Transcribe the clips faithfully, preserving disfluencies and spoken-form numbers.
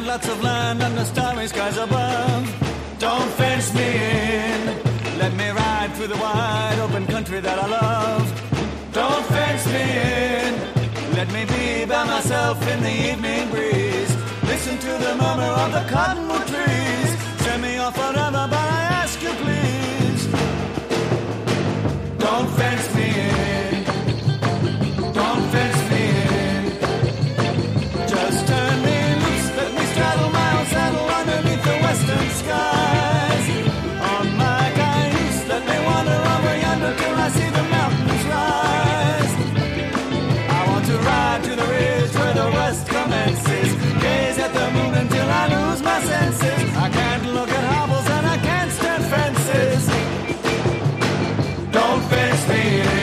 land, lots of land under starry skies above. Don't fence me in, let me ride through the wide open country that I love. Don't fence me in, let me be by myself in the evening breeze. Listen to the murmur of the cottonwood trees. Send me off forever, but I ask you please, don't fence me in. Don't fence me in. Just turn me loose, let me straddle my own saddle underneath the western skies. On my cayuse, let me wander over yonder till I see the mountains rise. I want to ride to the ridge where the west commences. Gaze at the moon until I lose my senses. I can't look at hobbles and I can't stand fences. Don't fence me in.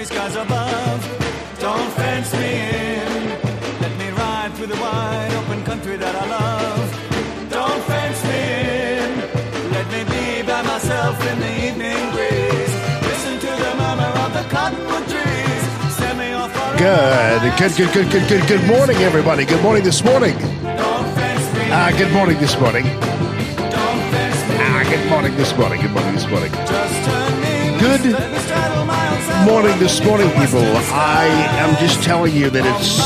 Skies above, don't fence me in. Let me ride through the wide open country that I love. Don't fence me in. Let me be by myself in the evening breeze. Listen to the murmur of the cottonwood trees. Send me off for a good, good, good, good, good, good, good morning, everybody. Good morning this morning. Don't fence me in. Ah, good morning this morning. Don't fence me in. Ah, good morning this morning. Good morning this morning. Just turn me loose. Let me straddle my own saddle. Good morning this morning, people. I am just telling you that it's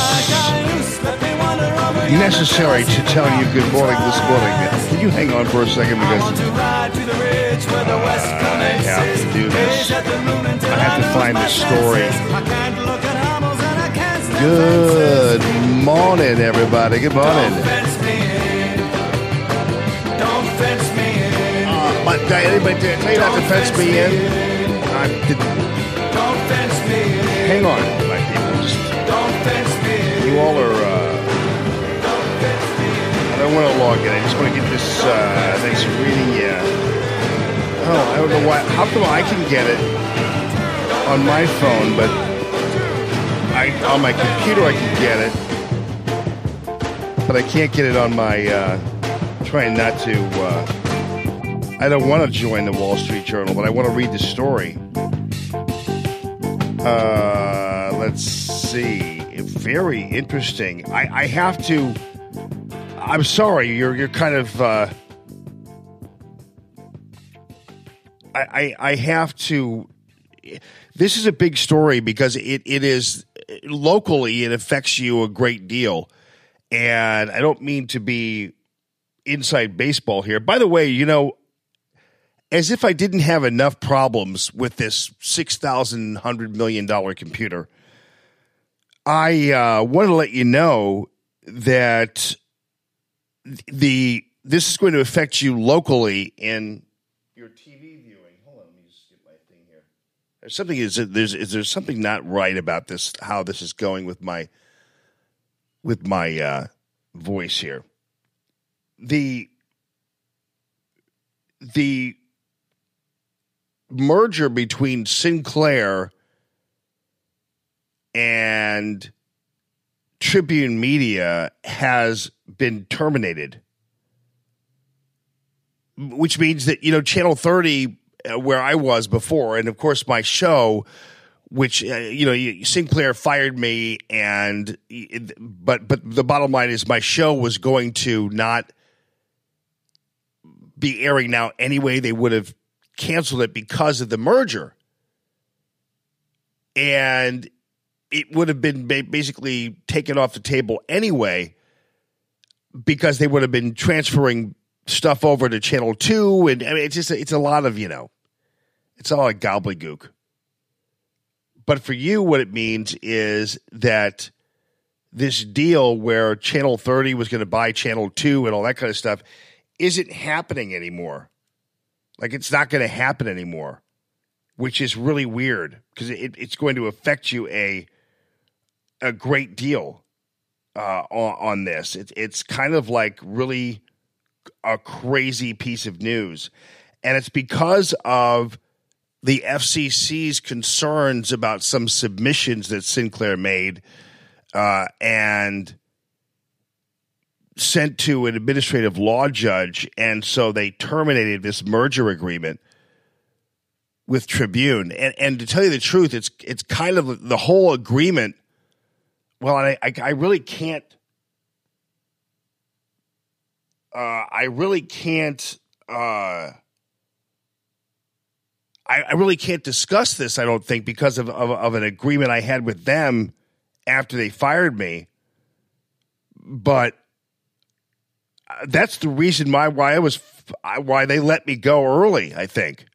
necessary to tell you good morning this morning. Can you hang on for a second? Because I have to do this. I have to find the story. Good morning, everybody. Good morning. Don't fence me in. Uh, but anybody tell you not to fence me in? I didn't. Hang on, my people. Just, don't fence me in. You all are. Uh, don't fence me in. I don't want to log in. I just want to get this uh, nice reading. Yeah. Oh, I don't know why. How come I can get it on my phone, but I on my computer I can get it, but I can't get it on my. Uh, trying not to. Uh, I don't want to join the Wall Street Journal, but I want to read the story. Uh, let's see. Very interesting. I, I have to. I'm sorry. You're you're kind of. Uh, I, I I have to. This is a big story because it, it is locally. It affects you a great deal, and I don't mean to be inside baseball here. By the way, you know. As if I didn't have enough problems with this six thousand one hundred million dollars computer, I uh, want to let you know that the this is going to affect you locally in your T V viewing. Hold on, let me just get my thing here. There's something is there's is there something not right about this? How this is going with my with my uh, voice here? The the merger between Sinclair and Tribune Media has been terminated, which means that, you know, Channel thirty, uh, where I was before, and, of course, my show, which, uh, you know, Sinclair fired me, and but but the bottom line is my show was going to not be airing now anyway. They would have canceled it because of the merger, and it would have been basically taken off the table anyway because they would have been transferring stuff over to Channel two, and I mean, it's just it's a lot of, you know, it's all a gobbledygook. But for you, what it means is that this deal where Channel thirty was going to buy Channel two and all that kind of stuff isn't happening anymore. Like, it's not going to happen anymore, which is really weird because it, it's going to affect you a a great deal. uh, on, on this. It, it's kind of like really a crazy piece of news. And it's because of the F C C's concerns about some submissions that Sinclair made uh, and sent to an administrative law judge. And so they terminated this merger agreement with Tribune. And, and to tell you the truth, it's it's kind of the whole agreement. Well, I, I, I really can't. Uh, I really can't. Uh, I, I really can't discuss this, I don't think, because of, of, of an agreement I had with them after they fired me. But that's the reason why why I was why they let me go early, I think,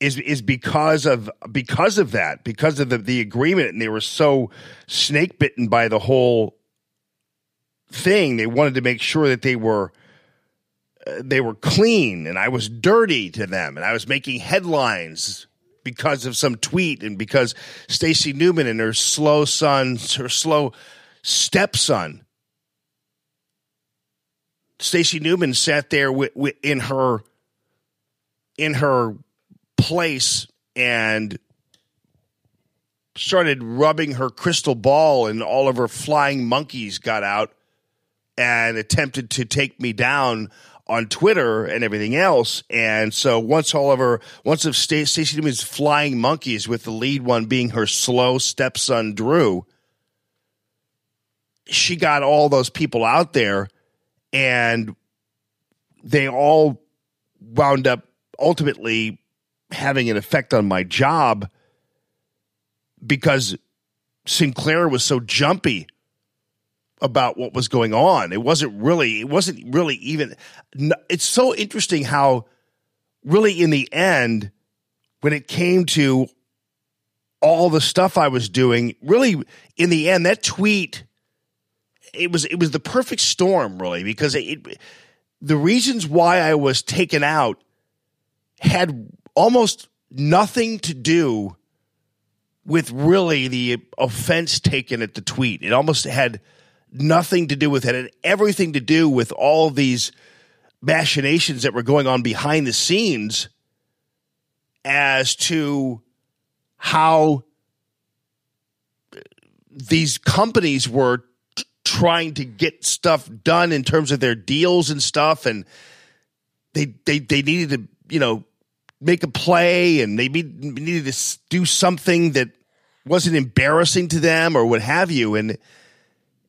is is because of because of that, because of the, the agreement, and they were so snake bitten by the whole thing. They wanted to make sure that they were. They were clean, and I was dirty to them, and I was making headlines because of some tweet, and because Stacey Newman and her slow son, her slow stepson, Stacey Newman sat there w- w- in her in her place and started rubbing her crystal ball, and all of her flying monkeys got out and attempted to take me down on Twitter and everything else. And so once all of her, once of Stacey Newman's flying monkeys, with the lead one being her slow stepson, Drew, she got all those people out there, and they all wound up ultimately having an effect on my job because Sinclair was so jumpy about what was going on. It wasn't really, it wasn't really even, it's so interesting how really in the end, when it came to all the stuff I was doing, really in the end, that tweet, it was, it was the perfect storm, really, because it, it the reasons why I was taken out had almost nothing to do with really the offense taken at the tweet. It almost had nothing to do with it. It had everything to do with all these machinations that were going on behind the scenes as to how these companies were t- trying to get stuff done in terms of their deals and stuff. And they, they, they needed to, you know, make a play, and they be, needed to do something that wasn't embarrassing to them or what have you. And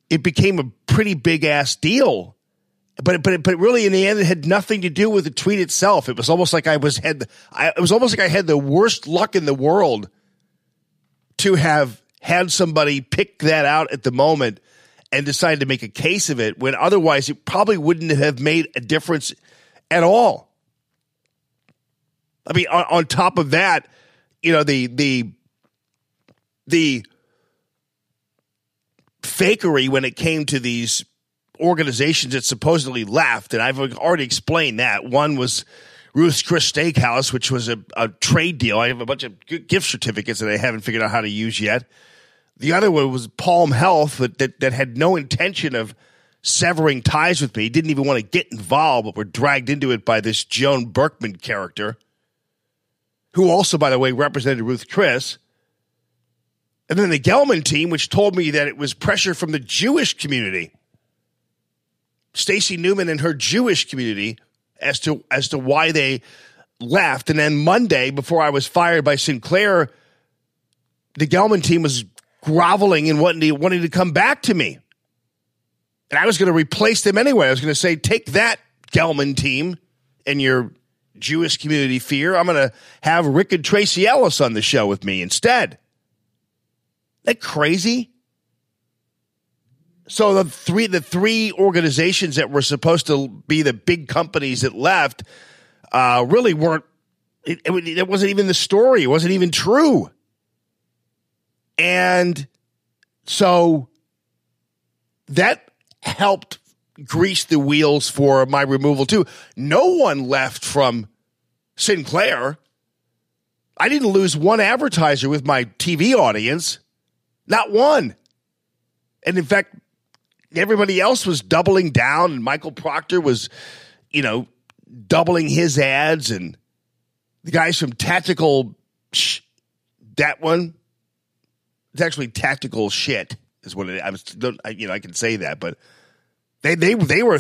it became a pretty big ass deal, but but but really in the end, it had nothing to do with the tweet itself. It was almost like I was had I it was almost like I had the worst luck in the world to have had somebody pick that out at the moment and decide to make a case of it, when otherwise it probably wouldn't have made a difference at all. I mean, on, on top of that, you know, the the the. fakery when it came to these organizations that supposedly left, and I've already explained that. One was Ruth's Chris Steakhouse, which was a, a trade deal. I have a bunch of gift certificates that I haven't figured out how to use yet. The other one was Palm Health, that, that, that had no intention of severing ties with me, didn't even want to get involved, but were dragged into it by this Joan Berkman character, who also, by the way, represented Ruth Chris. And then the Gelman team, which told me that it was pressure from the Jewish community, Stacey Newman and her Jewish community, as to as to why they left. And then Monday, before I was fired by Sinclair, the Gelman team was groveling and wanting to, wanting to come back to me. And I was going to replace them anyway. I was going to say, take that, Gelman team, and your Jewish community fear. I'm going to have Rick and Tracy Ellis on the show with me instead. That crazy? So the three the three organizations that were supposed to be the big companies that left uh, really weren't. It, it, it wasn't even the story. It wasn't even true. And so that helped grease the wheels for my removal too. No one left from Sinclair. I didn't lose one advertiser with my T V audience. Not one. And in fact, everybody else was doubling down, and Michael Proctor was, you know, doubling his ads, and the guys from Tactical, shh, that one, it's actually Tactical Shit is what it, I was, you know, I can say that, but they they they were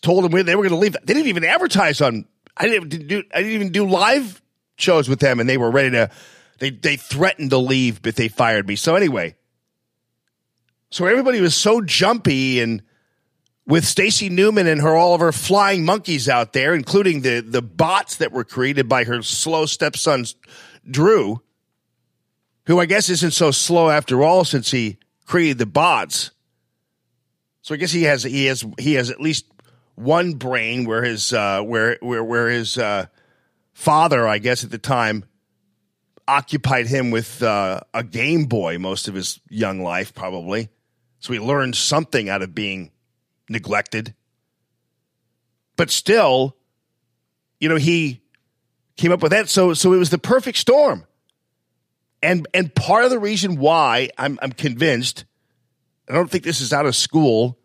told them they were going to leave. They didn't even advertise on. I didn't do. I didn't even do live shows with them, and they were ready to. They they threatened to leave, but they fired me. So anyway. So everybody was so jumpy, and with Stacey Newman and her all of her flying monkeys out there, including the the bots that were created by her slow stepson, Drew, who I guess isn't so slow after all since he created the bots. So I guess he has he has he has at least one brain where his uh, where where where his uh, father, I guess at the time, occupied him with uh, a Game Boy most of his young life, probably. So he learned something out of being neglected. But still, you know, he came up with that. So so it was the perfect storm. And and part of the reason why I'm I'm convinced, I don't think this is out of school,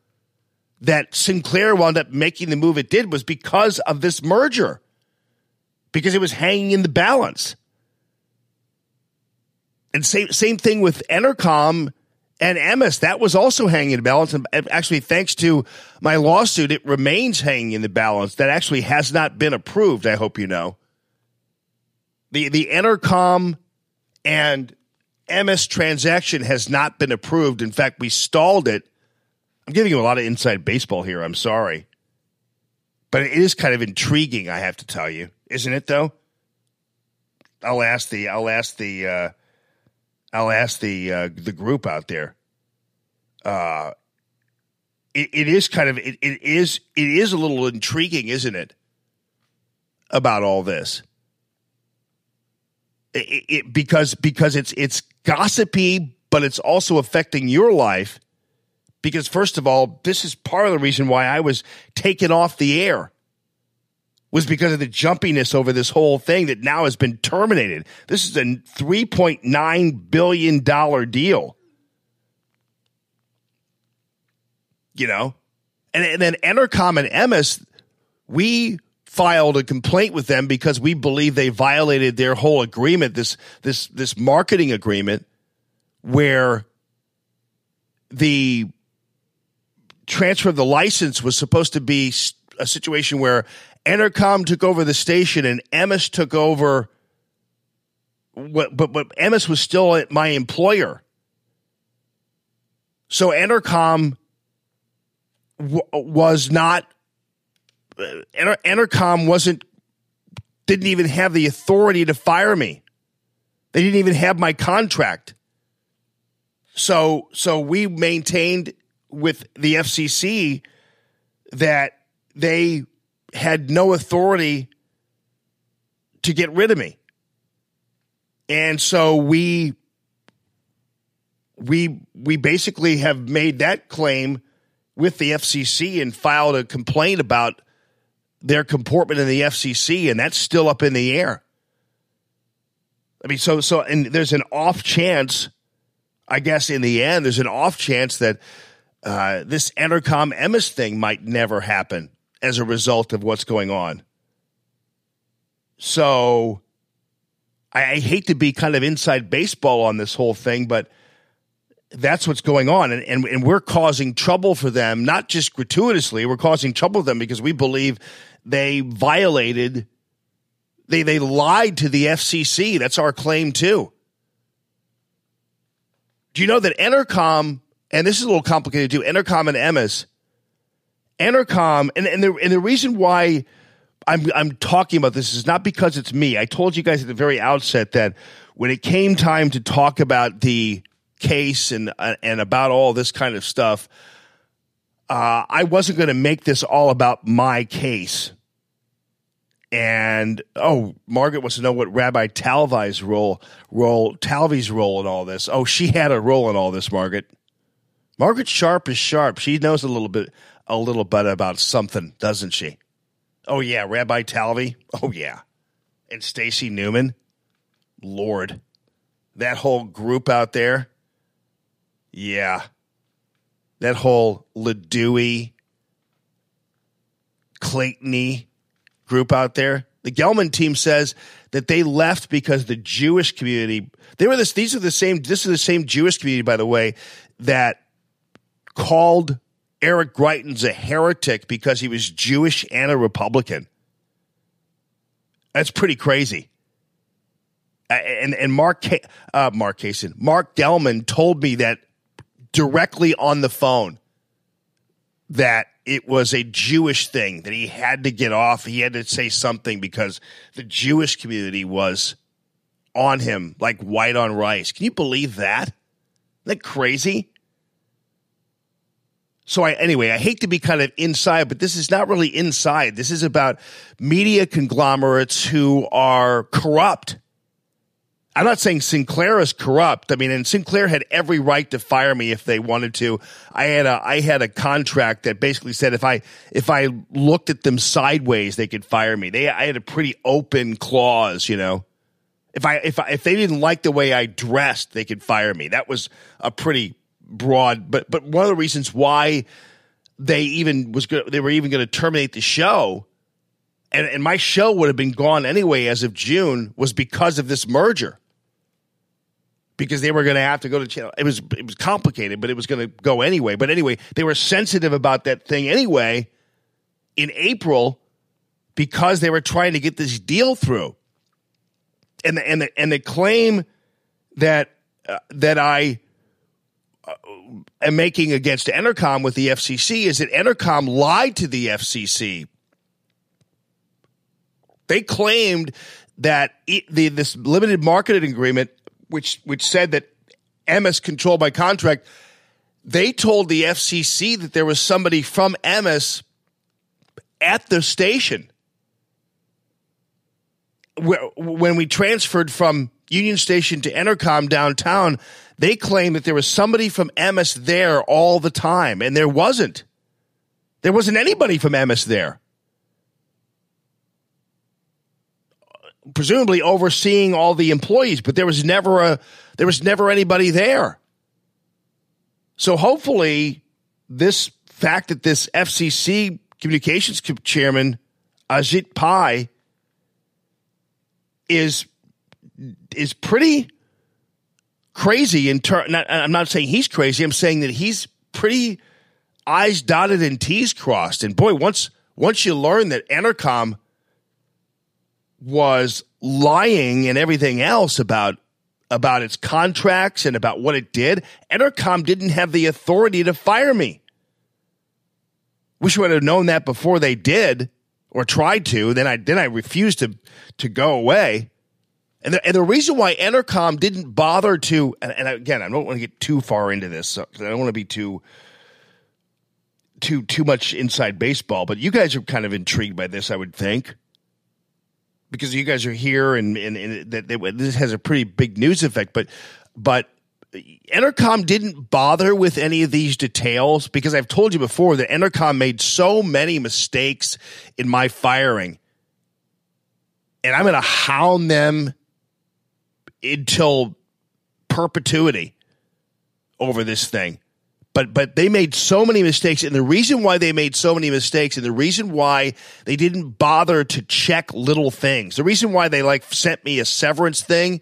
that Sinclair wound up making the move it did was because of this merger, because it was hanging in the balance. And same same thing with Entercom and Emmis. That was also hanging in the balance. And actually, thanks to my lawsuit, it remains hanging in the balance. That actually has not been approved, I hope you know. The the Entercom and Emmis transaction has not been approved. In fact, we stalled it. I'm giving you a lot of inside baseball here. I'm sorry. But it is kind of intriguing, I have to tell you. Isn't it, though? I'll ask the... I'll ask the... Uh, I'll ask the uh, the group out there. Uh, it, it is kind of it, it is it is a little intriguing, isn't it? About all this, it, it, because because it's it's gossipy, but it's also affecting your life. Because first of all, this is part of the reason why I was taken off the air. Was because of the jumpiness over this whole thing that now has been terminated. This is a three point nine billion dollars deal. You know? And, and then Entercom and Emmis, we filed a complaint with them because we believe they violated their whole agreement, this this this marketing agreement, where the transfer of the license was supposed to be a situation where Entercom took over the station and Emmis took over, but, but, but Emmis was still my employer. So Entercom w- was not, Enter- Entercom wasn't, didn't even have the authority to fire me. They didn't even have my contract. So, so we maintained with the F C C that they had no authority to get rid of me. And so we we we basically have made that claim with the F C C and filed a complaint about their comportment in the F C C, and that's still up in the air. I mean, so so and there's an off chance, I guess in the end, there's an off chance that uh, this Entercom Emmis thing might never happen as a result of what's going on. So I, I hate to be kind of inside baseball on this whole thing, but that's what's going on. And, and, and we're causing trouble for them, not just gratuitously. We're causing trouble for them because we believe they violated, they, they lied to the F C C. That's our claim too. Do you know that Entercom, and this is a little complicated too, Entercom and Emmis, Entercom, and, and, the, and the reason why I'm, I'm talking about this is not because it's me. I told you guys at the very outset that when it came time to talk about the case and, uh, and about all this kind of stuff, uh, I wasn't going to make this all about my case. And, oh, Margaret wants to know what Rabbi Talvi's role, role, Talvi's role in all this. Oh, she had a role in all this, Margaret. Margaret Sharp is sharp. She knows a little bit. A little bit about something, doesn't she? Oh, yeah, Rabbi Talvi. Oh, yeah. And Stacey Newman. Lord. That whole group out there. Yeah. that whole Ledoux, Clayton-y group out there. The Gelman team says that they left because the Jewish community, they were this, these are the same, this is the same Jewish community, by the way, that called Eric Greitens a heretic because he was Jewish and a Republican. That's pretty crazy. And and Mark uh, Mark Kaysen, Mark Gelman told me that directly on the phone that it was a Jewish thing, that he had to get off. He had to say something because the Jewish community was on him like white on rice. Can you believe that? Isn't that crazy? So I, anyway, I hate to be kind of inside, but this is not really inside. This is about media conglomerates who are corrupt. I'm not saying Sinclair is corrupt. I mean, and Sinclair had every right to fire me if they wanted to. I had a I had a contract that basically said if I if I looked at them sideways, they could fire me. They I had a pretty open clause, you know. If I if I, if they didn't like the way I dressed, they could fire me. That was a pretty broad, but but one of the reasons why they even was go- they were even going to terminate the show. And, and my show would have been gone anyway as of June was because of this merger. Because they were going to have to go to channel. It was it was complicated, but it was going to go anyway. But anyway, they were sensitive about that thing anyway in April because they were trying to get this deal through. And the, and the, and the claim that uh, that I uh, am making against Entercom with the F C C is that Entercom lied to the F C C. They claimed that it, the, this limited marketing agreement, which which said that Emmis controlled by contract, they told the F C C that there was somebody from Emmis at the station. Where, when we transferred from Union Station to Entercom downtown, they claimed that there was somebody from Emmis there all the time, and there wasn't. There wasn't anybody from Emmis there. Presumably overseeing all the employees, but there was never a there was never anybody there. So hopefully, this fact that this F C C communications chairman Ajit Pai is is pretty crazy in turn. I'm not saying he's crazy. I'm saying that he's pretty I's dotted and T's crossed. And boy, once once you learn that Entercom was lying and everything else about about its contracts and about what it did, Entercom didn't have the authority to fire me. Wish I would have known that before they did or tried to. Then I then I refused to to go away. And the, and the reason why Entercom didn't bother to, and, and again, I don't want to get too far into this, so, 'cause I don't want to be too too too much inside baseball, but you guys are kind of intrigued by this, I would think. Because you guys are here, and, and, and that they, this has a pretty big news effect. But but Entercom didn't bother with any of these details because I've told you before that Entercom made so many mistakes in my firing. And I'm going to hound them until perpetuity over this thing. But but they made so many mistakes, and the reason why they made so many mistakes, and the reason why they didn't bother to check little things, the reason why they like sent me a severance thing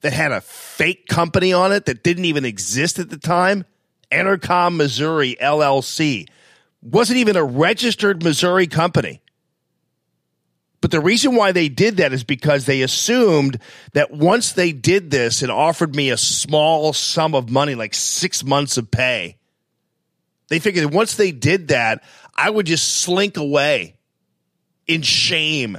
that had a fake company on it that didn't even exist at the time, Entercom Missouri L L C, wasn't even a registered Missouri company. But the reason why they did that is because they assumed that once they did this and offered me a small sum of money, like six months of pay, they figured that once they did that, I would just slink away in shame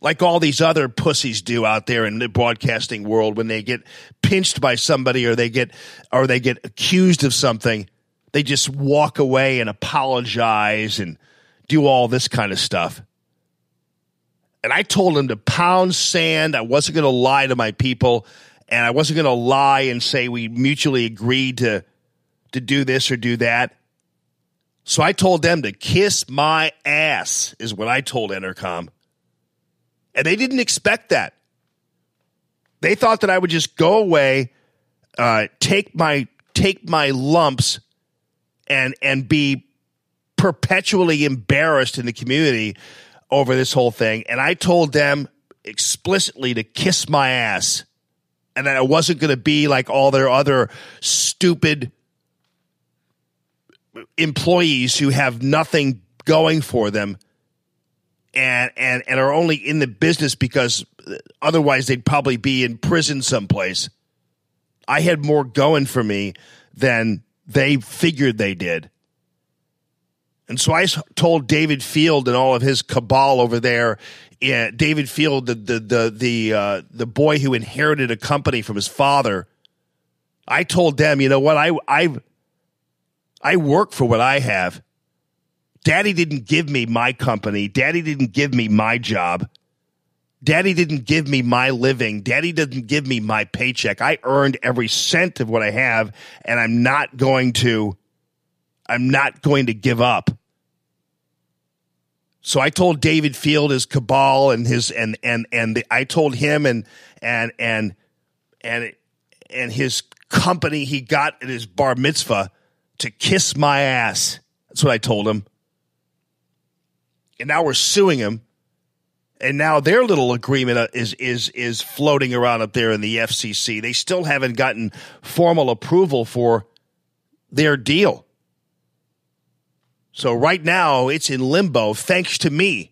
like all these other pussies do out there in the broadcasting world when they get pinched by somebody or they get or they get accused of something. They just walk away and apologize and do all this kind of stuff. And I told him to pound sand. I wasn't going to lie to my people, and I wasn't going to lie and say we mutually agreed to to do this or do that. So I told them to kiss my ass is what I told Entercom. And they didn't expect that. They thought that I would just go away, uh, take my take my lumps, and and be perpetually embarrassed in the community over this whole thing. And I told them explicitly to kiss my ass, and that I wasn't going to be like all their other stupid employees who have nothing going for them and, and, and are only in the business because otherwise they'd probably be in prison someplace. I had more going for me than they figured they did. And so I told David Field and all of his cabal over there, uh, David Field, the the the the, uh, the boy who inherited a company from his father, I told them, you know what, I I I work for what I have. Daddy didn't give me my company. Daddy didn't give me my job. Daddy didn't give me my living. Daddy didn't give me my paycheck. I earned every cent of what I have, and I'm not going to, I'm not going to give up. So I told David Field, his cabal, and his and and and the, I told him and and and and and his company he got at his bar mitzvah to kiss my ass. That's what I told him. And now we're suing him, and now their little agreement is is is floating around up there in the F C C. They still haven't gotten formal approval for their deal. So right now, it's in limbo, thanks to me.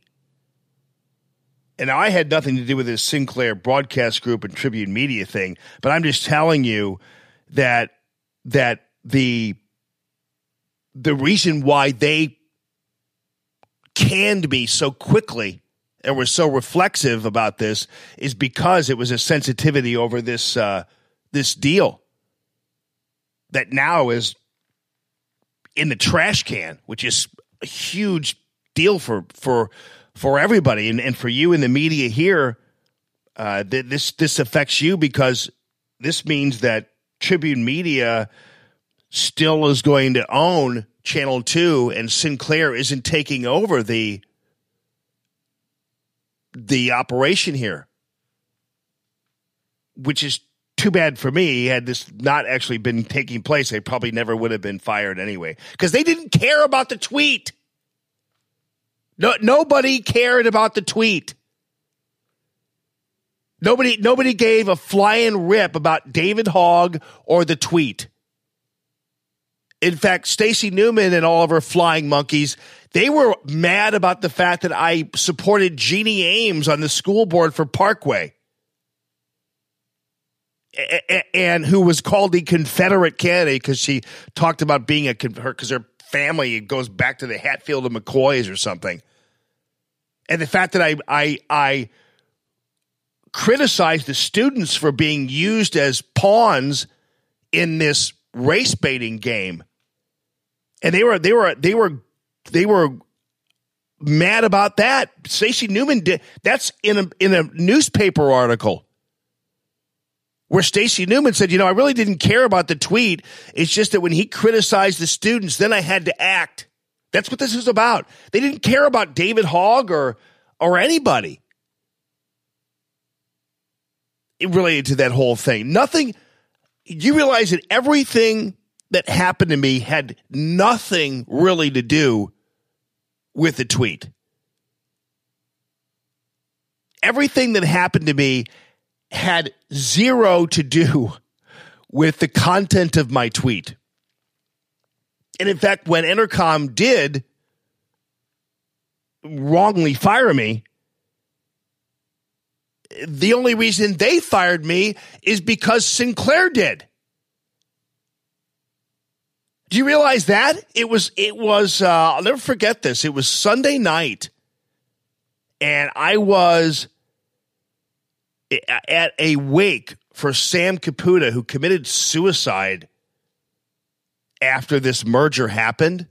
And now I had nothing to do with this Sinclair Broadcast Group and Tribune Media thing, but I'm just telling you that that the, the reason why they canned me so quickly and were so reflexive about this is because it was a sensitivity over this uh, this deal that now is in the trash can, which is a huge deal for for for everybody, and, and for you in the media here. Uh, th- this this affects you because this means that Tribune Media still is going to own Channel Two, and Sinclair isn't taking over the the operation here, which is too bad for me. Had this not actually been taking place, they probably never would have been fired anyway, because they didn't care about the tweet. No, nobody cared about the tweet. Nobody, nobody gave a flying rip about David Hogg or the tweet. In fact, Stacey Newman and all of her flying monkeys, they were mad about the fact that I supported Jeannie Ames on the school board for Parkway, and who was called the Confederate candidate because she talked about being a her because her family goes back to the Hatfield and McCoys or something. And the fact that I I I criticized the students for being used as pawns in this race baiting game, and they were they were they were they were mad about that. Stacey Newman did that's in a in a newspaper article, where Stacey Newman said, you know, I really didn't care about the tweet. It's just that when he criticized the students, then I had to act. That's what this is about. They didn't care about David Hogg or or anybody it related to that whole thing. Nothing. You realize that everything that happened to me had nothing really to do with the tweet. Everything that happened to me had zero to do with the content of my tweet. And in fact, when Entercom did wrongly fire me, the only reason they fired me is because Sinclair did. Do you realize that? It was, it was, uh, I'll never forget this. It was Sunday night, and I was at a wake for Sam Caputa, who committed suicide after this merger happened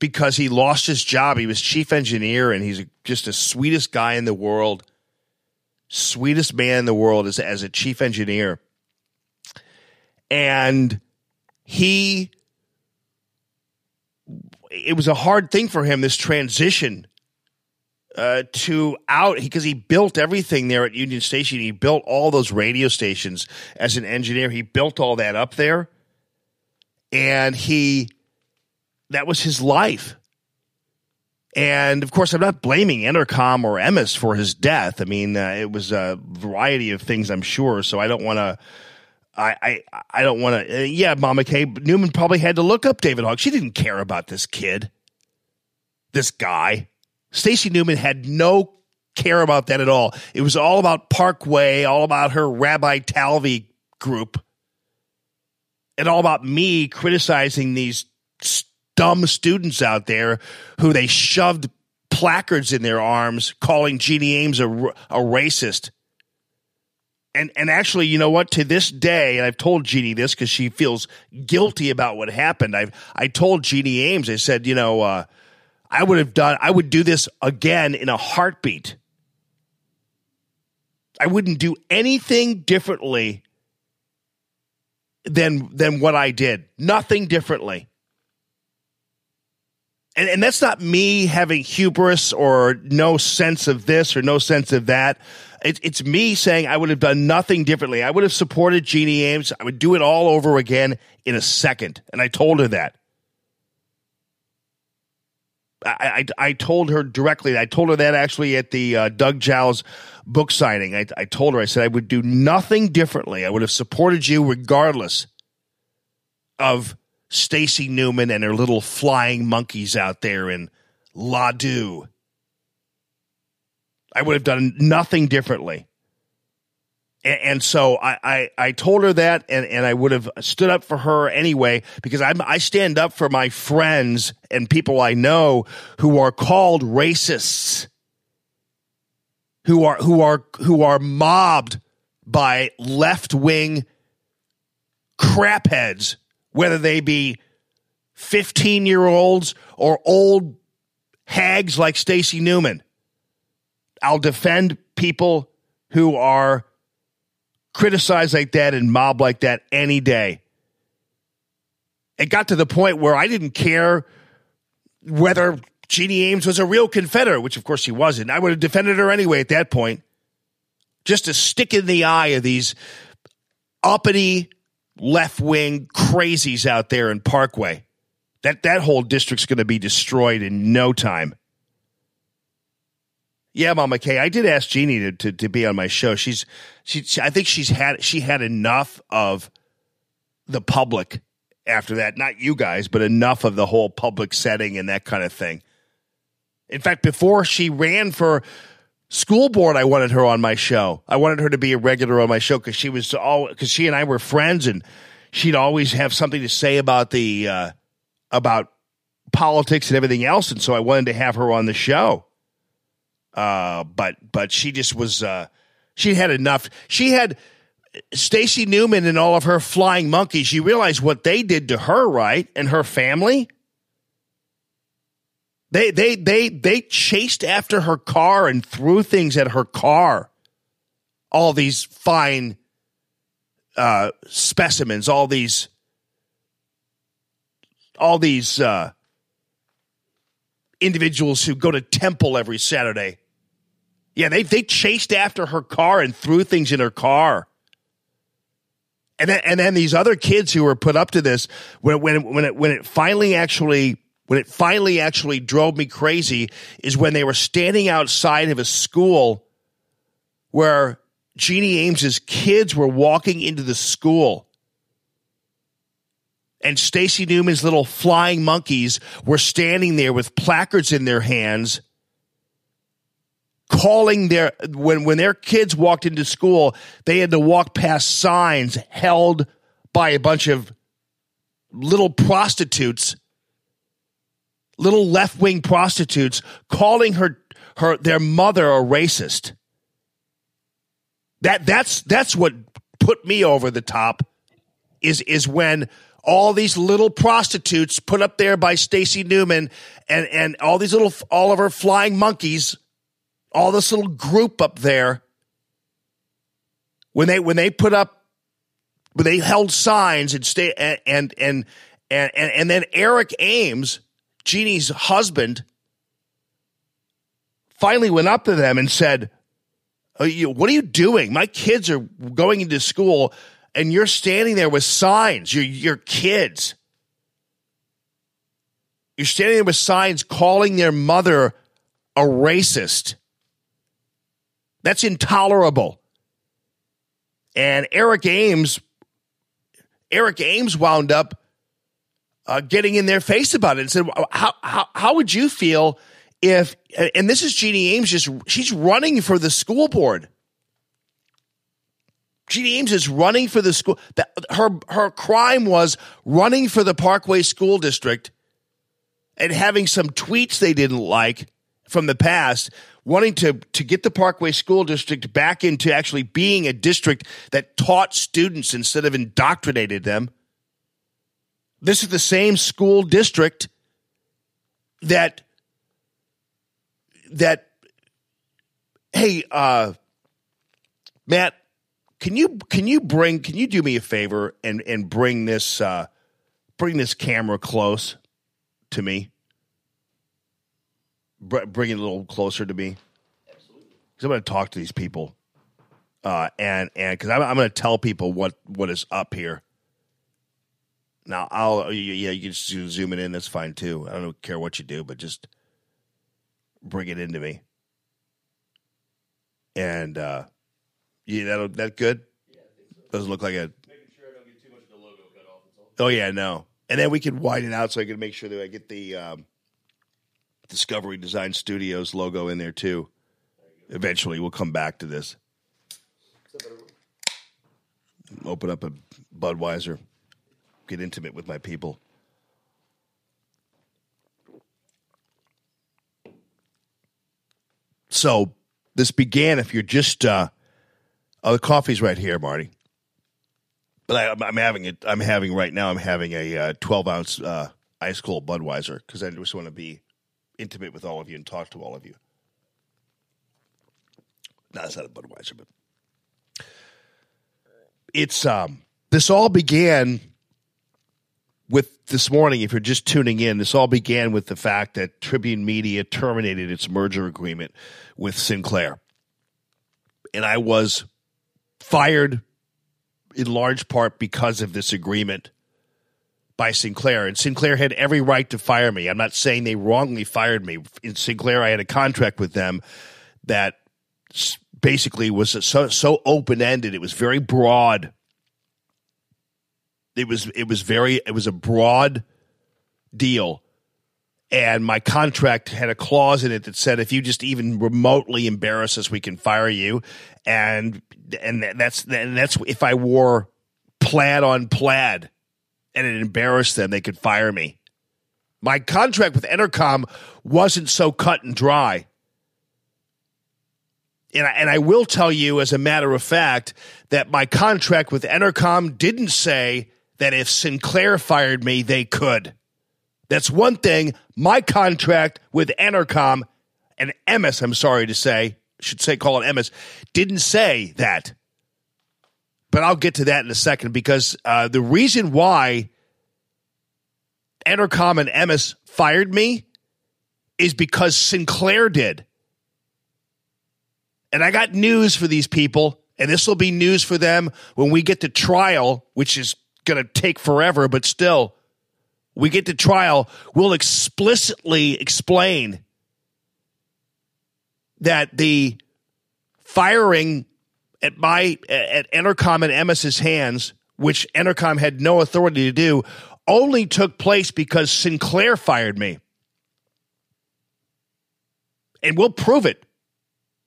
because he lost his job. He was chief engineer, and he's just the sweetest guy in the world, sweetest man in the world as, as a chief engineer. And he, it was a hard thing for him, this transition Uh, to out because he built everything there at Union Station. He built all those radio stations as an engineer. He built all that up there, and he that was his life. And, of course, I'm not blaming Entercom or Emmis for his death. I mean, uh, it was a variety of things, I'm sure, so I don't want to I, I, I don't want to. Uh, yeah, Mama K. Newman probably had to look up David Hogg. She didn't care about this kid, this guy. Stacey Newman had no care about that at all. It was all about Parkway, all about her Rabbi Talvi group, and all about me criticizing these dumb students out there who they shoved placards in their arms calling Jeannie Ames a, a racist. And and actually, you know what? To this day, and I've told Jeannie this because she feels guilty about what happened. I've I told Jeannie Ames. I said, you know, uh, I would have done. I would do this again in a heartbeat. I wouldn't do anything differently than than what I did. Nothing differently. And and that's not me having hubris or no sense of this or no sense of that. It's me saying I would have done nothing differently. I would have supported Jeannie Ames. I would do it all over again in a second. And I told her that. I I, I told her directly. I told her that actually at the uh, Doug Jowls book signing. I, I told her, I said, I would do nothing differently. I would have supported you regardless of Stacey Newman and her little flying monkeys out there in Ladue. I would have done nothing differently. And, and so I, I, I told her that, and, and I would have stood up for her anyway, because I'm, I stand up for my friends and people I know who are called racists, who are, who are, who are mobbed by left-wing crapheads, whether they be fifteen-year-olds or old hags like Stacey Newman. I'll defend people who are criticized like that and mobbed like that any day. It got to the point where I didn't care whether Jeannie Ames was a real Confederate, which of course she wasn't. I would have defended her anyway at that point, just to stick in the eye of these uppity left-wing crazies out there in Parkway. That, that whole district's going to be destroyed in no time. Yeah, Mama Kay, I did ask Jeannie to, to, to be on my show. She's, she, she, I think she's had, she had enough of the public after that. Not you guys, but enough of the whole public setting and that kind of thing. In fact, before she ran for school board, I wanted her on my show. I wanted her to be a regular on my show because she was all, because she and I were friends, and she'd always have something to say about the, uh, about politics and everything else. And so I wanted to have her on the show. Uh, but, but she just was, uh, she had enough. She had Stacey Newman and all of her flying monkeys. You realize what they did to her, right? And her family. They, they, they, they chased after her car and threw things at her car. All these fine, uh, specimens, all these, all these, uh, individuals who go to temple every Saturday. Yeah, they they chased after her car and threw things in her car. And then, and then these other kids who were put up to this, when when it, when it when it finally actually when it finally actually drove me crazy is when they were standing outside of a school where Jeannie Ames's kids were walking into the school. And Stacey Newman's little flying monkeys were standing there with placards in their hands, calling their, when, when their kids walked into school, they had to walk past signs held by a bunch of little prostitutes, little left-wing prostitutes, calling her, her, their mother a racist. That, that's, that's what put me over the top, is, is when all these little prostitutes put up there by Stacey Newman and, and all these little, all of her flying monkeys, all this little group up there, when they, when they put up, when they held signs and stay, and, and, and, and, and then Eric Ames, Jeannie's husband, finally went up to them and said, "Are you, what are you doing? My kids are going into school, and you're standing there with signs, your your kids." You're standing there with signs calling their mother a racist. That's intolerable. And Eric Ames, Eric Ames wound up uh, getting in their face about it and said, how, how, how would you feel if, and this is Jeannie Ames, just she's running for the school board. Jeannie Ames is running for the school. That her her crime was running for the Parkway School District and having some tweets they didn't like from the past, wanting to, to get the Parkway School District back into actually being a district that taught students instead of indoctrinated them. This is the same school district that, that hey, uh, Matt, Can you can you bring can you do me a favor and and bring this uh, bring this camera close to me? Br- bring it a little closer to me. Absolutely. Because I'm going to talk to these people, uh, and and because I'm, I'm going to tell people what, what is up here. Now I'll yeah you can just zoom it in. That's fine too. I don't care what you do, but just bring it into me. And. Uh, Yeah, that'll, that good? Yeah, I think so. Doesn't look like a... Making sure I don't get too much of the logo cut off. Oh, yeah, no. And then we could widen out so I could make sure that I get the um, Discovery Design Studios logo in there, too. There eventually, we'll come back to this. Open up a Budweiser. Get intimate with my people. So, this began, if you're just... Uh, Oh, the coffee's right here, Marty. But I, I'm having it. I'm having right now. I'm having a twelve ounce uh, ice cold Budweiser because I just want to be intimate with all of you and talk to all of you. No, it's not a Budweiser, but it's um. This all began with this morning. If you're just tuning in, this all began with the fact that Tribune Media terminated its merger agreement with Sinclair, and I was fired in large part because of this agreement by Sinclair. And Sinclair had every right to fire me. I'm not saying they wrongly fired me. In Sinclair, I had a contract with them that basically was so, so open-ended. It was very broad. It was, it was very, it was a broad deal. And my contract had a clause in it that said, if you just even remotely embarrass us, we can fire you. And and that's and that's if I wore plaid on plaid and it embarrassed them, they could fire me. My contract with Entercom wasn't so cut and dry. And I, and I will tell you, as a matter of fact, that my contract with Entercom didn't say that if Sinclair fired me, they could. That's one thing. My contract with Entercom and Emmis, I'm sorry to say, should say call it Emmis, didn't say that. But I'll get to that in a second because uh, the reason why Entercom and Emmis fired me is because Sinclair did. And I got news for these people, and this will be news for them when we get to trial, which is going to take forever, but still. We get to trial, we'll explicitly explain that the firing at my at Entercom and Emmis's hands, which Entercom had no authority to do, only took place because Sinclair fired me. And we'll prove it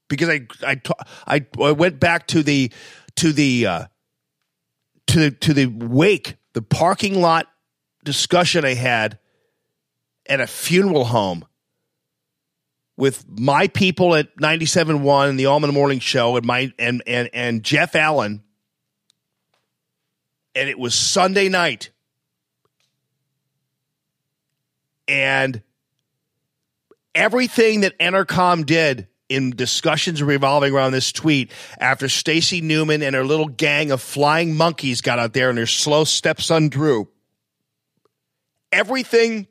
because I I I, I went back to the to the uh, to the, to the wake, the parking lot discussion I had at a funeral home with my people at ninety-seven point one and the All in the Morning Show and my and and and Jeff Allen, and it was Sunday night, and everything that Entercom did in discussions revolving around this tweet after Stacey Newman and her little gang of flying monkeys got out there and her slow stepson Drew. Everything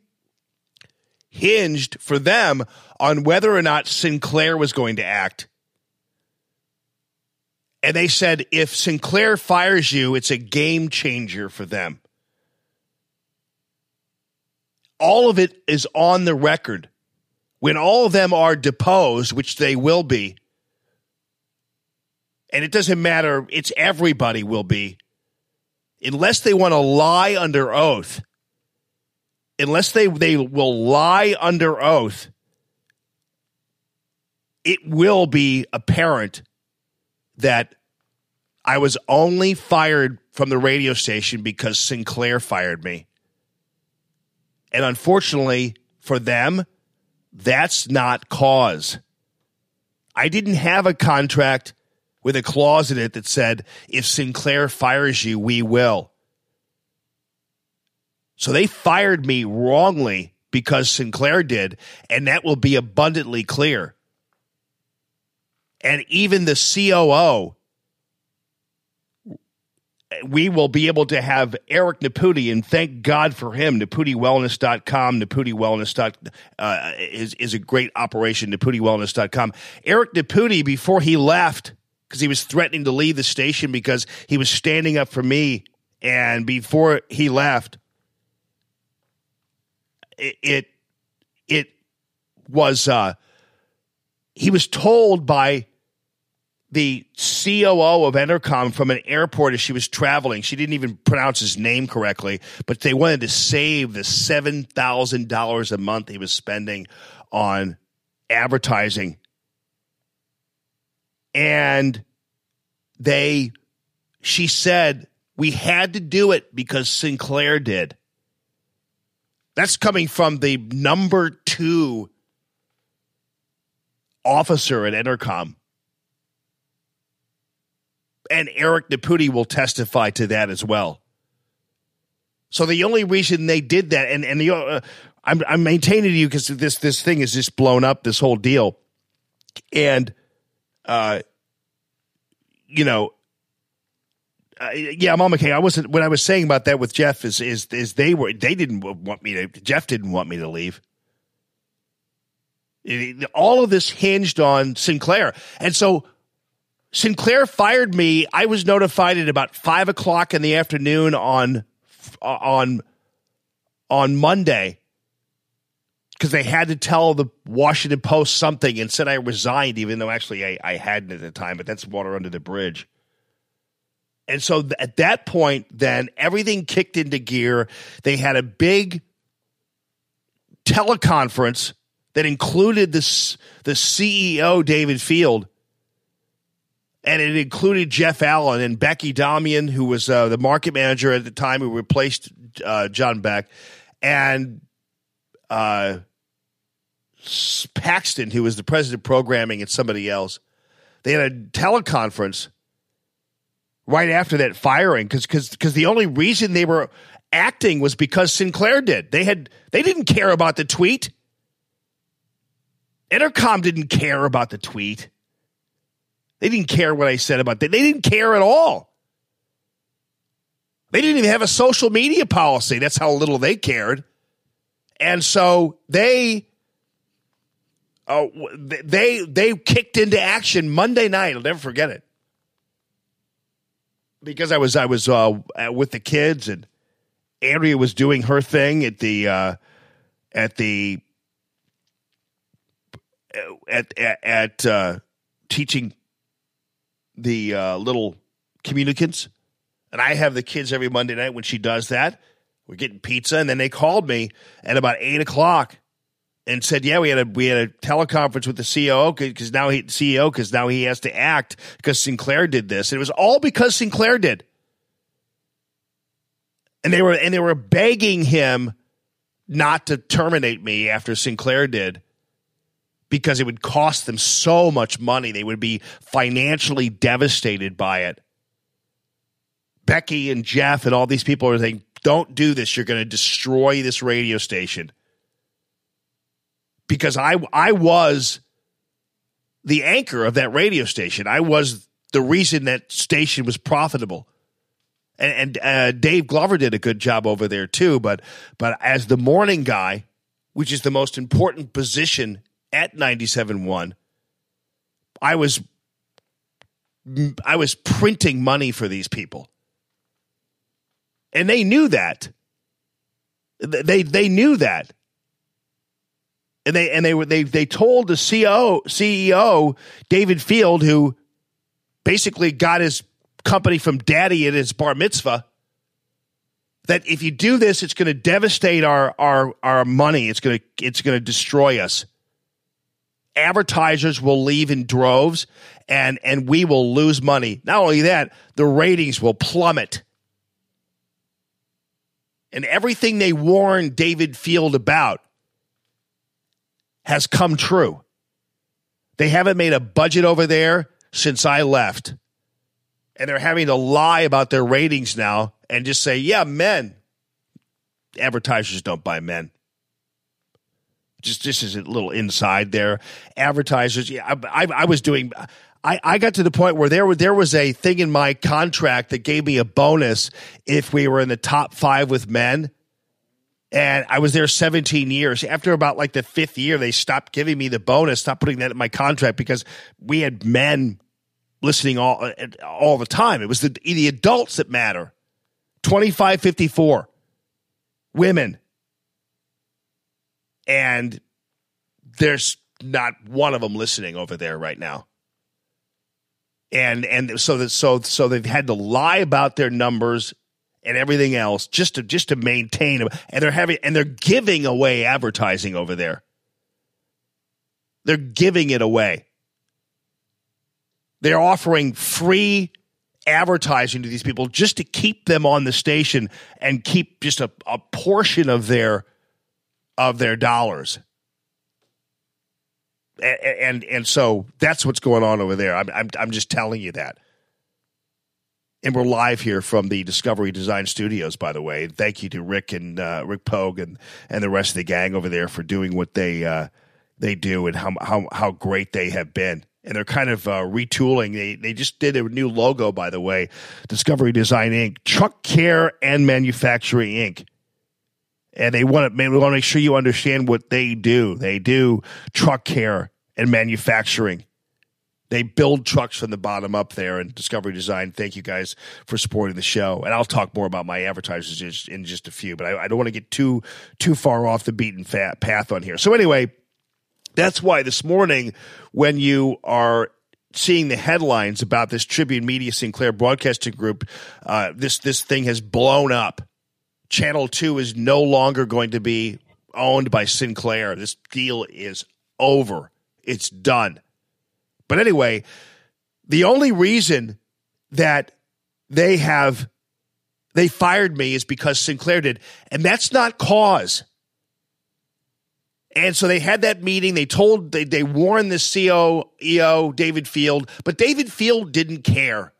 hinged for them on whether or not Sinclair was going to act. And they said, if Sinclair fires you, it's a game changer for them. all of it is on the record. When all of them are deposed, which they will be, and it doesn't matter, it's everybody will be, unless they want to lie under oath, unless they, they will lie under oath, it will be apparent that I was only fired from the radio station because Sinclair fired me. And unfortunately for them, that's not cause. I didn't have a contract with a clause in it that said, if Sinclair fires you, we will. So they fired me wrongly because Sinclair did, and that will be abundantly clear. And even the C O O, we will be able to have Eric Naputi, and thank God for him. Naputi Wellness dot com, Naputi Wellness uh, is, is a great operation, Naputi Wellness dot com. Eric Naputi, before he left, because he was threatening to leave the station because he was standing up for me. And before he left, it it, it was, uh, he was told by the C O O of Entercom from an airport as she was traveling. She didn't even pronounce his name correctly, but they wanted to save the seven thousand dollars a month he was spending on advertising. And they, she said, we had to do it because Sinclair did. That's coming from the number two officer at Entercom. And Eric Naputi will testify to that as well. So the only reason they did that, and, and the, uh, I'm, I'm maintaining to you because this, this thing is just blown up, this whole deal. And Uh, you know, uh, yeah, Mama K. I wasn't what I was saying about that with Jeff is is is they were they didn't want me to. Jeff didn't want me to leave. It, all of this hinged on Sinclair, and so Sinclair fired me. I was notified at about five o'clock in the afternoon on on on Monday. Because they had to tell the Washington Post something and said I resigned, even though actually I, I hadn't at the time, but that's water under the bridge. And so th- at that point, then, everything kicked into gear. They had a big teleconference that included this, the C E O, David Field, and it included Jeff Allen and Becky Damian, who was uh, the market manager at the time, who replaced uh, John Beck, and Uh, Paxton, who was the president of programming, and somebody else. They had a teleconference right after that firing because because because the only reason they were acting was because Sinclair did. They had they didn't care about the tweet. Entercom didn't care about the tweet. They didn't care what I said about that. They didn't care at all. They didn't even have a social media policy. That's how little they cared. And so they, uh, they, they kicked into action Monday night. I'll never forget it because I was I was uh, with the kids and Andrea was doing her thing at the uh, at the at at, at uh, teaching the uh, little communicants, and I have the kids every Monday night when she does that. We're getting pizza, and then they called me at about eight o'clock and said, "Yeah, we had a we had a teleconference with the C E O because now he C E O because now he has to act because Sinclair did this." And it was all because Sinclair did, and they were and they were begging him not to terminate me after Sinclair did because it would cost them so much money; they would be financially devastated by it. Becky and Jeff and all these people are saying, don't do this. You're going to destroy this radio station. Because I I was the anchor of that radio station. I was the reason that station was profitable. And, and uh, Dave Glover did a good job over there too. But, but as the morning guy, which is the most important position at ninety-seven point one, I was I was printing money for these people. And they knew that. They they knew that, and they and they were they they told the C E O David Field, who basically got his company from daddy at his bar mitzvah, that if you do this, it's going to devastate our our our money. It's going to it's going to destroy us. Advertisers will leave in droves, and and we will lose money. Not only that, the ratings will plummet. And everything they warned David Field about has come true. They haven't made a budget over there since I left. And they're having to lie about their ratings now and just say, yeah, men. Advertisers don't buy men. Just this is a little inside there. Advertisers, yeah, I, I, I was doing... I, I got to the point where there, were, there was a thing in my contract that gave me a bonus if we were in the top five with men. And I was there seventeen years. After about like the fifth year, they stopped giving me the bonus, stopped putting that in my contract because we had men listening all all the time. It was the, the adults that matter. twenty-five fifty-four. Women. And there's not one of them listening over there right now. And and so that so so they've had to lie about their numbers and everything else just to just to maintain them. And they're having and they're giving away advertising over there. They're giving it away. They're offering free advertising to these people just to keep them on the station and keep just a, a portion of their of their dollars. And, and and so that's what's going on over there. I'm, I'm I'm just telling you that. And we're live here from the Discovery Design Studios, by the way. Thank you to Rick and uh, Rick Pogue and, and the rest of the gang over there for doing what they uh, they do and how how how great they have been. And they're kind of uh, retooling. They they just did a new logo, by the way. Discovery Design Incorporated, Truck Care and Manufacturing Incorporated. And they want to, we want to make sure you understand what they do. They do truck care and manufacturing. They build trucks from the bottom up there. And Discovery Design, thank you guys for supporting the show. And I'll talk more about my advertisers in just a few, but I, I don't want to get too too far off the beaten path on here. So anyway, that's why this morning when you are seeing the headlines about this Tribune Media Sinclair Broadcasting Group, uh, this this thing has blown up. Channel two is no longer going to be owned by Sinclair. This deal is over. It's done. But anyway, the only reason that they have, they fired me is because Sinclair did. And that's not cause. And so they had that meeting. They told, they, they warned the C E O, David Field, but David Field didn't care.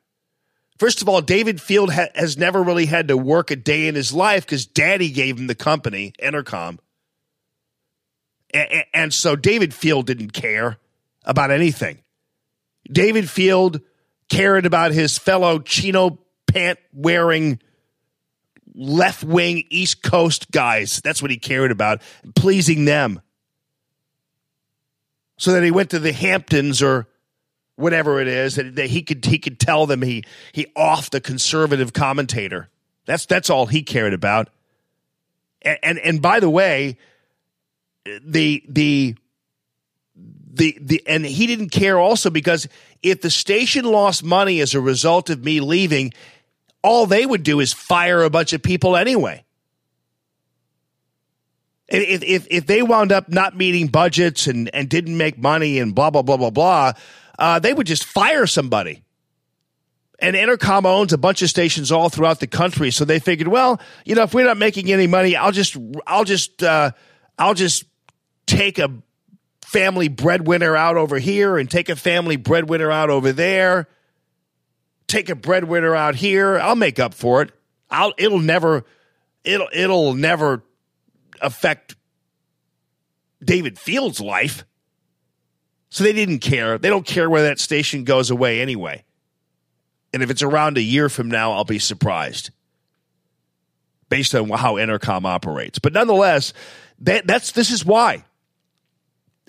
First of all, David Field ha- has never really had to work a day in his life because daddy gave him the company, Entercom. A- a- and so David Field didn't care about anything. David Field cared about his fellow chino pant-wearing left-wing East Coast guys. That's what he cared about, pleasing them. So that he went to the Hamptons or whatever it is, that he could he could tell them he he offed the conservative commentator. That's that's all he cared about. And, and and by the way, the the the the and he didn't care also because if the station lost money as a result of me leaving, all they would do is fire a bunch of people anyway. If if if they wound up not meeting budgets and and didn't make money and blah blah blah blah blah. Uh, they would just fire somebody. And Entercom owns a bunch of stations all throughout the country, so they figured, well, you know, if we're not making any money, I'll just, I'll just, uh, I'll just take a family breadwinner out over here and take a family breadwinner out over there, take a breadwinner out here. I'll make up for it. I'll, it'll never, it'll, it'll never affect David Field's life. So they didn't care. They don't care where that station goes away anyway. And if it's around a year from now, I'll be surprised based on how Entercom operates. But nonetheless, that, that's this is why.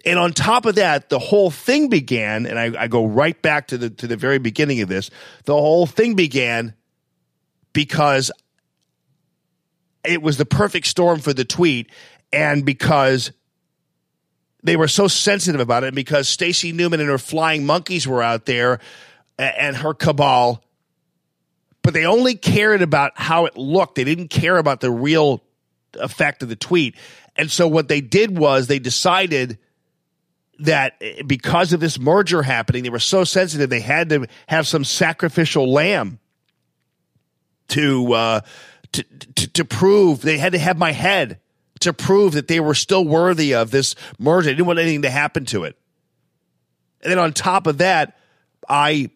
And on top of that, the whole thing began, and I, I go right back to the to the very beginning of this, the whole thing began because it was the perfect storm for the tweet, and because they were so sensitive about it, and because Stacey Newman and her flying monkeys were out there and her cabal, but they only cared about how it looked. They didn't care about the real effect of the tweet. And so what they did was they decided that because of this merger happening, they were so sensitive, they had to have some sacrificial lamb to uh, to, to to prove. They had to have my head to prove that they were still worthy of this merger. I didn't want anything to happen to it. And then on top of that, I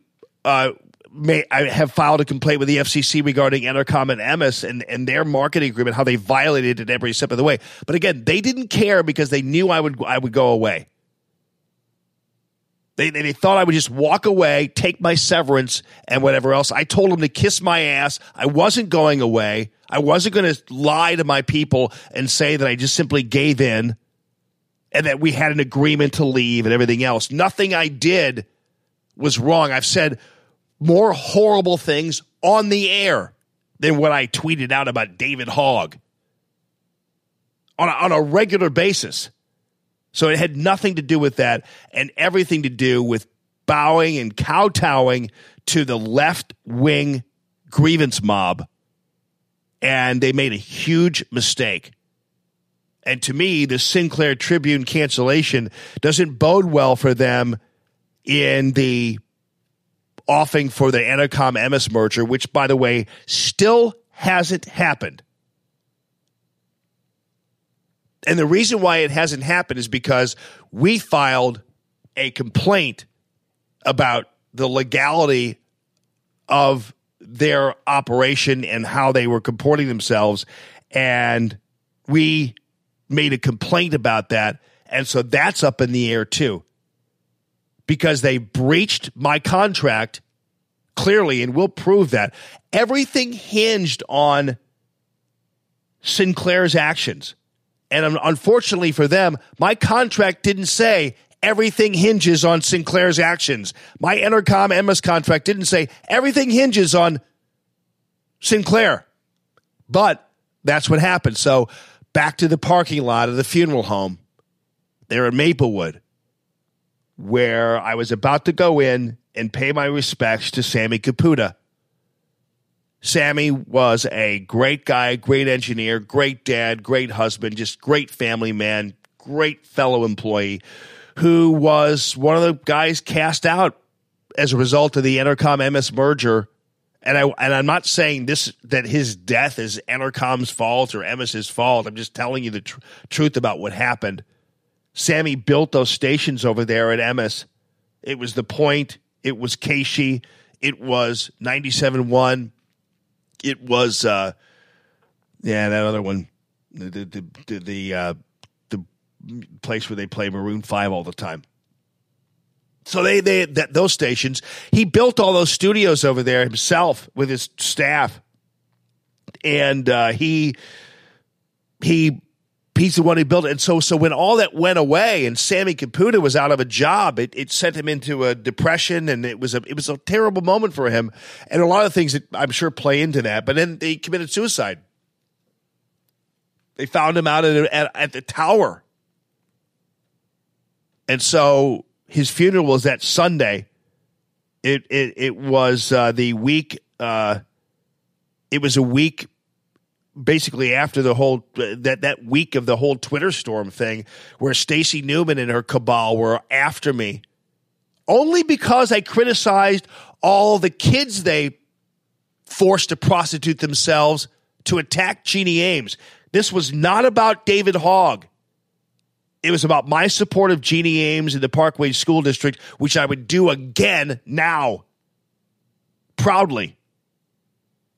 uh, may I have filed a complaint with the F C C regarding Entercom and Emmis and, and their marketing agreement, how they violated it every step of the way. But again, they didn't care because they knew I would I would go away. They, they, they thought I would just walk away, take my severance, and whatever else. I told them to kiss my ass. I wasn't going away. I wasn't going to lie to my people and say that I just simply gave in and that we had an agreement to leave and everything else. Nothing I did was wrong. I've said more horrible things on the air than what I tweeted out about David Hogg on a, on a regular basis. So it had nothing to do with that and everything to do with bowing and kowtowing to the left-wing grievance mob. And they made a huge mistake. And to me, the Sinclair Tribune cancellation doesn't bode well for them in the offing for the Entercom-Emmis merger, which, by the way, still hasn't happened. And the reason why it hasn't happened is because we filed a complaint about the legality of their operation and how they were comporting themselves. And we made a complaint about that. And so that's up in the air too, because they breached my contract clearly, and we'll prove that. Everything hinged on Sinclair's actions. And unfortunately for them, my contract didn't say everything hinges on Sinclair's actions. My Entercom-Emmis contract didn't say everything hinges on Sinclair. But that's what happened. So back to the parking lot of the funeral home there in Maplewood, where I was about to go in and pay my respects to Sammy Caputa. Sammy was a great guy, great engineer, great dad, great husband, just great family man, great fellow employee, who was one of the guys cast out as a result of the Entercom-Emmis merger. And, I, and I'm not saying this that his death is Entercom's fault or Emmis's fault. I'm just telling you the tr- truth about what happened. Sammy built those stations over there at Emmis. It was The Point. It was Keishi. It was ninety-seven point one. It was, uh, yeah, that other one, the the the the, uh, the place where they play Maroon five all the time. So they they that, those stations. He built all those studios over there himself with his staff, and uh, he he he's the one who built it. And so so when all that went away and Sammy Caputa was out of a job, it it sent him into a depression, and it was a it was a terrible moment for him, and a lot of things that I'm sure play into that. But then they committed suicide. They found him out at at, at the tower, and so his funeral was that Sunday. It it it was uh, the week. Uh, it was a week. Basically, after the whole that that week of the whole Twitter storm thing, where Stacey Newman and her cabal were after me, only because I criticized all the kids they forced to prostitute themselves to attack Jeannie Ames. This was not about David Hogg. It was about my support of Jeannie Ames in the Parkway School District, which I would do again now, proudly.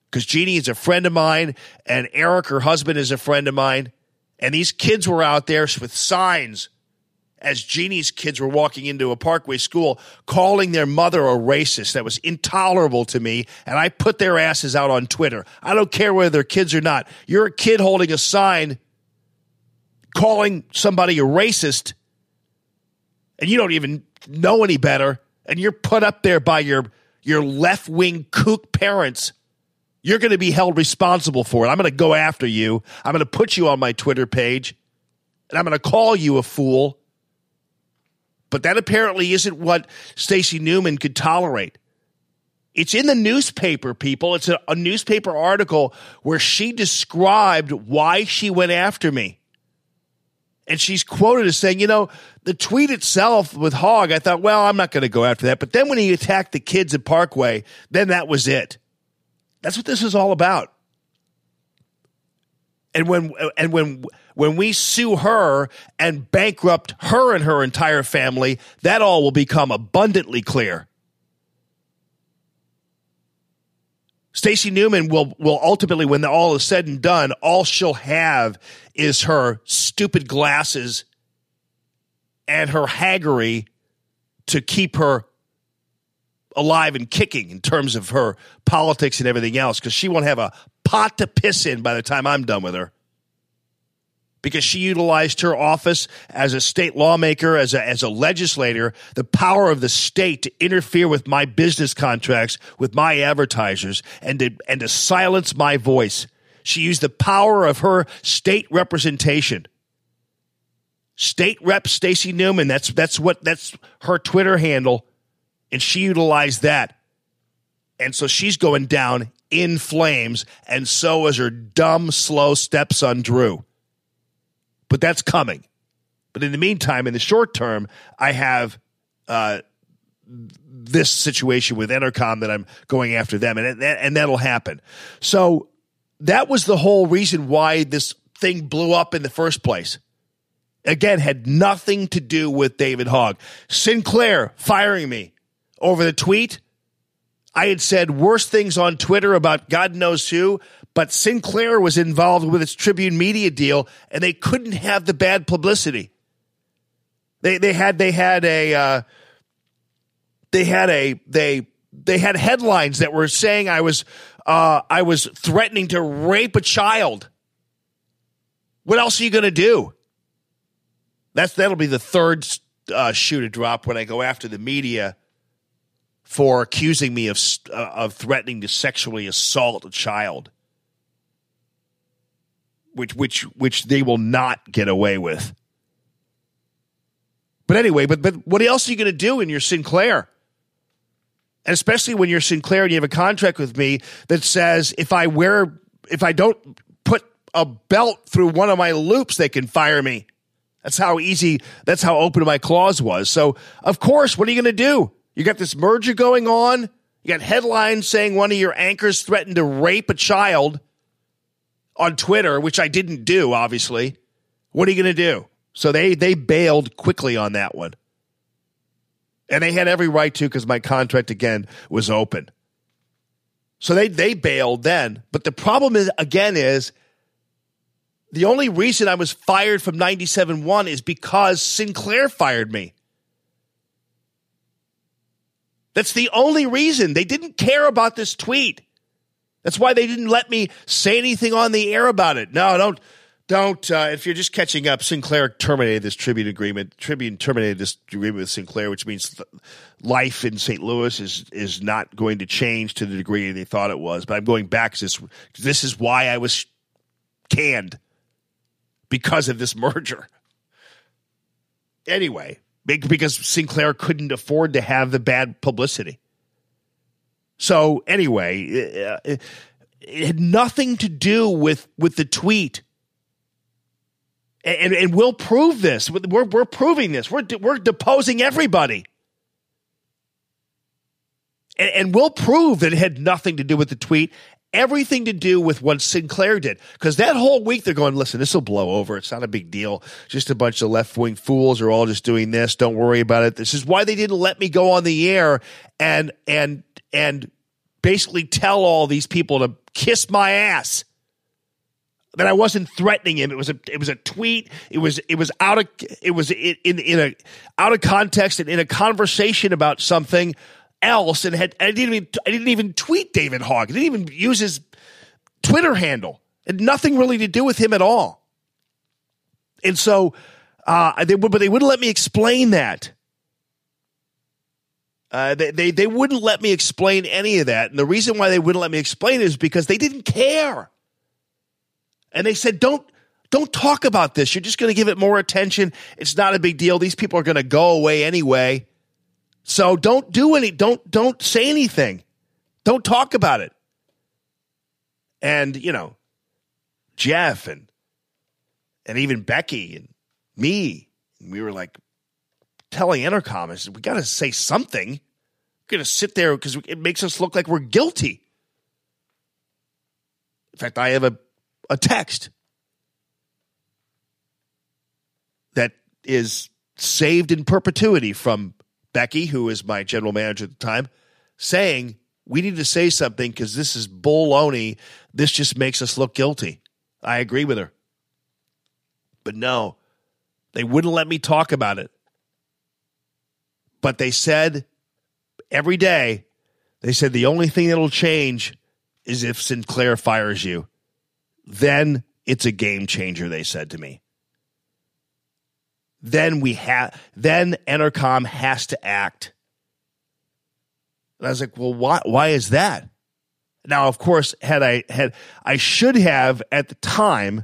Because Jeannie is a friend of mine, and Eric, her husband, is a friend of mine. And these kids were out there with signs as Jeannie's kids were walking into a Parkway school, calling their mother a racist. That was intolerable to me, and I put their asses out on Twitter. I don't care whether they're kids or not. You're a kid holding a sign calling somebody a racist, and you don't even know any better, and you're put up there by your, your left-wing kook parents You're going to be held responsible for it. I'm going to go after you. I'm going to put you on my Twitter page, and I'm going to call you a fool. But that apparently isn't what Stacey Newman could tolerate. It's in the newspaper, people. It's a, a newspaper article where she described why she went after me. And she's quoted as saying, you know, the tweet itself with Hogg, I thought, well, I'm not going to go after that. But then when he attacked the kids at Parkway, then that was it. That's what this is all about. And when and when when we sue her and bankrupt her and her entire family, that all will become abundantly clear. Stacey Newman will, will ultimately, when all is said and done, all she'll have is her stupid glasses and her haggery to keep her alive and kicking in terms of her politics and everything else, because she won't have a pot to piss in by the time I'm done with her, because she utilized her office as a state lawmaker, as a, as a legislator, the power of the state to interfere with my business contracts, with my advertisers, and to, and to silence my voice. She used the power of her state representation. State Rep Stacey Newman, that's, that's, what, that's her Twitter handle, and she utilized that. And so she's going down in flames, and so is her dumb, slow stepson, Drew. But that's coming. But in the meantime, in the short term, I have uh, this situation with Entercom that I'm going after them, and, and that'll happen. So that was the whole reason why this thing blew up in the first place. Again, had nothing to do with David Hogg. Sinclair firing me over the tweet. I had said worse things on Twitter about God knows who, but Sinclair was involved with its Tribune Media deal, and they couldn't have the bad publicity. They they had they had a uh, they had a they they had headlines that were saying I was uh, I was threatening to rape a child. What else are you going to do? That's that'll be the third uh, shoe to drop when I go after the media for accusing me of uh, of threatening to sexually assault a child, which which which they will not get away with. But anyway, but but what else are you going to do when you're Sinclair? And especially when you're Sinclair and you have a contract with me that says if I wear if I don't put a belt through one of my loops, they can fire me. That's how easy. That's how open my clause was. So of course, what are you going to do? You got this merger going on. You got headlines saying one of your anchors threatened to rape a child on Twitter, which I didn't do, obviously. What are you going to do? So they they bailed quickly on that one. And they had every right to, because my contract, again, was open. So they, they bailed then. But the problem, is again, is the only reason I was fired from ninety-seven point one is because Sinclair fired me. That's the only reason. They didn't care about this tweet. That's why they didn't let me say anything on the air about it. No, don't, don't. Uh, if you're just catching up, Sinclair terminated this Tribune agreement. Tribune terminated this agreement with Sinclair, which means life in Saint Louis is is not going to change to the degree they thought it was. But I'm going back to this. This is why I was canned, because of this merger. Anyway. Because Sinclair couldn't afford to have the bad publicity. So anyway, it, it had nothing to do with, with the tweet. And, and we'll prove this. We're, we're proving this. We're, we're deposing everybody. And, and we'll prove that it had nothing to do with the tweet, everything to do with what Sinclair did. Because that whole week they're going, listen, this will blow over. It's not a big deal. Just a bunch of left-wing fools are all just doing this. Don't worry about it. This is why they didn't let me go on the air and and and basically tell all these people to kiss my ass. That I wasn't threatening him. It was a it was a tweet. It was it was out of it was in in a out of context and in a conversation about something else, and had I didn't even I didn't even tweet David Hogg. I didn't even use his Twitter handle. It had nothing really to do with him at all. And so, uh, they would, but they wouldn't let me explain that. Uh, they, they, they wouldn't let me explain any of that. And the reason why they wouldn't let me explain it is because they didn't care. And they said, don't, don't talk about this. You're just going to give it more attention. It's not a big deal. These people are going to go away anyway. So don't do any, don't, don't say anything. Don't talk about it. And, you know, Jeff and, and even Becky and me, and we were like telling Entercom, I said, we got to say something. We're going to sit there because it makes us look like we're guilty. In fact, I have a, a text that is saved in perpetuity from Becky, who is my general manager at the time, saying, we need to say something because this is baloney. This just makes us look guilty. I agree with her. But no, they wouldn't let me talk about it. But they said every day, they said the only thing that'll change is if Sinclair fires you. Then it's a game changer, they said to me. Then we have, then Entercom has to act. And I was like, well, why, why is that? Now, of course, had I had, I should have at the time,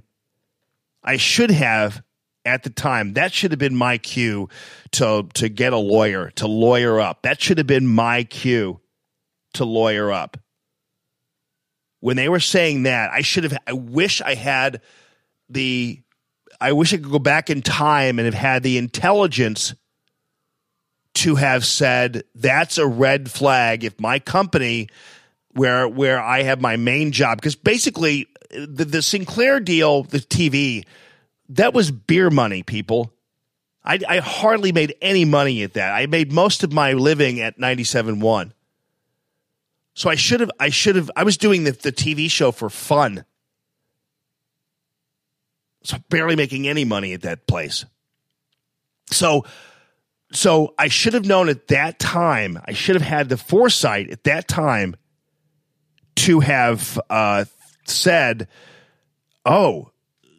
I should have at the time, that should have been my cue to, to get a lawyer, to lawyer up. That should have been my cue to lawyer up. When they were saying that, I should have, I wish I had the, I wish I could go back in time and have had the intelligence to have said, that's a red flag. If my company, where where I have my main job, because basically the, the Sinclair deal, the T V, that was beer money, people. I, I hardly made any money at that. I made most of my living at ninety-seven point one. So I should have, I should have, I was doing the, the T V show for fun. So barely making any money at that place. So, so I should have known at that time, I should have had the foresight at that time to have uh, said, oh,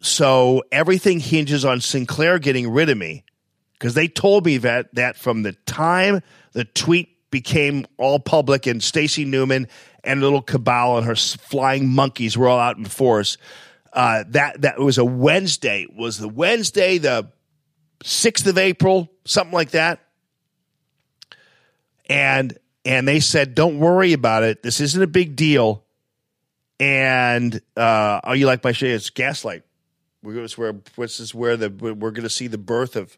so everything hinges on Sinclair getting rid of me. Because they told me that, that from the time the tweet became all public and Stacey Newman and little Cabal and her flying monkeys were all out in force, Uh, that, that was a Wednesday. It was the Wednesday, the sixth of April, something like that. And, and they said, don't worry about it. This isn't a big deal. And, uh, oh, you like my show? It's Gaslight. We're, it's where, this is where the, we're going to see the birth of,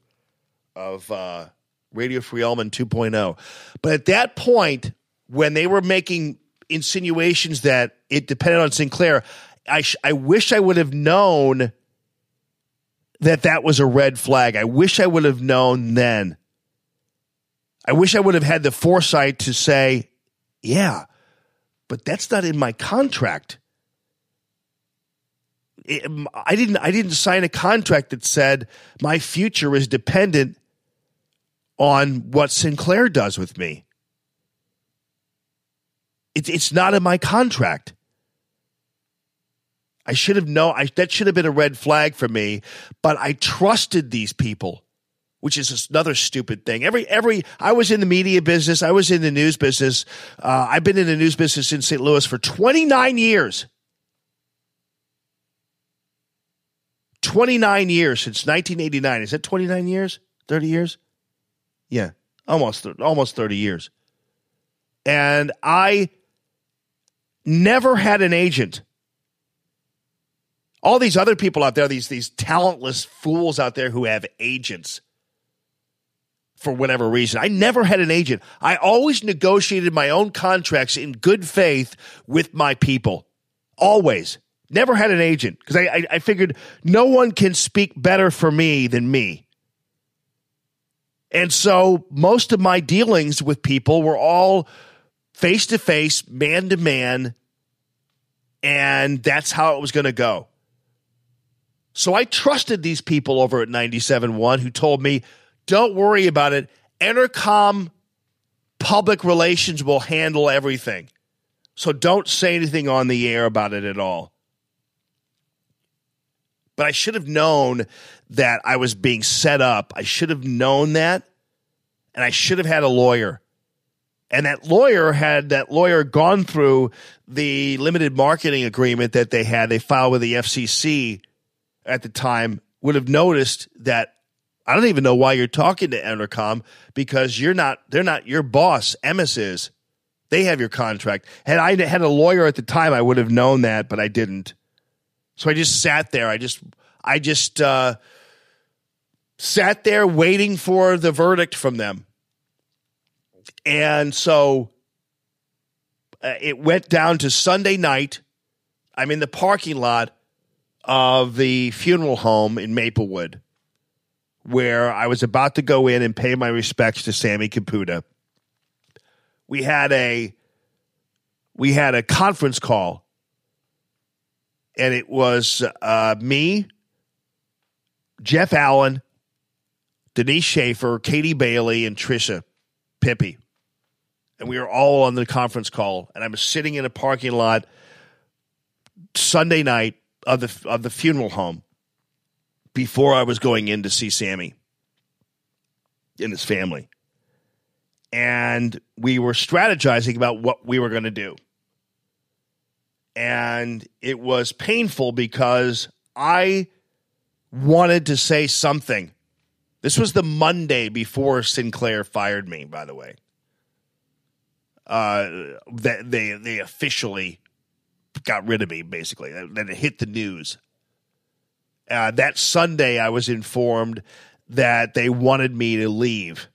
of, uh, Radio Free Almond two point oh. But at that point, when they were making insinuations that it depended on Sinclair, I, sh- I wish I would have known that that was a red flag. I wish I would have known then. I wish I would have had the foresight to say, yeah, but that's not in my contract. It, I didn't, I didn't sign a contract that said my future is dependent on what Sinclair does with me. It, it's not in my contract. I should have known, I, that should have been a red flag for me, but I trusted these people, which is another stupid thing. Every, every, I was in the media business. I was in the news business. Uh, I've been in the news business in Saint Louis for twenty-nine years. twenty-nine years since nineteen eighty-nine. Is that twenty-nine years? thirty years? Yeah, almost, almost thirty years. And I never had an agent. All these other people out there, these these talentless fools out there who have agents for whatever reason. I never had an agent. I always negotiated my own contracts in good faith with my people. Always. Never had an agent because I, I, I figured no one can speak better for me than me. And so most of my dealings with people were all face-to-face, man-to-man, and that's how it was going to go. So I trusted these people over at ninety-seven point one who told me, don't worry about it. Entercom public relations will handle everything. So don't say anything on the air about it at all. But I should have known that I was being set up. I should have known that. And I should have had a lawyer. And that lawyer had that lawyer gone through the limited marketing agreement that they had, they filed with the F C C at the time, would have noticed that I don't even know why you're talking to Entercom because you're not, they're not your boss. Emmis is. They have your contract. Had I had a lawyer at the time, I would have known that, but I didn't. So I just sat there. I just, I just uh, sat there waiting for the verdict from them. And so uh, it went down to Sunday night. I'm in the parking lot of the funeral home in Maplewood, where I was about to go in and pay my respects to Sammy Caputa. We had a we had a conference call, and it was uh, me, Jeff Allen, Denise Schaefer, Katie Bailey, and Trisha Pippi. And we were all on the conference call, and I was sitting in a parking lot Sunday night of the of the funeral home before I was going in to see Sammy and his family. And we were strategizing about what we were going to do. And it was painful because I wanted to say something. This was the Monday before Sinclair fired me, by the way. Uh, that they, they officially got rid of me, basically. Then it hit the news. Uh, that Sunday, I was informed that they wanted me to leave.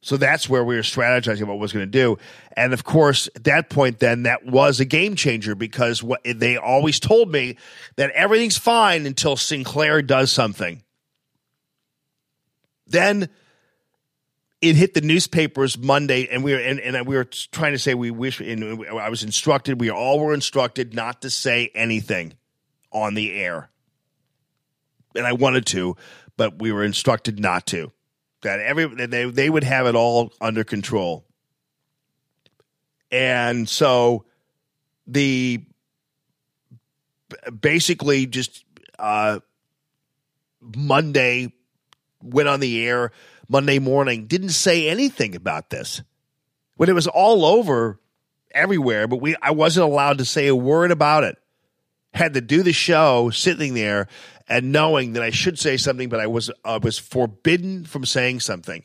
So that's where we were strategizing about what I was going to do. And, of course, at that point then, that was a game changer because what, they always told me that everything's fine until Sinclair does something. Then it hit the newspapers Monday, and we were, and, and we were trying to say we wish – and I was instructed. We all were instructed not to say anything on the air. And I wanted to, but we were instructed not to. That every they they would have it all under control. And so the basically just uh, Monday went on the air Monday morning, didn't say anything about this. When it was all over everywhere, but we I wasn't allowed to say a word about it. Had to do the show sitting there and knowing that I should say something, but I was uh, was forbidden from saying something.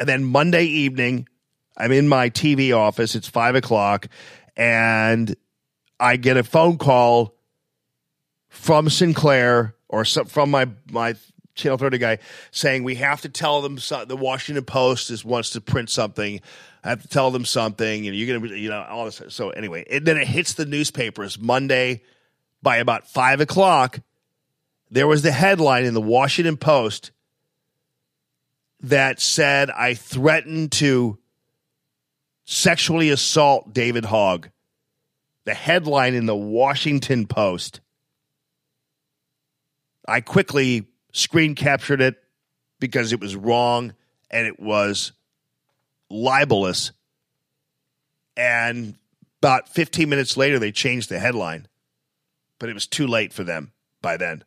And then Monday evening, I'm in my T V office. It's five o'clock, and I get a phone call from Sinclair or some, from my, my Channel thirty guy saying, we have to tell them so, the Washington Post is, wants to print something. I have to tell them something, and you're going to, you know, all this. So anyway, and then it hits the newspapers Monday by about five o'clock. There was the headline in the Washington Post that said, I threatened to sexually assault David Hogg. The headline in the Washington Post. I quickly screen captured it because it was wrong and it was libelous. And about fifteen minutes later, they changed the headline, but it was too late for them by then.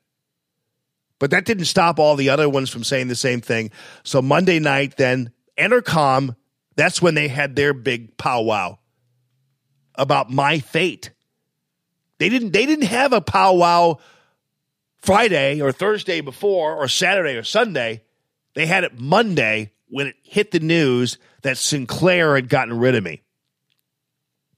But that didn't stop all the other ones from saying the same thing. So Monday night, then, Entercom, that's when they had their big powwow about my fate. They didn't, they didn't have a powwow Friday or Thursday before or Saturday or Sunday. They had it Monday when it hit the news that Sinclair had gotten rid of me.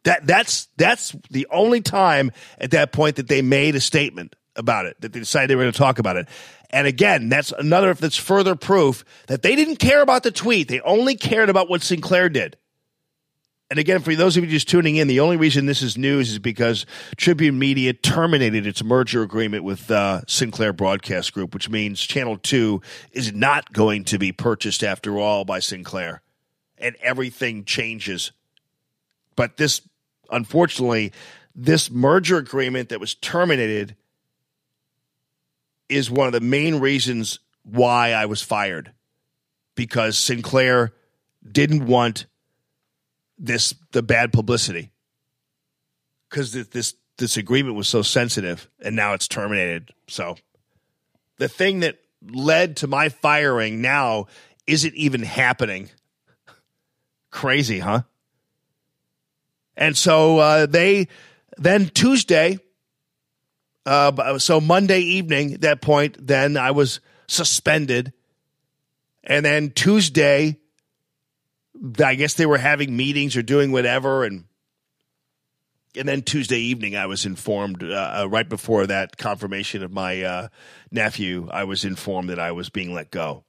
That that's that's the only time at that point that they made a statement about it, that they decided they were going to talk about it. And again, that's another, that's further proof that they didn't care about the tweet. They only cared about what Sinclair did. And again, for those of you just tuning in, the only reason this is news is because Tribune Media terminated its merger agreement with uh, Sinclair Broadcast Group, which means Channel two is not going to be purchased after all by Sinclair. And everything changes. But this, unfortunately, this merger agreement that was terminated is one of the main reasons why I was fired. Because Sinclair didn't want This the bad publicity, because this, this this agreement was so sensitive, and now it's terminated. So the thing that led to my firing now isn't even happening. Crazy, huh? And so uh, they then Tuesday, uh, so Monday evening, at that point, then I was suspended. And then Tuesday, I guess they were having meetings or doing whatever. And and then Tuesday evening, I was informed, uh, right before that confirmation of my uh, nephew, I was informed that I was being let go.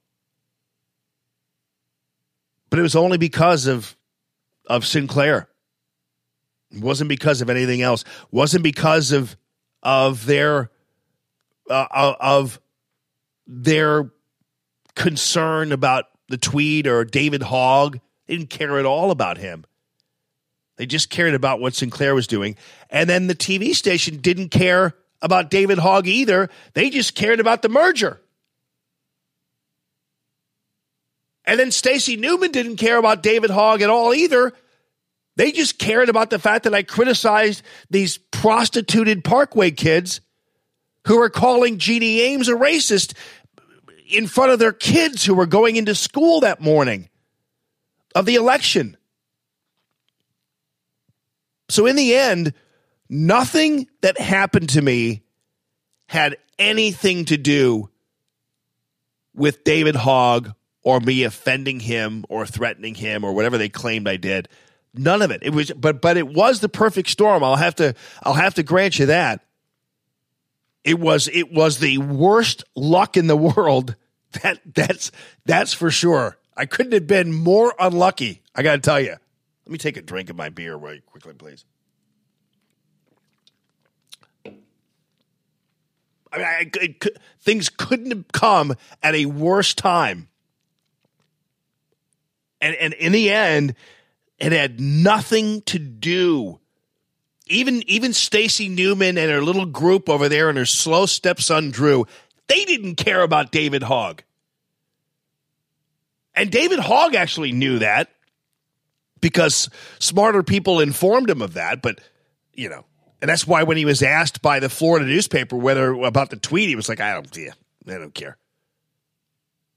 But it was only because of of Sinclair. It wasn't because of anything else. It wasn't because of of their uh, of their concern about the Tweed or David Hogg. They didn't care at all about him. They just cared about what Sinclair was doing. And then the T V station didn't care about David Hogg either. They just cared about the merger. And then Stacey Newman didn't care about David Hogg at all either. They just cared about the fact that I criticized these prostituted Parkway kids who were calling Jeannie Ames a racist in front of their kids who were going into school that morning of the election. So in the end, nothing that happened to me had anything to do with David Hogg or me offending him or threatening him or whatever they claimed I did. None of it. It was, but but it was the perfect storm. I'll have to I'll have to grant you that. It was it was the worst luck in the world. That that's that's for sure. I couldn't have been more unlucky. I got to tell you. Let me take a drink of my beer right quickly, please. I mean, I, it, it, things couldn't have come at a worse time. And and in the end, it had nothing to do. Even even Stacey Newman and her little group over there and her slow stepson, Drew, they didn't care about David Hogg. And David Hogg actually knew that because smarter people informed him of that. But, you know, and that's why when he was asked by the Florida newspaper whether about the tweet, he was like, I don't, yeah, I don't care.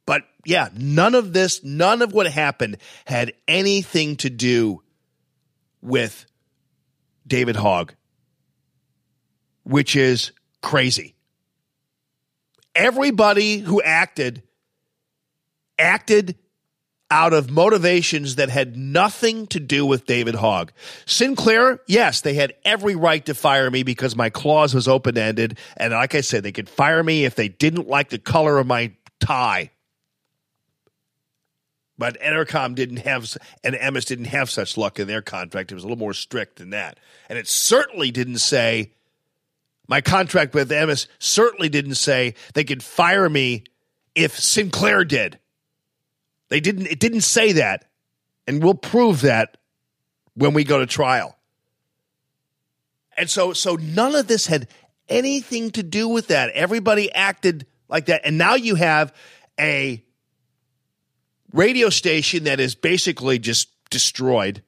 But, yeah, none of this, none of what happened had anything to do with David Hogg, which is crazy. Everybody who acted, acted out of motivations that had nothing to do with David Hogg. Sinclair, yes, they had every right to fire me because my clause was open-ended. And like I said, they could fire me if they didn't like the color of my tie. But Entercom didn't have, and Emmis didn't have such luck in their contract. It was a little more strict than that. And it certainly didn't say, my contract with Emmis certainly didn't say they could fire me if Sinclair did. They didn't, it didn't say that. And we'll prove that when we go to trial. And so, so none of this had anything to do with that. Everybody acted like that. And now you have a radio station that is basically just destroyed,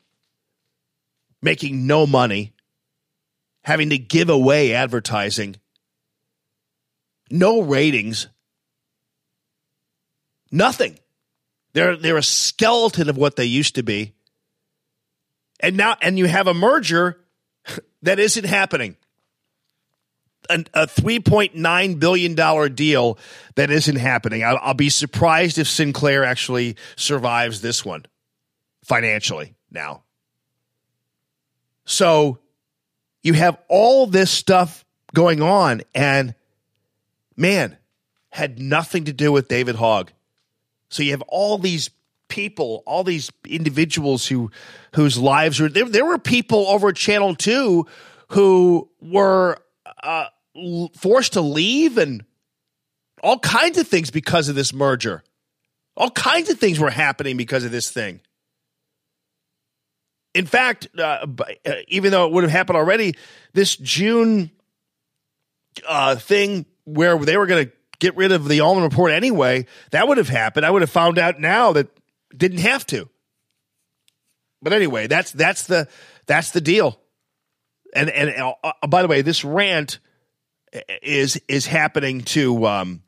making no money, having to give away advertising, no ratings, nothing. They're they're a skeleton of what they used to be. And now and you have a merger that isn't happening. An, a three point nine billion dollars deal that isn't happening. I'll, I'll be surprised if Sinclair actually survives this one financially now. So you have all this stuff going on and, man, had nothing to do with David Hogg. So you have all these people, all these individuals who whose lives were there. There were people over at Channel two who were Uh, forced to leave and all kinds of things because of this merger. All kinds of things were happening because of this thing. In fact, uh, even though it would have happened already, this June uh, thing where they were going to get rid of the Allman Report anyway, that would have happened. I would have found out now that didn't have to. But anyway, that's that's the that's the deal. And and uh, by the way, this rant is is happening to um,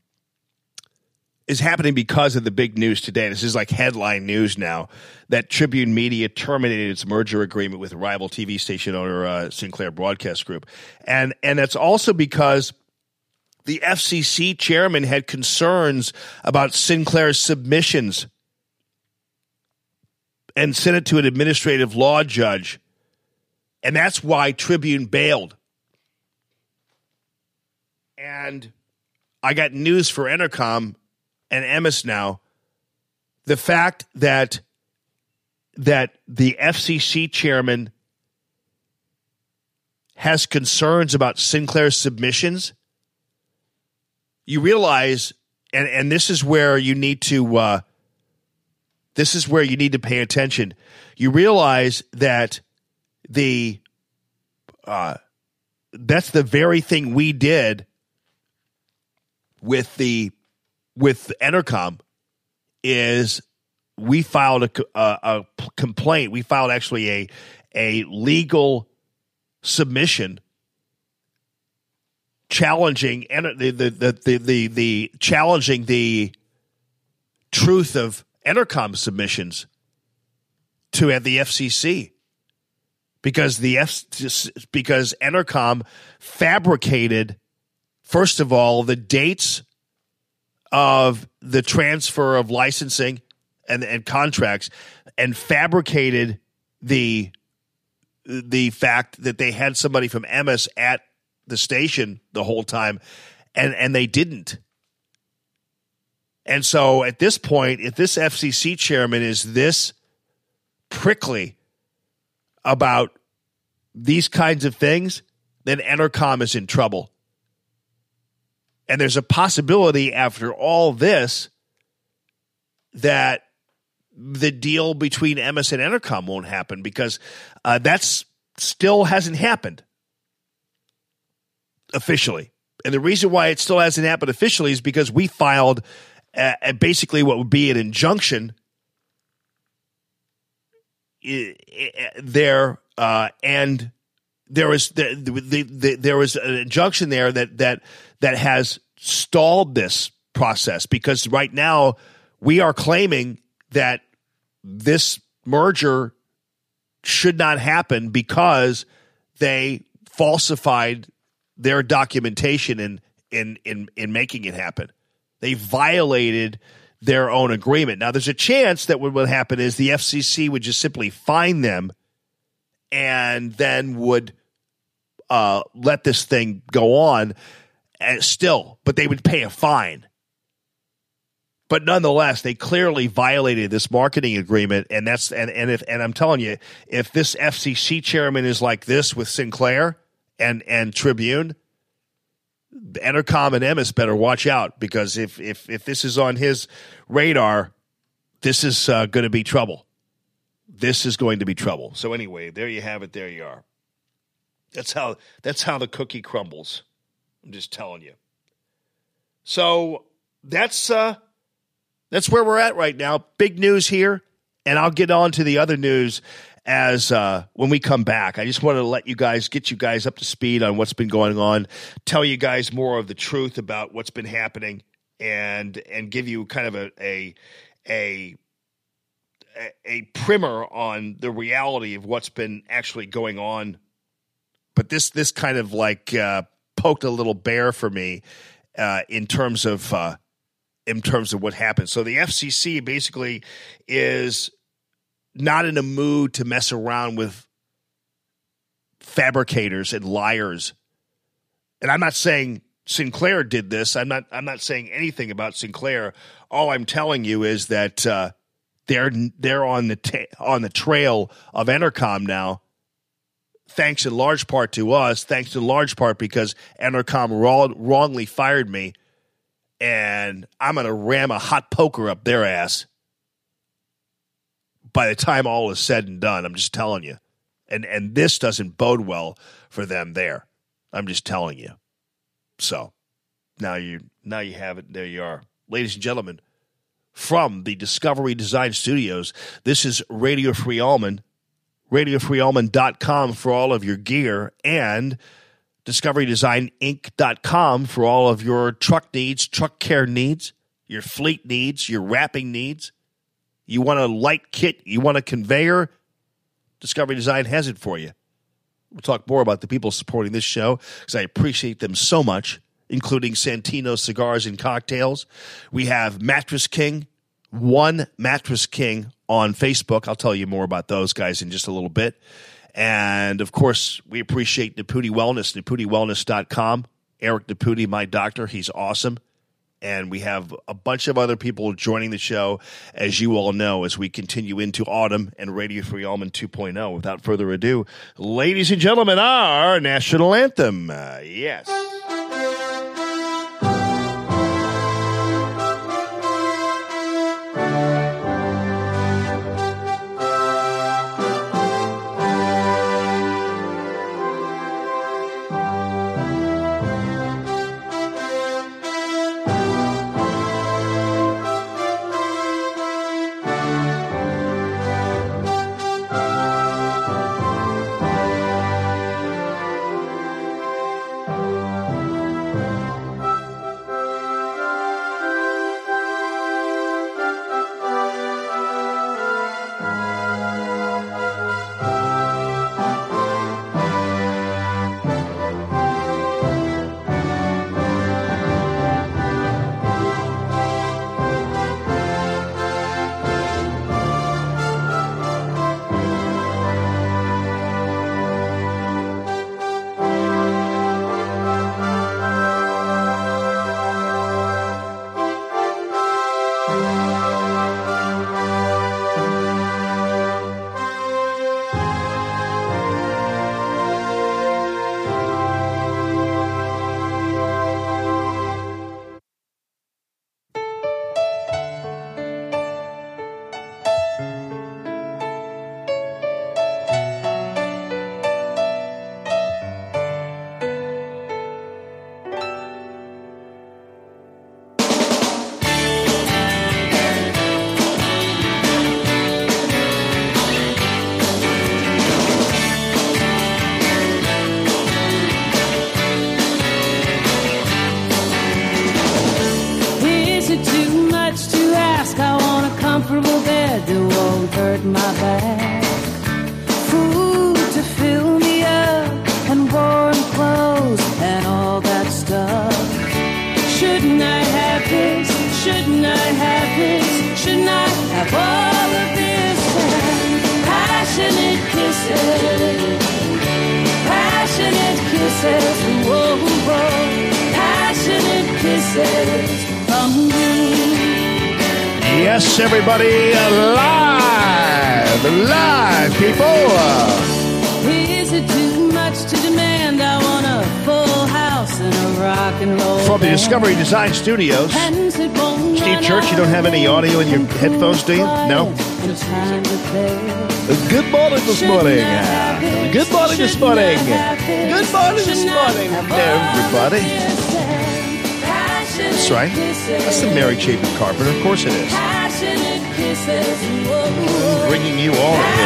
is happening because of the big news today. This is like headline news now that Tribune Media terminated its merger agreement with rival T V station owner uh, Sinclair Broadcast Group. And and that's also because the F C C chairman had concerns about Sinclair's submissions and sent it to an administrative law judge. And that's why Tribune bailed. And I got news for Entercom and Emmis now. The fact that that the F C C chairman has concerns about Sinclair's submissions, you realize, and, and this is where you need to uh, this is where you need to pay attention. You realize that the uh, that's the very thing we did with the with Entercom, is we filed a, a, a complaint. We filed actually a a legal submission challenging and the the the the, the, the challenging the truth of Entercom submissions to at the F C C, because the F because Entercom fabricated, first of all, the dates of the transfer of licensing and, and contracts, and fabricated the the fact that they had somebody from Emmis at the station the whole time, and, and they didn't. And so at this point, if this F C C chairman is this prickly about these kinds of things, then Entercom is in trouble. And there's a possibility after all this that the deal between Emmis and Entercom won't happen, because uh, that's still hasn't happened officially. And the reason why it still hasn't happened officially is because we filed uh, basically what would be an injunction there, uh, and there was the, the, the, there was an injunction there that that that has stalled this process, because right now we are claiming that this merger should not happen because they falsified their documentation in in in, in making it happen. They violated their own agreement. Now, there's a chance that what would happen is the F C C would just simply fine them and then would Uh, let this thing go on and still, but they would pay a fine. But nonetheless, they clearly violated this marketing agreement, and that's and, and if and I'm telling you, if this F C C chairman is like this with Sinclair and and Tribune, Entercom and Emmis better watch out, because if if if this is on his radar, this is uh, going to be trouble. This is going to be trouble. So anyway, there you have it. There you are. That's how that's how the cookie crumbles. I'm just telling you. So that's uh, that's where we're at right now. Big news here, and I'll get on to the other news as uh, when we come back. I just want to let you guys get you guys up to speed on what's been going on, tell you guys more of the truth about what's been happening, and and give you kind of a a a. a primer on the reality of what's been actually going on. But this this kind of like uh, poked a little bear for me uh, in terms of uh, in terms of what happened. So the F C C basically is not in a mood to mess around with fabricators and liars. And I'm not saying Sinclair did this. I'm not I'm not saying anything about Sinclair. All I'm telling you is that uh, they're they're on the ta- on the trail of Entercom now. Thanks in large part to us, thanks in large part because Entercom wrong, wrongly fired me, and I'm going to ram a hot poker up their ass by the time all is said and done. I'm just telling you. And and this doesn't bode well for them there. I'm just telling you. So now you now you have it. There you are. Ladies and gentlemen, from the Discovery Design Studios, this is Radio Free Almond. radio free almond dot com for all of your gear, and discovery design inc dot com for all of your truck needs, truck care needs, your fleet needs, your wrapping needs. You want a light kit, you want a conveyor, Discovery Design has it for you. We'll talk more about the people supporting this show because I appreciate them so much, including Santino Cigars and Cocktails. We have Mattress King, one Mattress King on Facebook. I'll tell you more about those guys in just a little bit. And, of course, we appreciate Naputi Wellness, naputi wellness dot com. Eric Naputi, my doctor, he's awesome. And we have a bunch of other people joining the show, as you all know, as we continue into autumn and Radio Free Almond two point oh. Without further ado, ladies and gentlemen, our national anthem. Uh, yes. Discovery Design Studios. Steve Church, you don't have any audio in your headphones, do you? No? Good morning this morning. Good morning this morning. Good morning this morning, everybody. That's right. That's the Mary Chapin Carpenter. Of course it is. I'm bringing you all of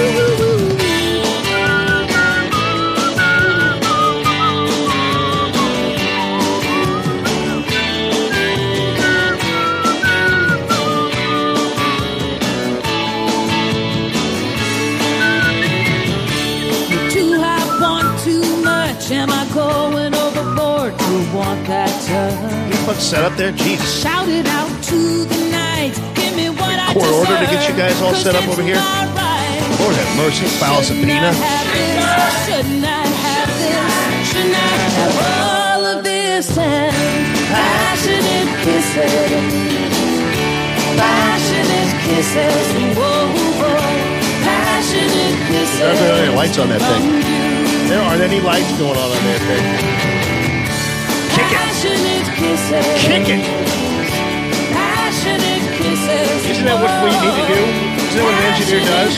this. Set up there, Jesus. Shout it out to the night. Give me what I court order to get you guys all set up over here. Right. Lord have mercy, foul subpoena. Should not have this. Should not have all of this. Passionate kisses. Passionate kisses. Whoa, whoa. Passionate kisses. There aren't any lights on that thing. There aren't any lights going on on that thing. Kick it. Kick it. Isn't that what we need to do? Isn't that what an engineer does?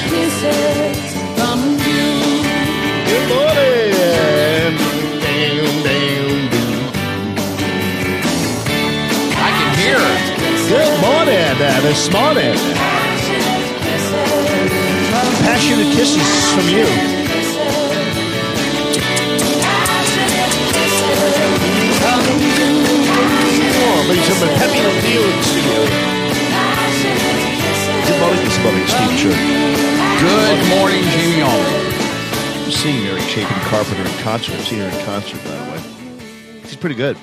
Good morning. I can hear her. Good morning this morning. Passionate kisses from you. Healing Studio. Good morning, Steve Church. Good morning, Jamie Allman. I'm seeing Eric Chapin Carpenter in concert. I've seen her in concert, by the way. She's pretty good.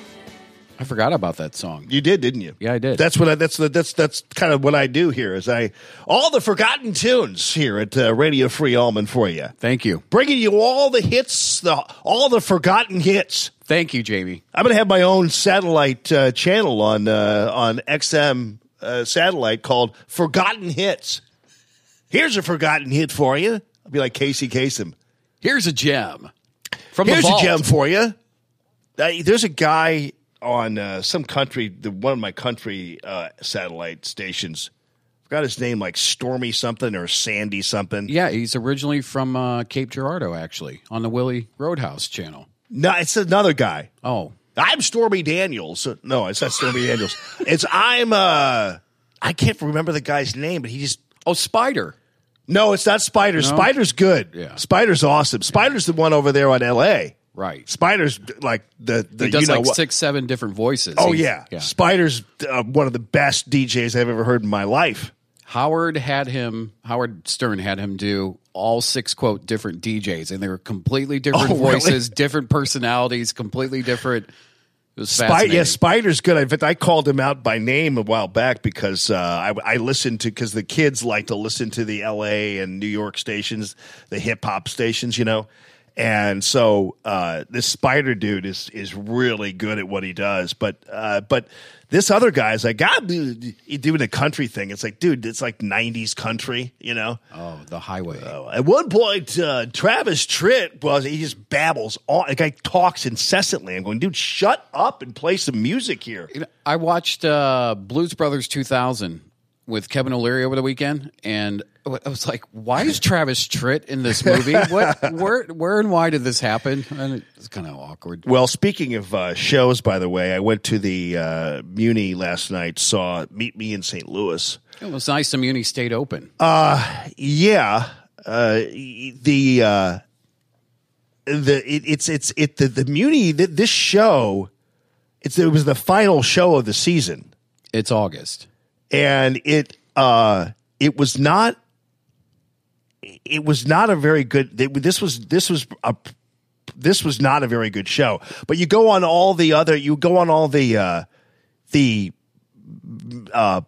I forgot about that song. You did, didn't you? Yeah, I did. That's what I, that's that's that's kind of what I do here. Is I all the forgotten tunes here at uh, Radio Free Almond for you. Thank you, bringing you all the hits, the all the forgotten hits. Thank you, Jamie. I'm going to have my own satellite uh, channel on uh, on X M uh, satellite called Forgotten Hits. Here's a forgotten hit for you. I'll be like Casey Kasem. Here's a gem from Here's the vault. a gem for you. Uh, there's a guy on uh, some country, the, one of my country uh, satellite stations. I forgot his name, like Stormy something or Sandy something. Yeah, he's originally from uh, Cape Girardeau, actually, on the Willie Roadhouse channel. No, it's another guy. Oh. I'm Stormy Daniels. No, it's not Stormy Daniels. It's I'm, uh, I can't remember the guy's name, but he just. Oh, Spider. No, it's not Spider. No? Spider's good. Yeah. Spider's awesome. Spider's yeah. the one over there on L A Right. Spider's like the, the he does you know, like six, seven different voices. Oh, yeah. yeah. Spider's uh, one of the best D Js I've ever heard in my life. Howard had him, Howard Stern had him do all six, quote, different D Js, and they were completely different oh, voices, really? different personalities, completely different. It was fascinating. Yeah, Spider's good. In fact, I called him out by name a while back because uh, I, I listened to, because the kids like to listen to the L A and New York stations, the hip hop stations, you know. And so uh, this Spider dude is is really good at what he does, but uh, but this other guy is like, God, dude, you're doing a country thing. It's like, dude, it's like nineties country, you know? Oh, the highway. Uh, at one point, uh, Travis Tritt was he just babbles all. The guy talks incessantly. I'm going, dude, shut up and play some music here. I watched uh, Blues Brothers two thousand with Kevin O'Leary over the weekend, and I was like, why is Travis Tritt in this movie? What, where, where and why did this happen? And it's kind of awkward. Well, speaking of uh, shows, by the way, I went to the uh, Muni last night, saw Meet Me in Saint Louis. It was nice the Muni stayed open. Uh, yeah. Uh, the uh, the it, it's it's it the, the Muni, the, this show, it's, it was the final show of the season. It's August. And it uh, it was not it was not a very good this was this was a this was not a very good show. But you go on all the other you go on all the uh, the uh,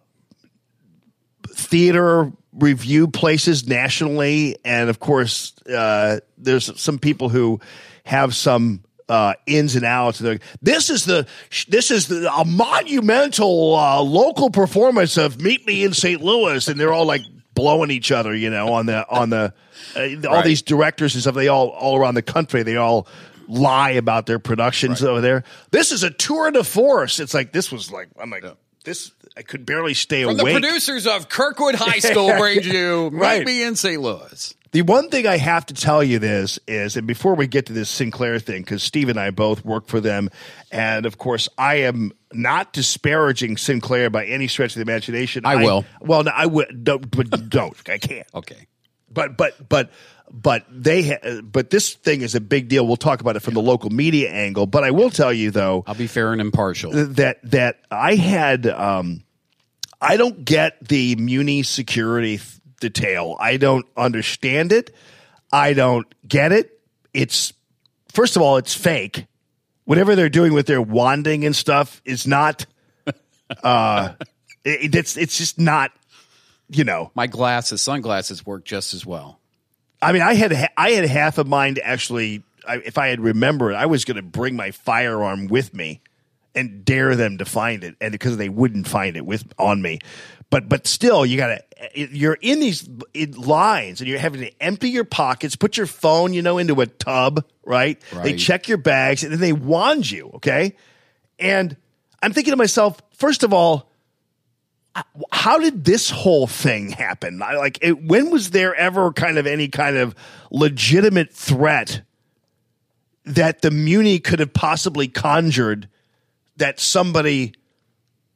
theater review places nationally, and of course uh, there's some people who have some Uh, ins and outs. This is the this is the, a monumental uh, local performance of Meet Me in Saint Louis, and they're all like blowing each other, you know, on the on the uh, all right. these directors and stuff. They all all around the country. They all lie about their productions right. over there. This is a tour de force. It's like this was like I'm like yeah. this. I could barely stay awake. From awake. The producers of Kirkwood High School brings you Meet right. Me in Saint Louis. The one thing I have to tell you this is, and before we get to this Sinclair thing, because Steve and I both work for them, and of course I am not disparaging Sinclair by any stretch of the imagination. I, I will. Well, no, I would don't, but don't. I can't. Okay. But but but but they ha- but this thing is a big deal. We'll talk about it from the local media angle. But I will tell you though, I'll be fair and impartial. That that I had. Um, I don't get the Muni security Th- detail. I don't understand it. I don't get it. It's, first of all, it's fake. Whatever they're doing with their wanding and stuff is not, uh, it, it's, it's just not, you know. My glasses, sunglasses work just as well. I mean, I had, I had half a mind actually, I, if I had remembered, I was going to bring my firearm with me and dare them to find it, and because they wouldn't find it with on me. But but still, you gotta. You're in these lines, and you're having to empty your pockets, put your phone, you know, into a tub, right? right? They check your bags, and then they wand you. Okay, and I'm thinking to myself, first of all, how did this whole thing happen? I, like, it, when was there ever kind of any kind of legitimate threat that the Muni could have possibly conjured that somebody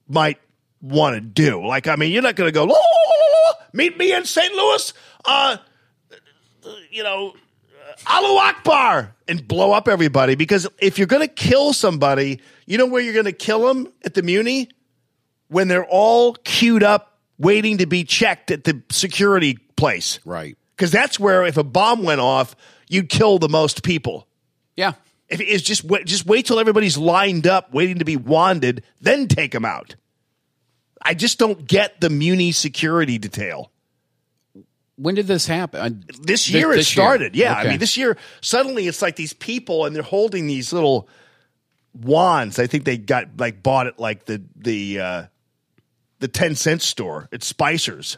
might want to do? Like, I mean, you're not going to go, la, la, la, la, meet me in Saint Louis, uh, you know, Allahu Akbar, and blow up everybody. Because if you're going to kill somebody, you know where you're going to kill them at the Muni? when they're all queued up waiting to be checked at the security place. Right. Because that's where, if a bomb went off, you'd kill the most people. Yeah. If it's just wait, just wait till everybody's lined up, waiting to be wanded, then take them out. I just don't get the muni security detail. When did this happen? This year this, it this started. Year. Yeah, okay. I mean, this year, suddenly it's like these people, and they're holding these little wands. I think they got like bought at like the the uh, the ten cent store at Spicer's.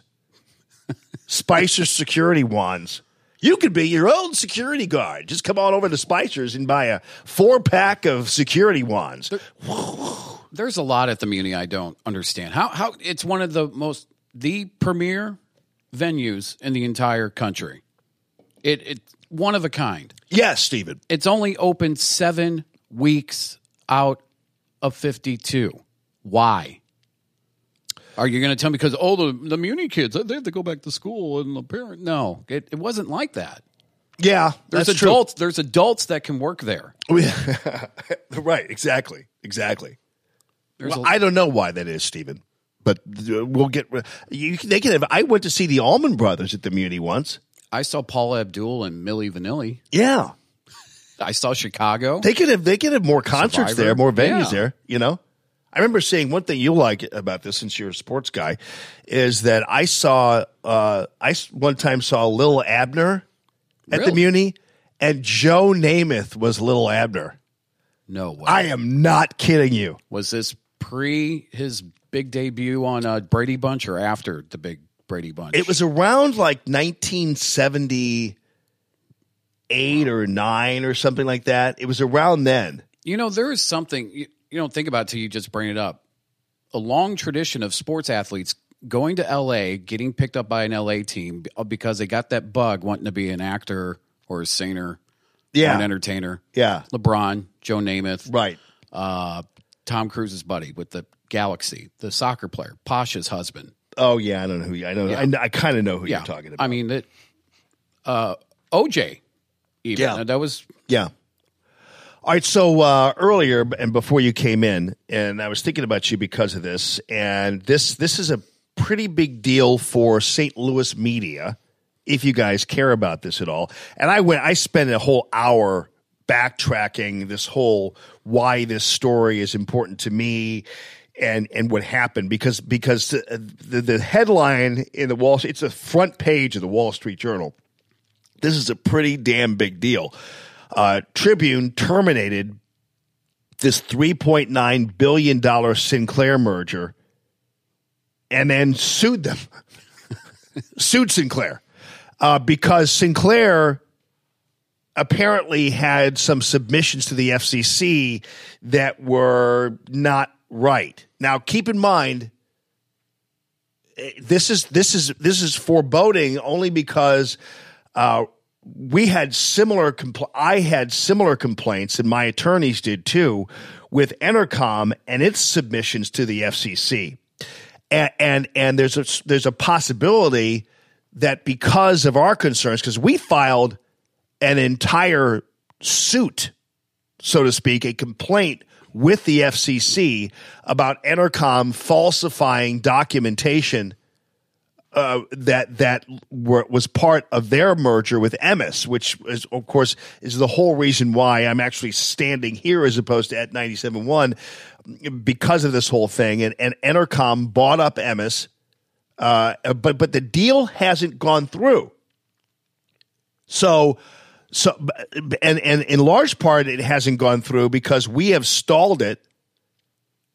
Spicer's security wands. You could be your own security guard. Just come on over to Spicer's and buy a four pack of security wands. There, there's a lot at the Muni I don't understand. How how it's one of the most the premier venues in the entire country. It it's one of a kind. Yes, Stephen. It's only open seven weeks out of fifty-two. Why? Are you going to tell me because, oh, the, the Muni kids, they have to go back to school and the parent? No, it, it wasn't like that. Yeah, there's that's adults. True. There's adults that can work there. Oh, yeah. Right, exactly, exactly. Well, a- I don't know why that is, Stephen, but we'll get you, they can have. I went to see the Allman Brothers at the Muni once. I saw Paula Abdul and Milli Vanilli. Yeah, I saw Chicago. They could have. They could have more concerts Survivor. There, more venues yeah. there. You know. I remember saying one thing you like about this, since you're a sports guy, is that I saw uh, I one time saw Lil Abner at really? the Muni, and Joe Namath was Lil Abner. No way! I am not kidding you. Was this pre his big debut on uh, Brady Bunch or after the big Brady Bunch? It was around like nineteen seventy-eight or nine or something like that. It was around then. You know, there is something. You don't think about it till you just bring it up. A long tradition of sports athletes going to L A, getting picked up by an L A team because they got that bug wanting to be an actor or a singer yeah. or an entertainer. Yeah. LeBron, Joe Namath. Right. Uh, Tom Cruise's buddy with the Galaxy, the soccer player, Pasha's husband. Oh, yeah. I don't know who you I know. Yeah. I, I kind of know who yeah. you're talking about. I mean, it, uh, O J even. Yeah. That was. Yeah. All right, so uh, earlier and before you came in, and I was thinking about you because of this, and this this is a pretty big deal for Saint Louis media, if you guys care about this at all. And I went, I spent a whole hour backtracking this whole why this story is important to me, and and what happened because because the the, the headline in the Wall Street, it's a front page of the Wall Street Journal. This is a pretty damn big deal. Uh, Tribune terminated this three point nine billion dollars Sinclair merger and then sued them, sued Sinclair, uh, because Sinclair apparently had some submissions to the F C C that were not right. Now, keep in mind, this is this is this is foreboding only because. Uh, We had similar compl- I had similar complaints, and my attorneys did too, with Entercom and its submissions to the F C C. And and, and there's a, there's a possibility that because of our concerns, because we filed an entire suit, so to speak, a complaint with the F C C about Entercom falsifying documentation. Uh, that that were, was part of their merger with Emmis, which, is, of course, is the whole reason why I'm actually standing here as opposed to at ninety-seven point one because of this whole thing. And, and Entercom bought up Emmis, uh, but but the deal hasn't gone through. So, so and, and in large part, it hasn't gone through because we have stalled it,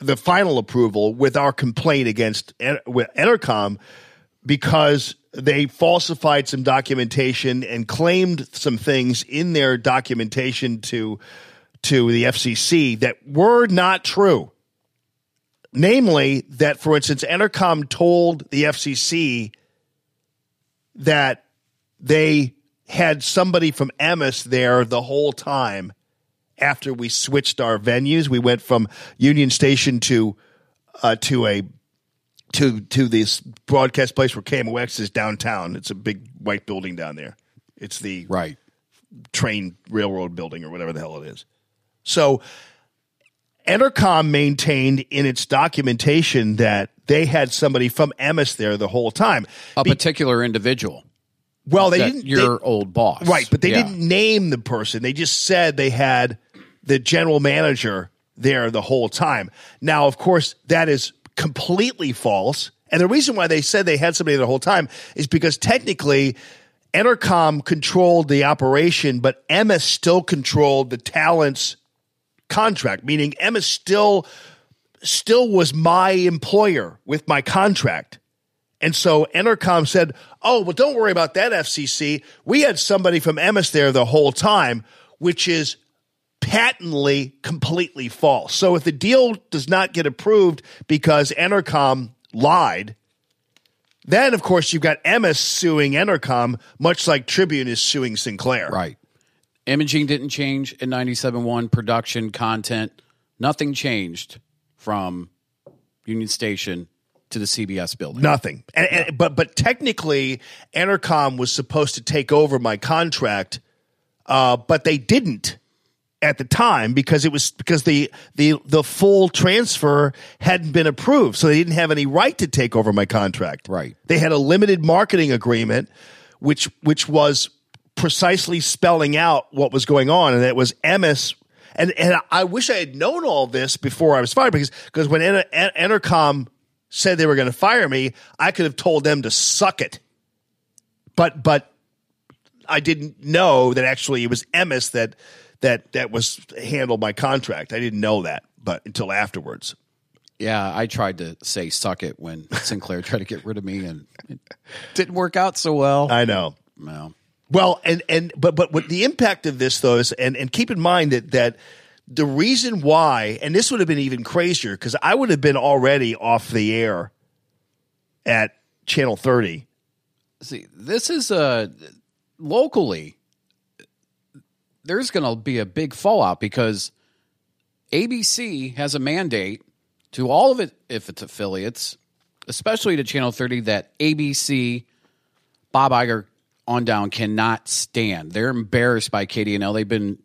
the final approval, with our complaint against with Entercom, because they falsified some documentation and claimed some things in their documentation to to the F C C that were not true. Namely, that, for instance, Entercom told the F C C that they had somebody from Emmis there the whole time after we switched our venues. We went from Union Station to uh, to a... to to this broadcast place where K M O X is downtown. It's a big white building down there. It's the right train railroad building or whatever the hell it is. So Entercom maintained in its documentation that they had somebody from Emmis there the whole time. A Be- particular individual. Well, they didn't. Your they, old boss. Right, but they yeah. didn't name the person. They just said they had the general manager there the whole time. Now, of course, that is completely false. And the reason why they said they had somebody there the whole time is because technically Entercom controlled the operation, but Emmis still controlled the talent's contract, meaning Emmis still still was my employer with my contract. And so Entercom said, oh, well, don't worry about that, F C C. We had somebody from Emmis there the whole time, which is patently completely false. So if the deal does not get approved because Entercom lied, then, of course, you've got Emmis suing Entercom, much like Tribune is suing Sinclair. Right. Imaging didn't change in ninety-seven point one. Production, content, nothing changed from Union Station to the C B S building. Nothing. And, no. and, but but technically, Entercom was supposed to take over my contract, uh, but they didn't at the time because it was because the the the full transfer hadn't been approved, so they didn't have any right to take over my contract. Right. They had a limited marketing agreement, which which was precisely spelling out what was going on, and it was Emmis. And and I wish I had known all this before I was fired, because because when Enter, Entercom said they were going to fire me, I could have told them to suck it. But but I didn't know that actually it was Emmis that that that was handled my contract. I didn't know that, but until afterwards. Yeah, I tried to say suck it when Sinclair tried to get rid of me, and it didn't work out so well. I know. Well, well and, and but but what the impact of this though is, and, and keep in mind that that the reason why, and this would have been even crazier, because I would have been already off the air at Channel thirty. See, this is uh, locally, there's going to be a big fallout because A B C has a mandate to all of it, if its affiliates, especially to Channel thirty, that A B C, Bob Iger on down, cannot stand. They're embarrassed by K D N L. They've been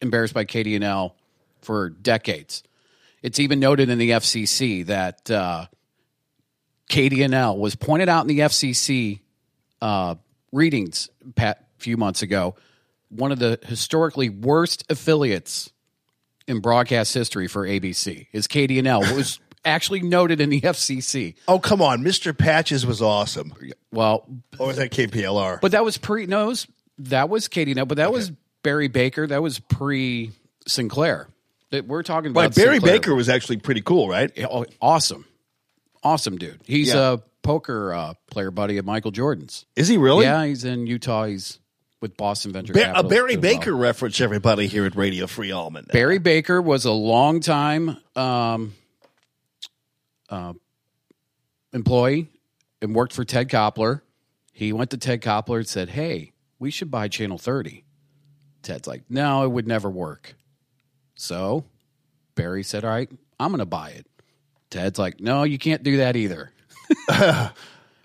embarrassed by K D N L for decades. It's even noted in the F C C that uh, K D N L was pointed out in the F C C uh, readings a few months ago, one of the historically worst affiliates in broadcast history for A B C is K D N L. It was actually noted in the F C C. Oh, come on. Mister Patches was awesome. Well, or was that K P L R? But that was pre... No, was, that was K D N L, but that okay. was... Barry Baker, that was pre-Sinclair. We're talking about right, Barry Sinclair. Baker was actually pretty cool, right? Awesome. Awesome dude. He's yeah. a poker uh, player buddy of Michael Jordan's. Is he really? Yeah, he's in Utah. He's with Boston Venture ba- Capital. A Barry Baker well. reference, everybody, here at Radio Free Almond. Barry Baker was a long-time um, uh, employee and worked for Ted Koppler. He went to Ted Koppler and said, hey, we should buy Channel thirty. Ted's like, no, it would never work. So Barry said, all right, I'm going to buy it. Ted's like, no, you can't do that either.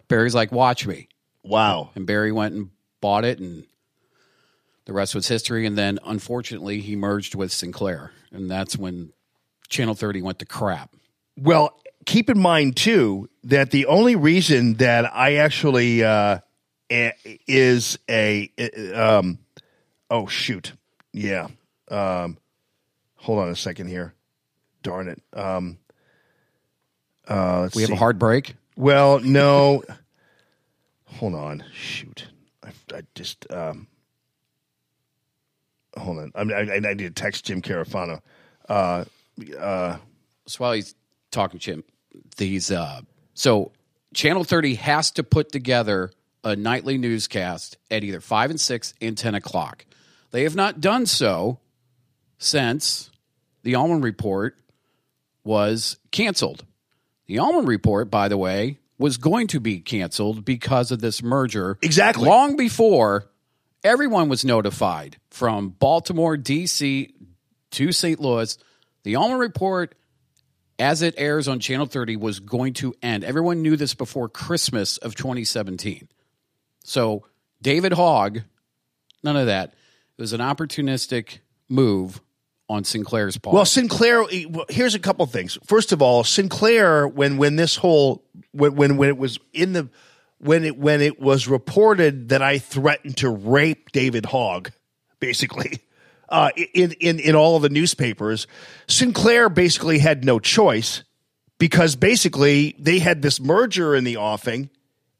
Barry's like, watch me. Wow. And Barry went and bought it, and the rest was history. And then, unfortunately, he merged with Sinclair, and that's when Channel thirty went to crap. Well, keep in mind, too, that the only reason that I actually uh, is a um, – Oh, shoot. Yeah. Um, hold on a second here. Darn it. Um, uh, let's we have see. a hard break? Well, no. Hold on. Shoot. I, I just... Um, hold on. I, I, I need to text Jim Carafano. Uh, uh, so while he's talking, Jim, these... Uh, so Channel thirty has to put together a nightly newscast at either five and six and ten o'clock. They have not done so since the Allman Report was canceled. The Allman Report, by the way, was going to be canceled because of this merger. Exactly. Long before everyone was notified from Baltimore, D C to Saint Louis, the Allman Report, as it airs on Channel thirty, was going to end. Everyone knew this before Christmas of twenty seventeen. So David Hogg, none of that. It was an opportunistic move on Sinclair's part? Well, Sinclair, here's a couple things. First of all, Sinclair, when when this whole when when, when it was in the when it when it was reported that I threatened to rape David Hogg, basically. Uh, in, in, in all of the newspapers, Sinclair basically had no choice because basically they had this merger in the offing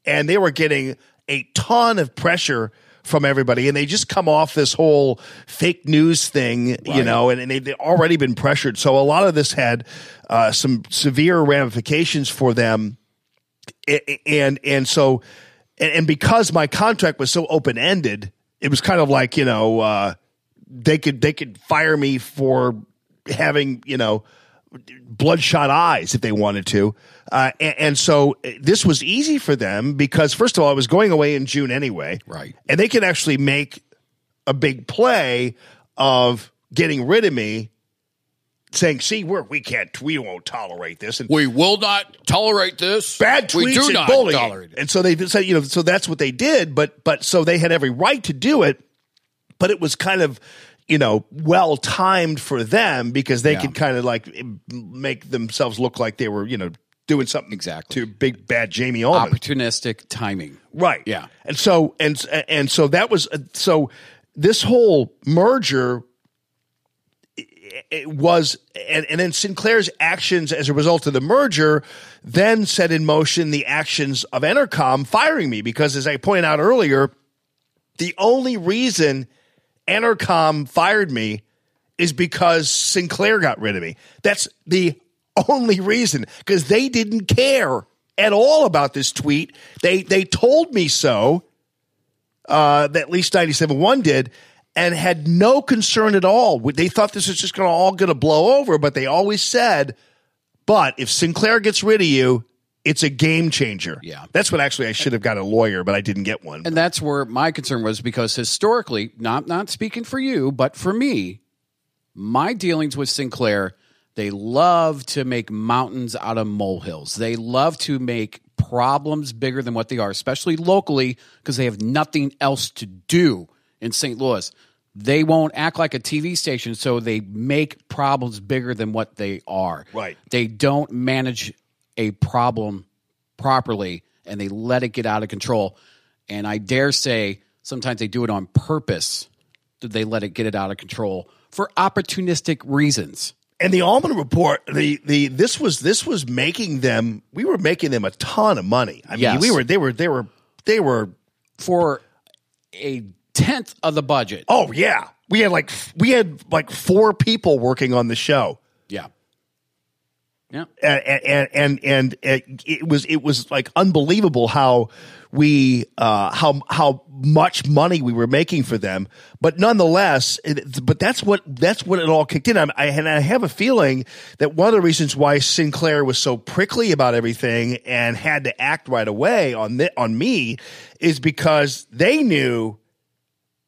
and they were getting a ton of pressure from everybody. And they just come off this whole fake news thing, right. you know, and, and they've already been pressured. So a lot of this had uh, some severe ramifications for them. And, and so, and because my contract was so open-ended, it was kind of like, you know, uh, They could they could fire me for having, you know, bloodshot eyes if they wanted to. Uh, and, and so this was easy for them because, first of all, it was going away in June anyway. Right. And they could actually make a big play of getting rid of me, saying, see, we're, we can't, we won't tolerate this. And we will not tolerate this. Bad tweets we do and not bullying. Tolerate it. And so they said, you know, so that's what they did. But But so they had every right to do it. But it was kind of, you know, well timed for them because they yeah. could kind of like make themselves look like they were, you know, doing something exactly to big bad Jamie Allman. Opportunistic timing, right? Yeah, and so and and so that was so this whole merger it was, and, and then Sinclair's actions as a result of the merger then set in motion the actions of Entercom firing me because, as I pointed out earlier, the only reason Entercom fired me is because Sinclair got rid of me. That's the only reason, because they didn't care at all about this tweet. They they told me so, uh, that at least ninety-seven point one did, and had no concern at all. They thought this was just gonna all going to blow over, but they always said, but if Sinclair gets rid of you, it's a game changer. Yeah. That's what actually I should have got a lawyer, but I didn't get one. And that's where my concern was because historically, not not speaking for you, but for me, my dealings with Sinclair, they love to make mountains out of molehills. They love to make problems bigger than what they are, especially locally, because they have nothing else to do in Saint Louis. They won't act like a T V station, so they make problems bigger than what they are. Right. They don't manage a problem properly, and they let it get out of control. And I dare say sometimes they do it on purpose. Did they let it get it out of control for opportunistic reasons? And the Allman Report, the the this was this was making them. We were making them a ton of money. I mean, yes. we were they were they were they were for a tenth of the budget. Oh yeah, we had like we had like four people working on the show. Yeah. Yeah, and and, and and it was it was like unbelievable how we uh, how how much money we were making for them, but nonetheless, it, but that's what that's what it all kicked in. I, I and I have a feeling that one of the reasons why Sinclair was so prickly about everything and had to act right away on the, on me is because they knew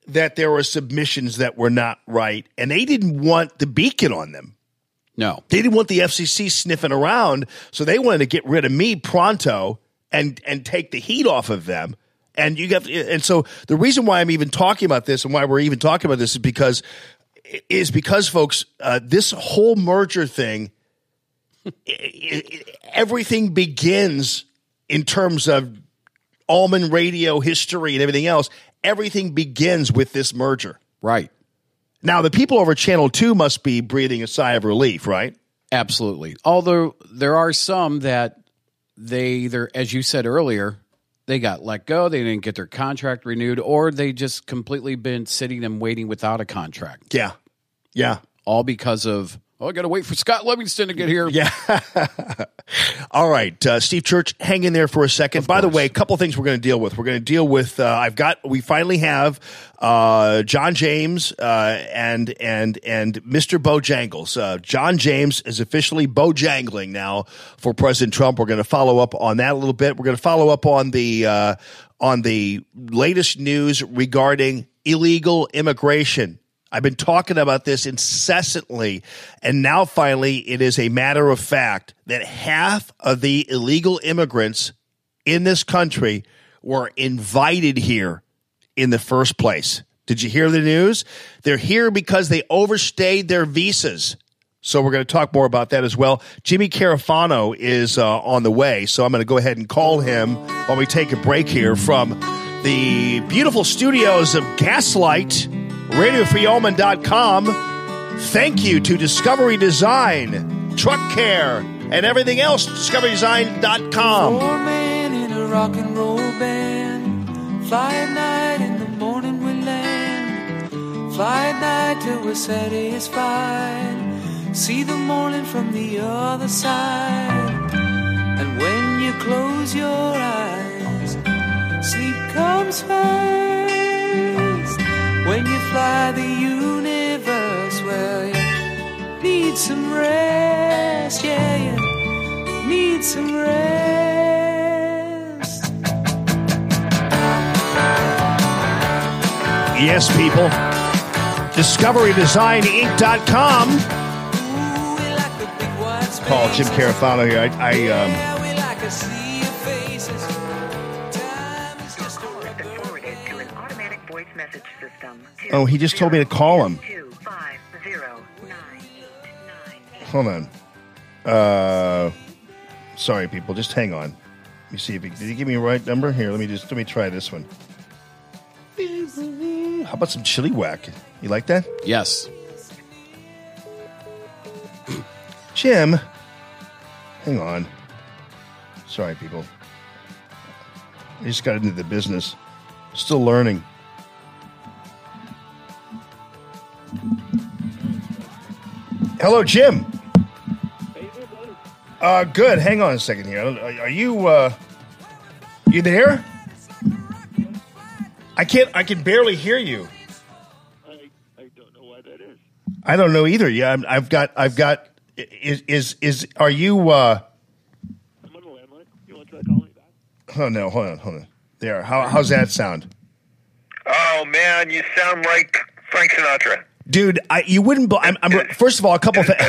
that there were submissions that were not right, and they didn't want the beacon on them. No. They didn't want the F C C sniffing around, so they wanted to get rid of me pronto and and take the heat off of them. And you got and so the reason why I'm even talking about this and why we're even talking about this is because is because folks, uh, this whole merger thing it, it, everything begins in terms of Allman radio history and everything else. Everything begins with this merger. Right. Now, the people over Channel two must be breathing a sigh of relief, right? Absolutely. Although there are some that they either, as you said earlier, they got let go, they didn't get their contract renewed, or they just completely been sitting and waiting without a contract. Yeah. Yeah. All because of, oh, I got to wait for Scott Livingston to get here. Yeah. All right. Uh, Steve Church, hang in there for a second. Of By course. the way, a couple things we're going to deal with. We're going to deal with, uh, I've got, we finally have uh, John James uh, and and and Mister Bojangles. Uh, John James is officially Bojangling now for President Trump. We're going to follow up on that a little bit. We're going to follow up on the uh, on the latest news regarding illegal immigration. I've been talking about this incessantly, and now finally it is a matter of fact that half of the illegal immigrants in this country were invited here in the first place. Did you hear the news? They're here because they overstayed their visas. So we're going to talk more about that as well. Jimmy Carafano is uh, on the way, so I'm going to go ahead and call him while we take a break here from the beautiful studios of Gaslight, radio free omen dot com. Thank you to Discovery Design, Truck Care, and everything else, discovery design dot com. Four men in a rock and roll band, fly at night, in the morning we land, fly at night till we're satisfied. See the morning from the other side. And when you close your eyes, sleep comes first. When you fly the universe, well, you need some rest. Yeah, you need some rest. Yes, people. discovery design inc dot com. Call Jim Carafano here. I, I um. Oh, he just told me to call him. Hold on. Uh, sorry, people. Just hang on. Let me see if he, did he give me the right number here. Let me just let me try this one. How about some chili whack? You like that? Yes. Jim. Hang on. Sorry, people. I just got into the business. Still learning. Hello, Jim. Uh, good. Hang on a second here. Are you, uh, you there? I can't, I can barely hear you. I, I don't know why that is. I don't know either. Yeah, I'm, I've got, I've got, Is is is are you? Uh... I'm on the landline. You want to call me back? Oh no! Hold on, hold on. There. How how's that sound? Oh man, you sound like Frank Sinatra, dude. I you wouldn't. I'm, I'm first of all a couple things.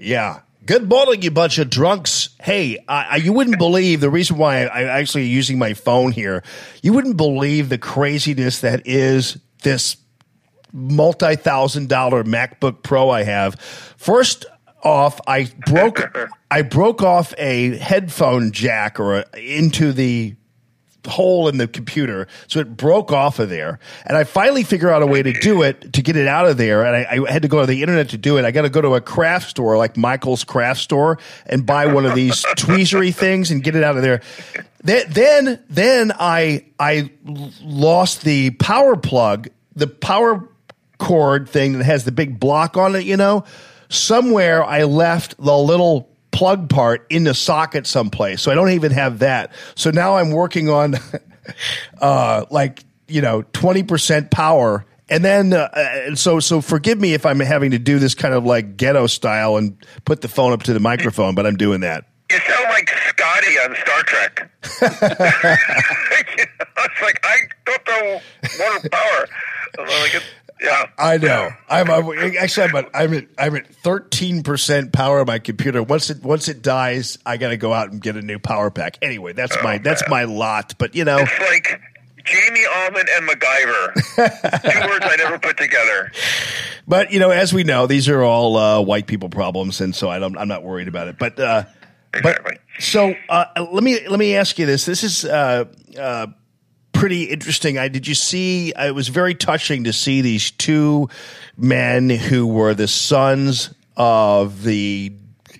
Yeah. Good morning, you bunch of drunks. Hey, uh, you wouldn't believe the reason why I'm actually using my phone here. You wouldn't believe the craziness that is this multi-thousand dollar MacBook Pro I have. First off, I broke I broke off a headphone jack or a, into the hole in the computer, so it broke off of there. And I finally figured out a way to do it, to get it out of there, and I, I had to go to the internet to do it. I got to go to a craft store, like Michael's Craft Store, and buy one of these tweezery things and get it out of there. Then then, then I I lost the power plug, the power cord thing that has the big block on it, you know. Somewhere I left the little plug part in the socket someplace, so I don't even have that. So now I'm working on, uh, like you know, twenty percent power, and then uh, and so so forgive me if I'm having to do this kind of like ghetto style and put the phone up to the microphone, but I'm doing that. You sound like Scotty on Star Trek. You know, it's like I don't know water power. Like it's, yeah, I know. I'm, I'm actually I'm at I'm at I'm at thirteen percent power on my computer. Once it once it dies, I got to go out and get a new power pack. Anyway, that's oh, my man. that's my lot. But you know, it's like Jamie Almond and MacGyver. Two words I never put together. But you know, as we know, these are all uh, white people problems, and so I don't. I'm not worried about it. But uh, exactly. But so uh, let me let me ask you this. This is. Uh, uh, Pretty interesting. I did you see? It was very touching to see these two men who were the sons of the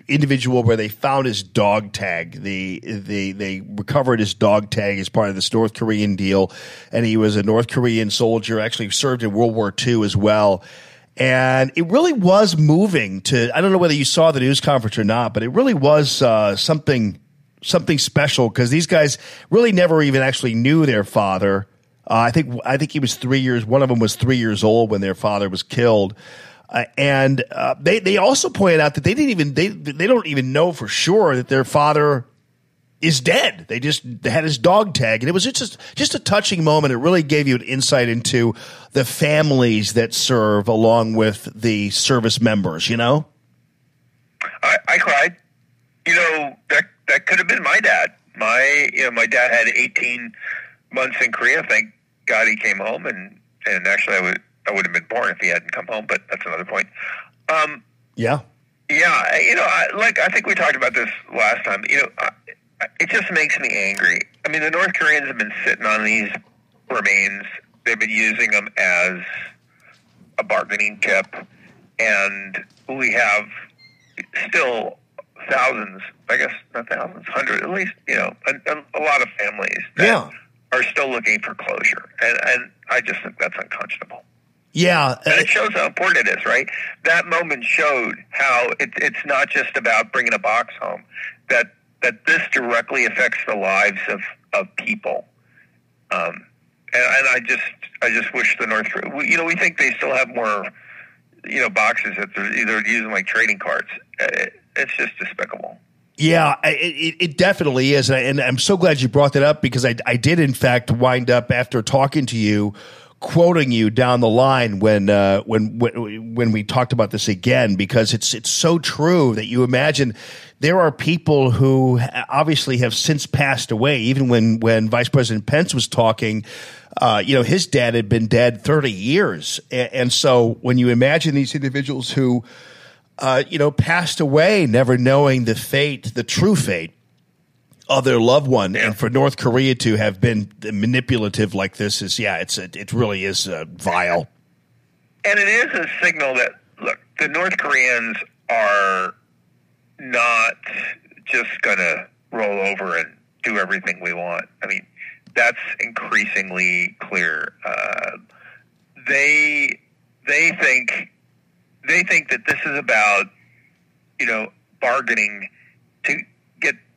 individual where they found his dog tag. The the they recovered his dog tag as part of this North Korean deal, and he was a North Korean soldier. Actually, served in World War Two as well. And it really was moving. To I don't know whether you saw the news conference or not, but it really was uh, something. Something special, because these guys really never even actually knew their father. Uh, I think I think he was three years. One of them was three years old when their father was killed, uh, and uh, they they also pointed out that they didn't even they they don't even know for sure that their father is dead. They just they had his dog tag, and it was just just a touching moment. It really gave you an insight into the families that serve along with the service members. You know, I, I cried. You know that. That could have been my dad. My you know, my dad had eighteen months in Korea. Thank God he came home and and actually I would I would have been born if he hadn't come home, but that's another point. Um, yeah. Yeah, you know, I, like I think we talked about this last time. You know, I, it just makes me angry. I mean, the North Koreans have been sitting on these remains. They've been using them as a bargaining chip, and we have still thousands, I guess not thousands, hundreds, at least, you know, a, a lot of families that yeah. are still looking for closure. And, and I just think that's unconscionable. Yeah. And it shows how important it is, right? That moment showed how it, it's not just about bringing a box home, that that this directly affects the lives of, of people. Um, and, and I just I just wish the North – you know, we think they still have more, you know, boxes that they're either using like trading cards. It, it's just despicable. Yeah, it, it definitely is. And I'm so glad you brought that up because I, I did, in fact, wind up after talking to you quoting you down the line when uh, when when we talked about this again, because it's it's so true that you imagine there are people who obviously have since passed away. Even when when Vice President Pence was talking, uh, you know, his dad had been dead thirty years. And so when you imagine these individuals who, uh, you know, passed away, never knowing the fate, the true fate of their loved one, and for North Korea to have been manipulative like this is, yeah, it's a, it really is a vile. And it is a signal that, look, the North Koreans are not just going to roll over and do everything we want. I mean, that's increasingly clear. Uh, they they think they think that this is about, you know, bargaining to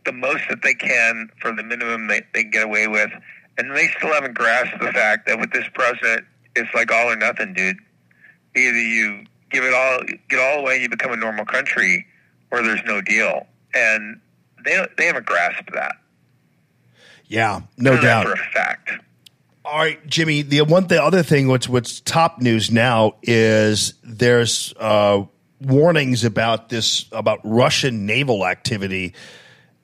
the most that they can for the minimum they, they can get away with. And they still haven't grasped the fact that with this president, it's like all or nothing, dude. Either you give it all, get all away and you become a normal country, or there's no deal. And they they haven't grasped that. Yeah, no doubt. That's for a fact. All right, Jimmy, the one the other thing what's what's top news now is there's uh, warnings about this, about Russian naval activity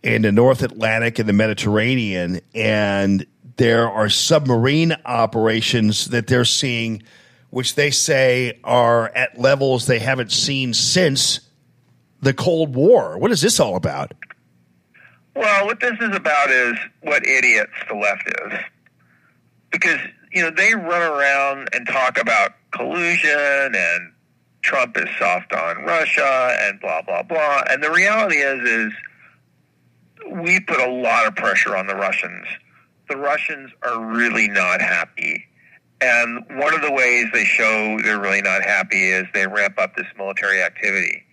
in the North Atlantic and the Mediterranean, and there are submarine operations that they're seeing, which they say are at levels they haven't seen since the Cold War. What is this all about? Well, what this is about is what idiots the left is. Because, you know, they run around and talk about collusion and Trump is soft on Russia and blah, blah, blah. And the reality is, is we put a lot of pressure on the Russians. The Russians are really not happy. And one of the ways they show they're really not happy is they ramp up this military activity.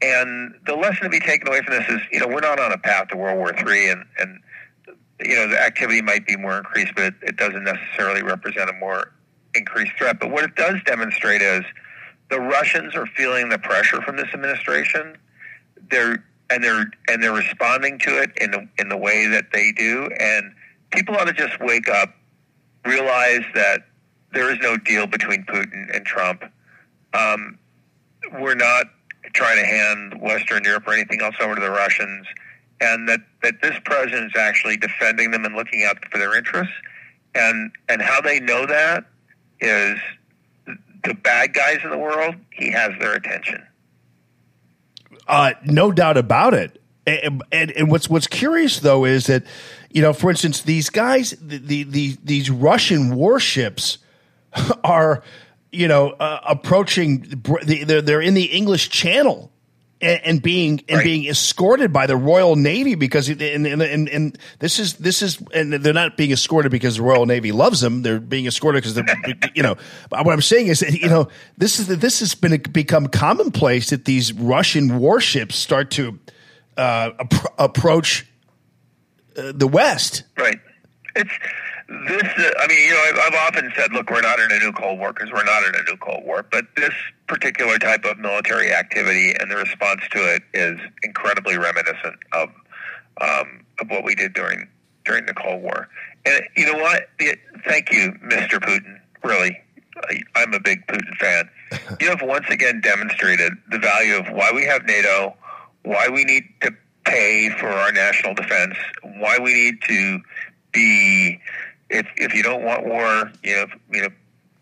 And the lesson to be taken away from this is, you know, we're not on a path to World War Three, and, and you know, the activity might be more increased, but it, it doesn't necessarily represent a more increased threat. But what it does demonstrate is the Russians are feeling the pressure from this administration. They're And they're and they're responding to it in the in the way that they do. And people ought to just wake up, realize that there is no deal between Putin and Trump. Um, we're not trying to hand Western Europe or anything else over to the Russians, and that, that this president is actually defending them and looking out for their interests. And and how they know that is the bad guys in the world, he has their attention. Uh, no doubt about it. And, and, and what's what's curious, though, is that, you know, for instance, these guys, the, the, the these Russian warships are, you know, uh, approaching the, they're, they're in the English Channel and, and being and right. being escorted by the Royal Navy because and, and, and, and this is this is and they're not being escorted because the Royal Navy loves them. They're being escorted because they're, you know, what I'm saying is, that, you know, this is this has been become commonplace that these Russian warships start to uh, ap- approach uh, the West. Right. It's this. Uh, I mean, you know, I've, I've often said, look, we're not in a new Cold War because we're not in a new Cold War. But this particular type of military activity and the response to it is incredibly reminiscent of um, of what we did during during the Cold War. And you know what? It, thank you, Mister Putin. Really, I, I'm a big Putin fan. You have once again demonstrated the value of why we have NATO, why we need to pay for our national defense, why we need to be. If if you don't want war, you know, you know,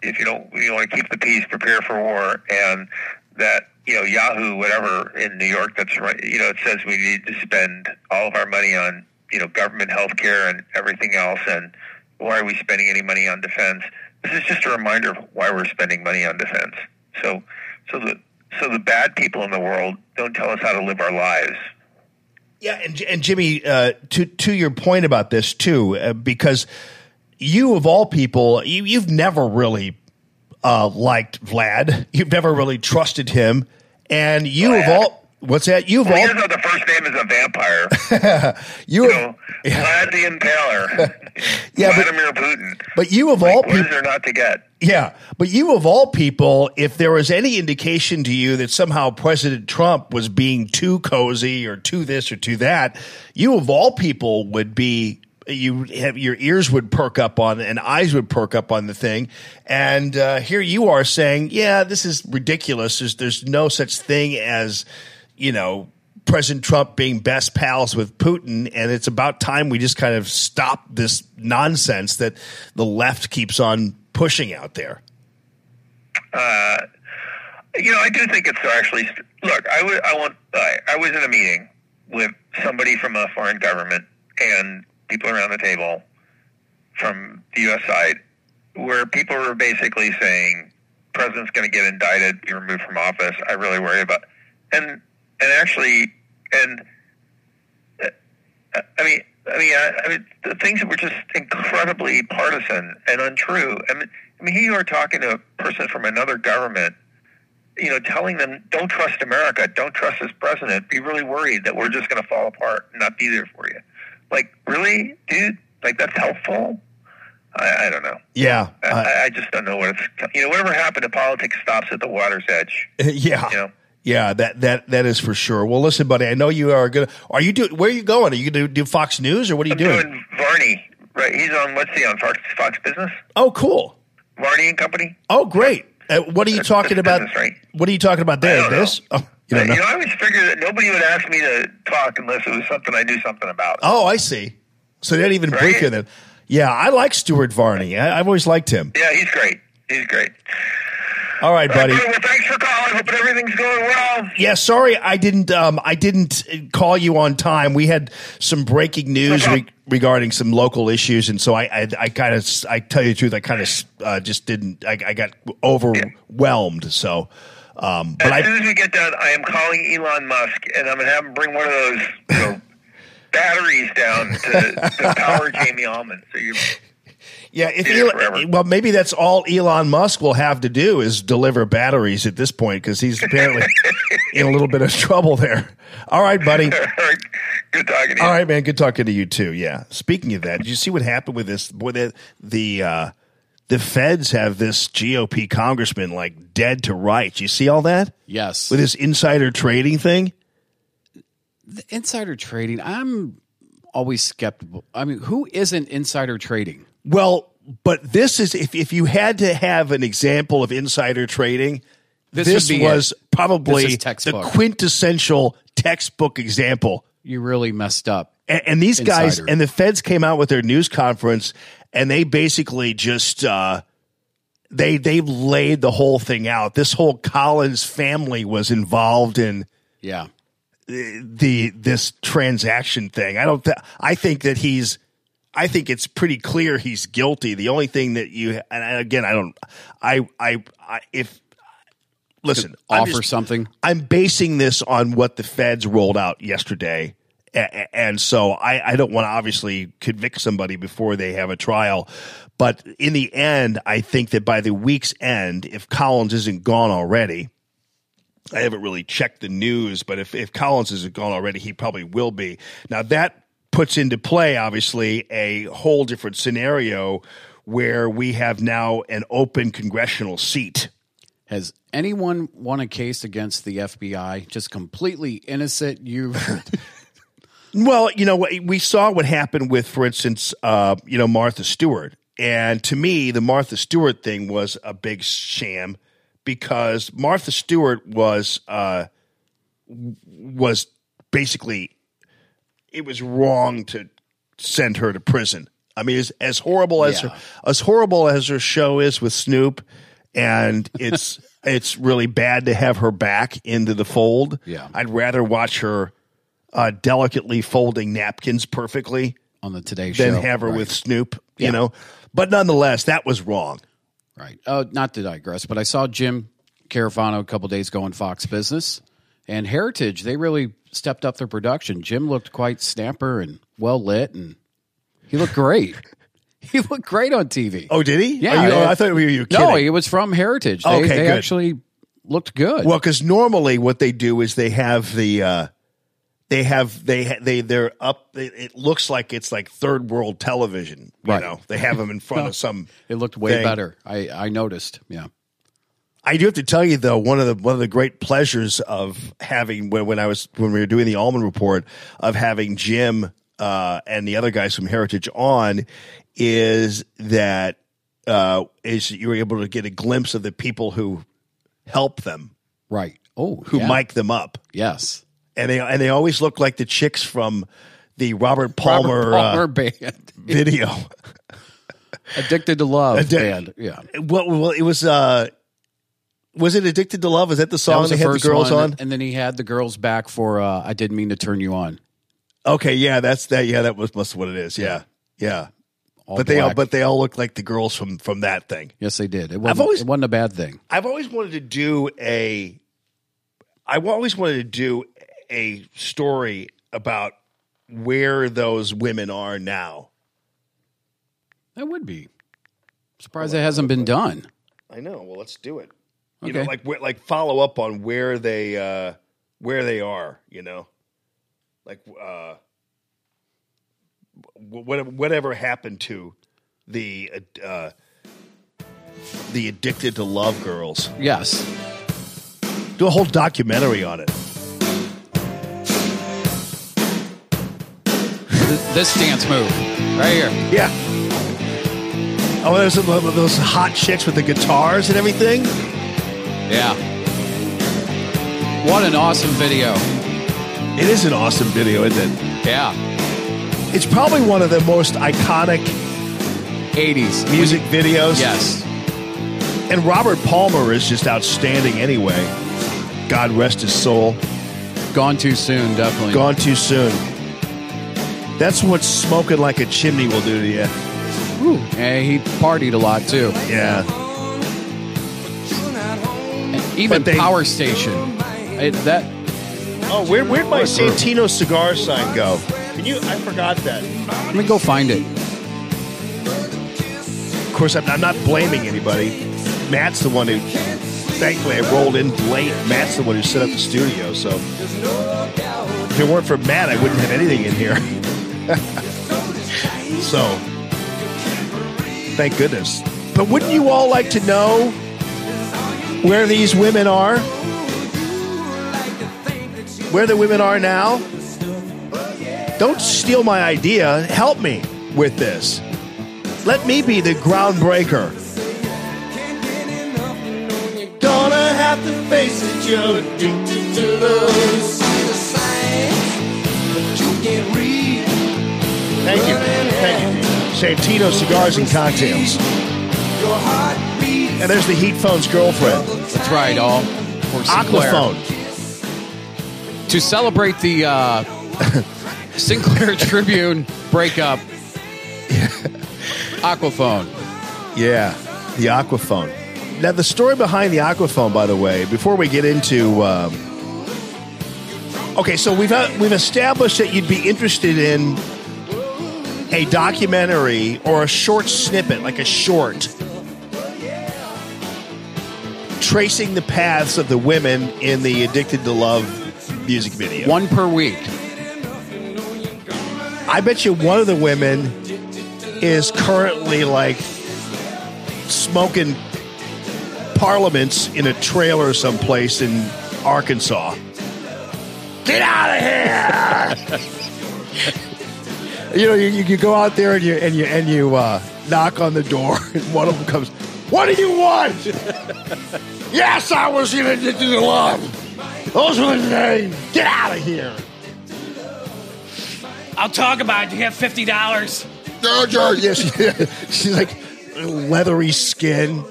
if you don't, you want to keep the peace, prepare for war, and that, you know, Yahoo, whatever, in New York, that's right, you know, it says we need to spend all of our money on, you know, government health care and everything else, and why are we spending any money on defense? This is just a reminder of why we're spending money on defense. So, so the so the bad people in the world don't tell us how to live our lives. Yeah, and and Jimmy, uh, to to your point about this too, uh, because you of all people, you you've never really uh, liked Vlad. You've never really trusted him, and you Vlad. of all, what's that? You of well, all, even though the first name is a vampire. you you know, yeah. Vlad the Impaler. yeah, Vladimir but, Putin. But you of like, all people, what is there not to get? Yeah, but you of all people, if there was any indication to you that somehow President Trump was being too cozy or too this or too that, you of all people would be you have your ears would perk up on and eyes would perk up on the thing, and uh, here you are saying, yeah, this is ridiculous. There's, there's no such thing as, you know, President Trump being best pals with Putin, and it's about time we just kind of stop this nonsense that the left keeps on pushing out there. Uh, you know, I do think it's actually. Look, I, w- I want. I, I was in a meeting with somebody from a foreign government and people around the table from the U S side, where people were basically saying, "President's going to get indicted, be removed from office." I really worry about, and and actually, and uh, I mean. I mean, I, I mean, the things that were just incredibly partisan and untrue. I mean, I mean, here you are talking to a person from another government, you know, telling them, don't trust America, don't trust this president, be really worried that we're just going to fall apart and not be there for you. Like, really, dude? Like, that's helpful? I, I don't know. Yeah. I, I, I just don't know what it's, you know, whatever happened to politics stops at the water's edge. Yeah. You know? Yeah, that, that that is for sure. Well, listen, buddy, I know you are going to – are you do, where are you going? Are you going to do Fox News or what are you I'm doing? I'm doing Varney. Right. He's on – what's he on, Fox, Fox Business? Oh, cool. Varney and Company. Oh, great. Uh, what are you talking business, about? Right? What are you talking about there? I don't know. This? Oh, you, don't know. You know, I always figured that nobody would ask me to talk unless it was something I knew something about. Oh, I see. So they didn't even right? break in it. Yeah, I like Stuart Varney. I, I've always liked him. Yeah, he's great. He's great. All right, buddy. All right, well, thanks for calling. Hope everything's going well. Yeah, sorry I didn't um, I didn't call you on time. We had some breaking news okay. re- regarding some local issues, and so I I, I kind of I tell you the truth, I kind of uh, just didn't. I, I got overwhelmed. So, um, but as I, soon as we get done, I am calling Elon Musk, and I'm gonna have him bring one of those you know, batteries down to, to power Jamie Allman. So you're. Yeah, if Elon, well, maybe that's all Elon Musk will have to do is deliver batteries at this point because he's apparently in a little bit of trouble there. All right, buddy. Good talking to you. All right, man. Good talking to you too. Yeah. Speaking of that, did you see what happened with this? Boy, the the, uh, the feds have this G O P congressman like dead to rights. You see all that? Yes. With this insider trading thing. The insider trading. I'm always skeptical. I mean, who isn't insider trading? Well, but this is if if you had to have an example of insider trading, this, this would be was it. probably this the quintessential textbook example. You really messed up. And, and these insider. guys and the feds came out with their news conference, and they basically just uh, they they laid the whole thing out. This whole Collins family was involved in yeah the, the this transaction thing. I don't. Th- I think that he's. I think it's pretty clear he's guilty. The only thing that you and again, I don't. I I, I if listen, I'm offer just, something. I'm basing this on what the feds rolled out yesterday, and so I, I don't want to obviously convict somebody before they have a trial. But in the end, I think that by the week's end, if Collins isn't gone already, I haven't really checked the news, but if if Collins isn't gone already, he probably will be. Now that. Puts into play, obviously, a whole different scenario where we have now an open congressional seat. Has anyone won a case against the F B I? Just completely innocent? You. Well, you know, we saw what happened with, for instance, uh, you know, Martha Stewart. And to me, the Martha Stewart thing was a big sham because Martha Stewart was uh, was basically – it was wrong to send her to prison. I mean, as, as horrible as yeah. her, as horrible as her show is with Snoop, and it's it's really bad to have her back into the fold. Yeah, I'd rather watch her uh, delicately folding napkins perfectly on the Today Show than have her right. with Snoop. Yeah. You know, but nonetheless, that was wrong. Right. Uh, not to digress, but I saw Jim Carafano a couple days ago on Fox Business and Heritage. They really stepped up their production. Jim looked quite snapper and well lit, and he looked great. He looked great on T V. Oh, did he? Yeah. You, oh, I thought you were you kidding. No, it was from Heritage. They, okay, they good. actually looked good. Well, because normally what they do is they have the uh, they have they they they're up. They, it looks like it's like third world television. You right. know, they have them in front no, of some. It looked way thing. better. I I noticed. Yeah. I do have to tell you though, one of the one of the great pleasures of having when, when I was when we were doing the Allman Report of having Jim uh, and the other guys from Heritage on is that uh, is you were able to get a glimpse of the people who help them, right? Oh, who yeah. mic them up? Yes, and they and they always look like the chicks from the Robert Palmer, Robert Palmer uh, band video, Addicted to Love Addic- band. Yeah, well, well, it was. Uh, Was it Addicted to Love? Is that the song that they the had the girls one, on? And then he had the girls back for uh, I Didn't Mean to Turn You On. Okay, yeah, that's that. Yeah, that was must what it is. Yeah, yeah. All but black. they all, but they all looked like the girls from from that thing. Yes, they did. It wasn't, always, it wasn't a bad thing. I've always wanted to do a. I always wanted to do a story about where those women are now. That would be. I'm surprised well, it hasn't been done. I know. Well, let's do it. You okay. know, like where, like follow up on where they uh, where they are. You know, like uh, whatever whatever happened to the uh, the Addicted to Love girls. Yes, do a whole documentary on it. This dance move right here. Yeah. Oh, there's those hot chicks with the guitars and everything. Yeah. What an awesome video. It is an awesome video, isn't it? Yeah. It's probably one of the most iconic eighties music videos. Yes. And Robert Palmer is just outstanding anyway. God rest his soul. Gone too soon, definitely. Gone too soon. That's what smoking like a chimney will do to you. Ooh. And he partied a lot, too. Yeah. Even they, Power Station. It, that. Oh, where, where'd my Santino cigar sign go? Can you? I forgot that. Let me go find it. Of course, I'm, I'm not blaming anybody. Matt's the one who, thankfully, I rolled in late. Matt's the one who set up the studio, so. If it weren't for Matt, I wouldn't have anything in here. So, thank goodness. But wouldn't you all like to know where these women are? Where the women are now? Don't steal my idea. Help me with this. Let me be the groundbreaker. Gonna have to face it, you're addicted to love. See the signs, but you can't read. Thank you. Thank you. Santino Cigars and Cocktails. Your heart. And there's the Heat Phone's girlfriend. That's right, all. Aquaphone. To celebrate the uh, Sinclair Tribune breakup, Aquaphone. Yeah, the Aquaphone. Now, the story behind the Aquaphone, by the way, before we get into... Um, okay, so we've we've established that you'd be interested in a documentary or a short snippet, like a short... tracing the paths of the women in the Addicted to Love music video. One per week. I bet you one of the women is currently, like, smoking parliaments in a trailer someplace in Arkansas. Get out of here! You know, you, you go out there and you and you, and you uh, knock on the door, and one of them comes... What do you want? Yes, I was in Addicted to Love. Those were the names. Get out of here. I'll talk about it. Do you have fifty dollars? Dojo. Yeah, she, she's like leathery skin,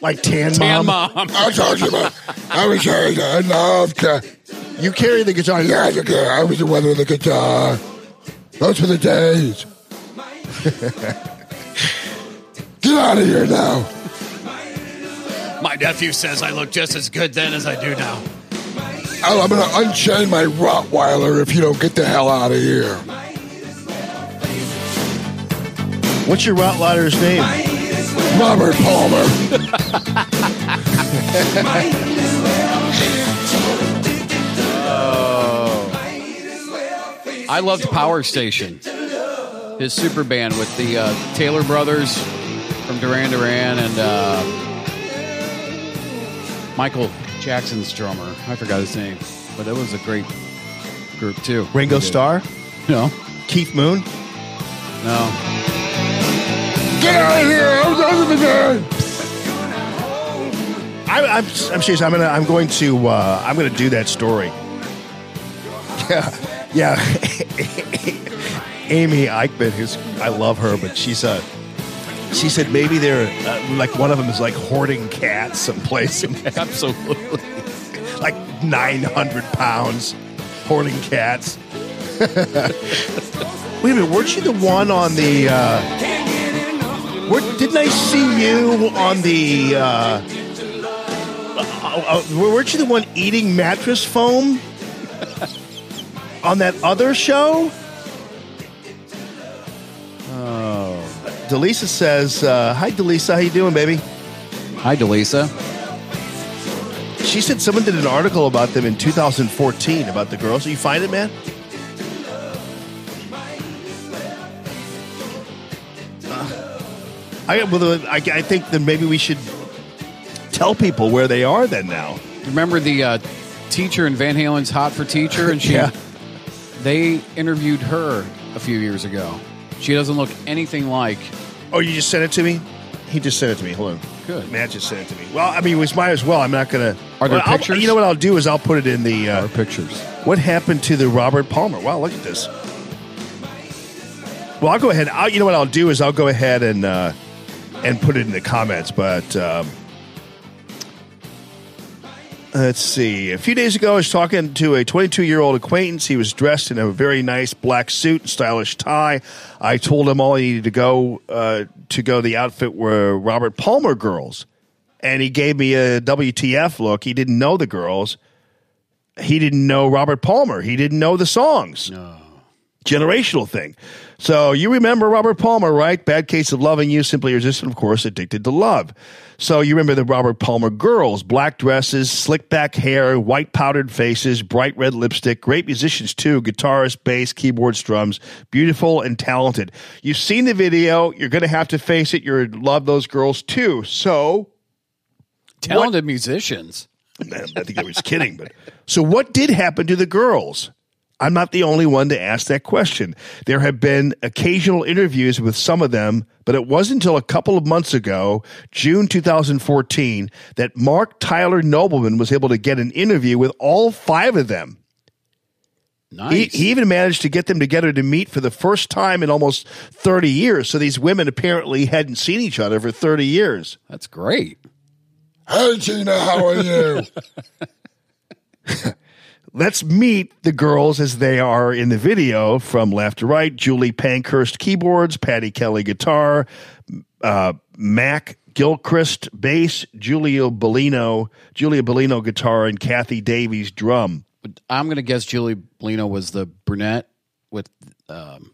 like tan, tan mom. mom. I told you about. I was saying I loved to. You carry the guitar. Yeah, I could. I was the one with the guitar. Those were the days. Get out of here now. My nephew says I look just as good then as I do now. Oh, I'm going to unchain my Rottweiler if you don't get the hell out of here. What's your Rottweiler's name? Robert Palmer. Oh. I loved Power Station. His super band with the uh, Taylor Brothers from Duran Duran and uh, Michael Jackson's drummer. I forgot his name, but it was a great group too. Ringo Starr? No. Keith Moon? No. Get out of here! I'm done with the I'm, I'm I'm serious. I'm gonna I'm going to uh, I'm gonna do that story. Yeah, yeah. Amy Eichmann, who's I love her, but she's a. Uh, She said maybe they're, uh, like, one of them is, like, hoarding cats someplace. Absolutely. Like, nine hundred pounds, hoarding cats. Wait a minute, weren't you the one on the, uh, where, didn't I see you on the, uh, uh, uh, weren't you the one eating mattress foam on that other show? Delisa says, uh, hi, Delisa. How you doing, baby? Hi, Delisa. She said someone did an article about them in two thousand fourteen about the girls. You find it, man? Uh, I, well, I, I think that maybe we should tell people where they are then now. Remember the uh, teacher in Van Halen's Hot for Teacher? And she, yeah. They interviewed her a few years ago. She doesn't look anything like... Oh, you just sent it to me? He just sent it to me. Hold on. Good. Matt just sent it to me. Well, I mean, we might as well. I'm not going to... Are there well, pictures? I'll, you know what I'll do is I'll put it in the... Uh, Our pictures. What happened to the Robert Palmer? Wow, look at this. Well, I'll go ahead. I'll, you know what I'll do is I'll go ahead and uh, and put it in the comments, but... Um, let's see. A few days ago, I was talking to a twenty-two-year-old acquaintance. He was dressed in a very nice black suit and stylish tie. I told him all he needed to go uh, to go the outfit were Robert Palmer girls, and he gave me a W T F look. He didn't know the girls. He didn't know Robert Palmer. He didn't know the songs. No. Generational thing. So you remember Robert Palmer, right? Bad Case of Loving You, Simply Resistant, of course, Addicted to Love. So you remember the Robert Palmer girls, black dresses, slick back hair, white powdered faces, bright red lipstick, great musicians too, guitarist, bass, keyboard, drums, beautiful and talented. You've seen the video. You're going to have to face it. You love those girls too. So talented what? Musicians. I think I was kidding. But so what did happen to the girls? I'm not the only one to ask that question. There have been occasional interviews with some of them, but it wasn't until a couple of months ago, June twenty fourteen, that Mark Tyler Nobleman was able to get an interview with all five of them. Nice. He, he even managed to get them together to meet for the first time in almost thirty years. So these women apparently hadn't seen each other for thirty years. That's great. Hey, Gina, how are you? Let's meet the girls as they are in the video from left to right. Julie Pankhurst, keyboards. Patty Kelly, guitar. Uh, Mac Gilchrist, bass. Julia Bellino, Julia Bellino, guitar. And Kathy Davies, drum. I'm going to guess Julie Bellino was the brunette with, um,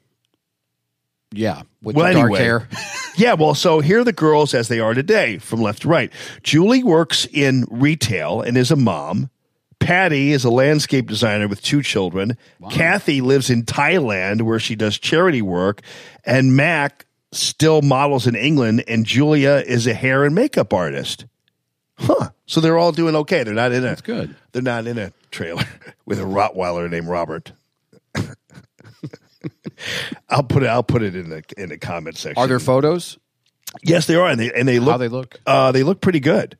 yeah, with well, the dark anyway. Hair. Yeah, well, so here are the girls as they are today from left to right. Julie works in retail and is a mom. Patty is a landscape designer with two children. Wow. Kathy lives in Thailand where she does charity work. And Mac still models in England. And Julia is a hair and makeup artist. Huh. So they're all doing okay. They're not in a, that's good. They're not in a trailer with a Rottweiler named Robert. I'll put it, I'll put it in the, in the comment section. Are there photos? Yes, there are. And they, and they look, how they look, uh, they look pretty good.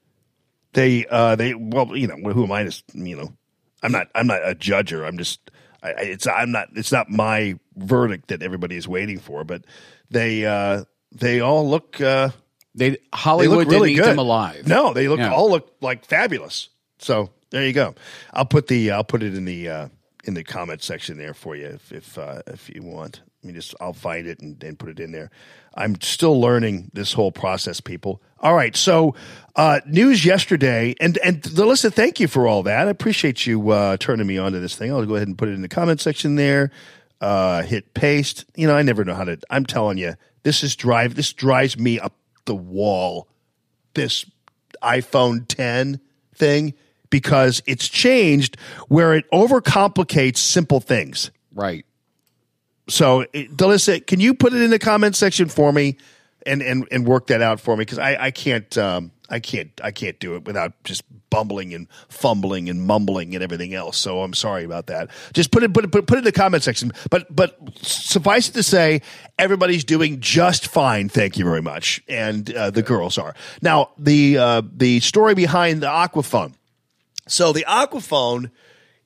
They, uh, they, well, you know, who am I to, you know, I'm not, I'm not a judger. I'm just, I, it's, I'm not, it's not my verdict that everybody is waiting for, but they uh, they all look uh, they Hollywood they look really didn't eat them alive. No, they look yeah. all look like fabulous. So there you go. I'll put the I'll put it in the uh, in the comment section there for you if if, uh, if you want. I mean, just I'll find it and, and put it in there. I'm still learning this whole process, people. All right, so uh, news yesterday, and and Alyssa, thank you for all that. I appreciate you uh, turning me on to this thing. I'll go ahead and put it in the comment section there. Uh, hit paste. You know, I never know how to. I'm telling you, this is drive. This drives me up the wall. This iPhone ten thing, because it's changed where it overcomplicates simple things. Right. So, Delissa, can you put it in the comment section for me, and, and, and work that out for me? Because I, I can't um, I can't I can't do it without just bumbling and fumbling and mumbling and everything else. So I'm sorry about that. Just put it put it put it in the comment section. But but suffice it to say, everybody's doing just fine. Thank you very much, and uh, the girls are now the uh, the story behind the Aquaphone. So the Aquaphone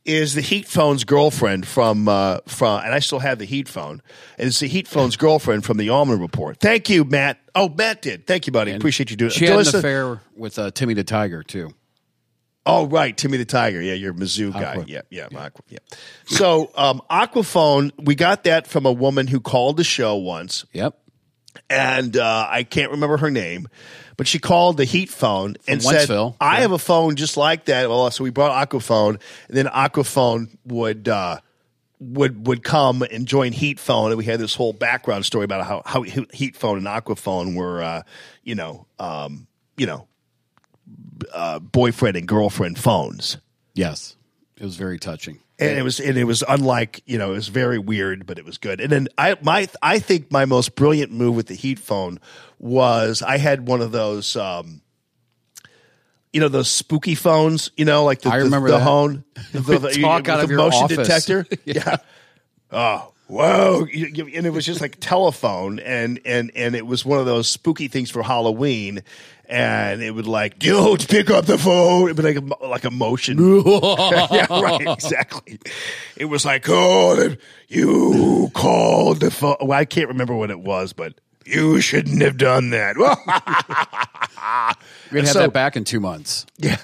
is the Heat Phone's girlfriend from, uh, from, and I still have the Heat Phone, and it's the Heat Phone's girlfriend from the Allman Report. Thank you, Matt. Oh, Matt did. Thank you, buddy. And appreciate you doing she it. She had Delissa. An affair with uh, Timmy the Tiger, too. Oh, right. Timmy the Tiger. Yeah, you're a Mizzou Aqua. guy. Yeah, yeah, yeah. Aqua, yeah. So um, Aquaphone, we got that from a woman who called the show once. Yep. And uh, I can't remember her name, but she called the Heat Phone from and said, I yeah. have a phone just like that. Well, so we brought Aquaphone, and then Aquaphone would uh, would would come and join Heat Phone, and we had this whole background story about how, how Heat Phone and Aquaphone were, uh, you know, um, you know, uh, boyfriend and girlfriend phones. Yes, it was very touching. And it was, and it was unlike, you know, it was very weird, but it was good. And then I, my, I think my most brilliant move with the Heat Phone was I had one of those, um, you know, those spooky phones, you know, like the, I remember the, the hone, the, the, the, talk you, out of the your motion office. detector. yeah. yeah. Oh, whoa. And it was just like telephone. And, and, and it was one of those spooky things for Halloween. And it would like, dude, pick up the phone. It would be like a, like a motion. yeah, right, exactly. It was like, oh, you called the phone. Well, I can't remember what it was, but you shouldn't have done that. We're going to have so, that back in two months. Yeah,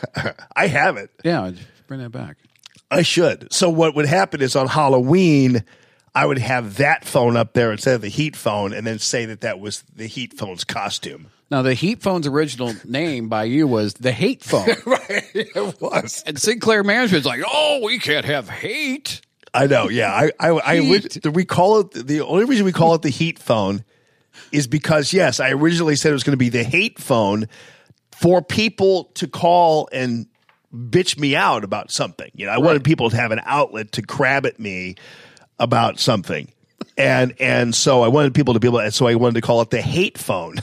I have it. Yeah, bring that back. I should. So what would happen is on Halloween, I would have that phone up there instead of the Heat Phone and then say that that was the Heat Phone's costume. Now, the Heat Phone's original name by you was the Hate Phone. right, it was. And Sinclair Management's like, oh, we can't have hate. I know, yeah. I, I, I would, we call it, the only reason we call it the Heat Phone is because, yes, I originally said it was going to be the Hate Phone for people to call and bitch me out about something. You know, I right. wanted people to have an outlet to crab at me about something. And and so I wanted people to be able to, so I wanted to call it the Hate Phone.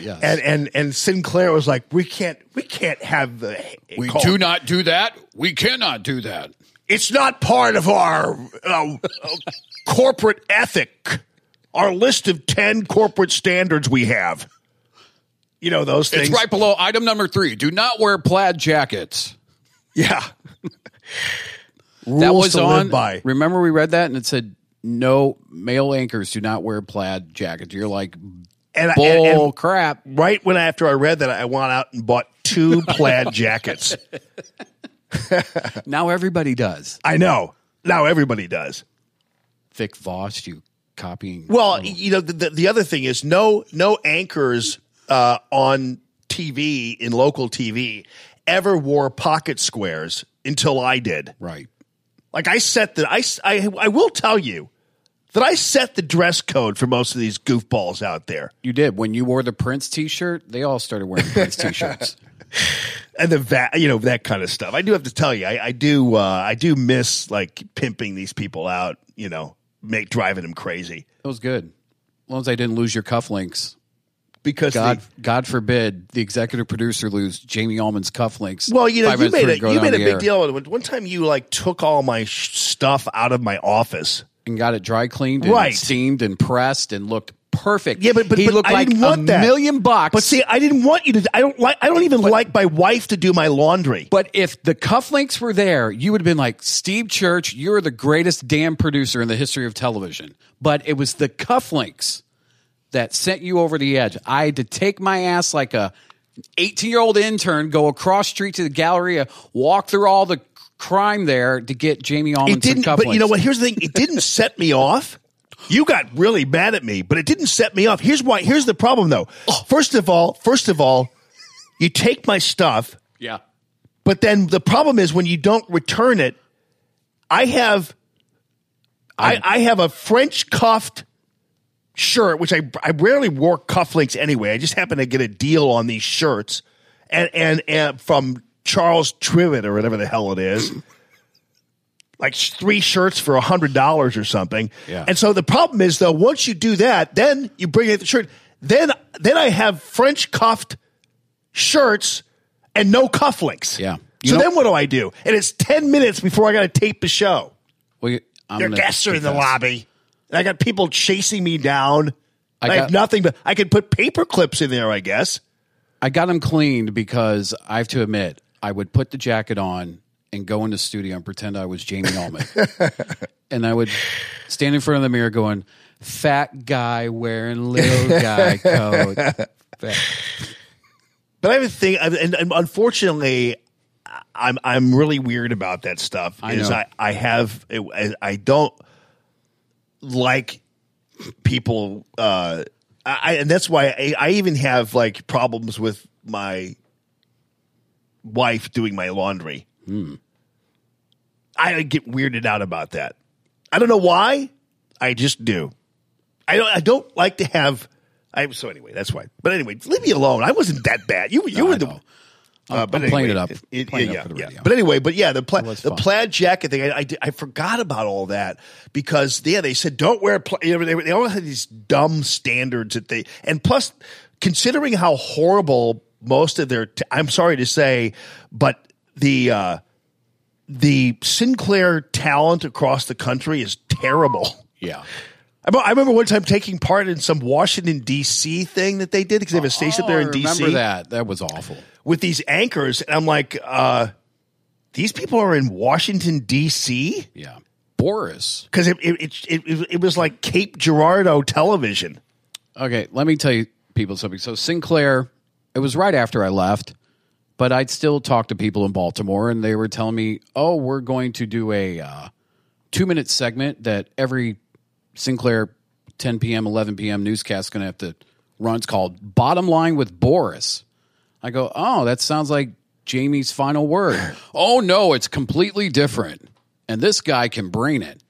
Yes. And and and Sinclair was like, we can't we can't have the we call. do not do that. We cannot do that. It's not part of our uh, corporate ethic. Our list of ten corporate standards we have. You know those things. It's right below item number three. Do not wear plaid jackets. Yeah. Rules that was to on. Live by. Remember we read that and it said, no, male anchors do not wear plaid jackets. You're like, and, bull and, and crap. Right when after I read that, I went out and bought two plaid jackets. Now everybody does. I know. Now everybody does. Vic Voss, you copying. Well, oh. you know, the, the other thing is no no anchors uh, on T V, in local T V, ever wore pocket squares until I did. Right. Like I set the I, I, I will tell you that I set the dress code for most of these goofballs out there. You did. When you wore the Prince T-shirt, they all started wearing Prince T-shirts, and the va- you know that kind of stuff. I do have to tell you, I, I do uh, I do miss like pimping these people out. You know, make driving them crazy. That was good, as long as I didn't lose your cufflinks. Because God, the, God forbid the executive producer lose Jamie Allman's cufflinks. Well, you know, you made a, you made a big deal of it. One time you like took all my sh- stuff out of my office and got it dry cleaned and right. steamed and pressed and looked perfect. Yeah, but, but he but looked I like didn't want a that. million bucks. But see, I didn't want you to. I don't like. I don't even but, like my wife to do my laundry. But if the cufflinks were there, you would have been like, Steve Church, you're the greatest damn producer in the history of television. But it was the cufflinks that sent you over the edge. I had to take my ass like a eighteen-year-old intern, go across street to the Galleria, walk through all the crime there to get Jamie Allman some cufflinks. But you know what? Here's the thing. It didn't set me off. You got really mad at me, but it didn't set me off. Here's why. Here's the problem, though. First of all, first of all, you take my stuff. Yeah. But then the problem is when you don't return it, I have, I, I have a French cuffed shirt, which I I rarely wore cufflinks anyway. I just happened to get a deal on these shirts, and and, and from Charles Trivet or whatever the hell it is. Like three shirts for one hundred dollars or something. Yeah. And so the problem is, though, once you do that, then you bring in the shirt. Then then I have French cuffed shirts and no cufflinks. Yeah. You so know, then what do I do? And it's ten minutes before I got to tape the show. Well, I'm Your guests are in the lobby. And I got people chasing me down. I, got, I have nothing but I could put paper clips in there, I guess. I got them cleaned because I have to admit, I would put the jacket on and go in the studio and pretend I was Jamie Allman. And I would stand in front of the mirror going, fat guy wearing little guy coat. But I have a thing, and, and unfortunately, I'm I'm really weird about that stuff. I is know. I, I have, it, I don't like people, uh, I, and that's why I, I even have like problems with my wife doing my laundry. Hmm. I get weirded out about that. I don't know why. I just do. I don't. I don't like to have. I so anyway. That's why. But anyway, leave me alone. I wasn't that bad. You. You no, were I the. Know. Uh, I'm, but I'm playing anyway, it up. It, it, playing yeah, it up for the yeah. radio. But anyway, but yeah, the pla- well, the plaid jacket thing. I, I, I forgot about all that because yeah, they said don't wear. Pla- you know, they, they all had these dumb standards that they and plus considering how horrible most of their. T- I'm sorry to say, but. The uh, the Sinclair talent across the country is terrible. Yeah. I, I remember one time taking part in some Washington, D C thing that they did because they have a station oh, up there in D C. I remember that. That was awful. With these anchors. And I'm like, uh, these people are in Washington, D C? Yeah. Boris. Because it it, it it it was like Cape Girardeau television. Okay. Let me tell you people something. So Sinclair, it was right after I left. But I'd still talk to people in Baltimore, and they were telling me, oh, we're going to do a uh, two-minute segment that every Sinclair ten p.m., eleven p.m. newscast is going to have to run. It's called Bottom Line with Boris. I go, oh, that sounds like Jamie's final word. Oh, no, it's completely different, and this guy can brain it.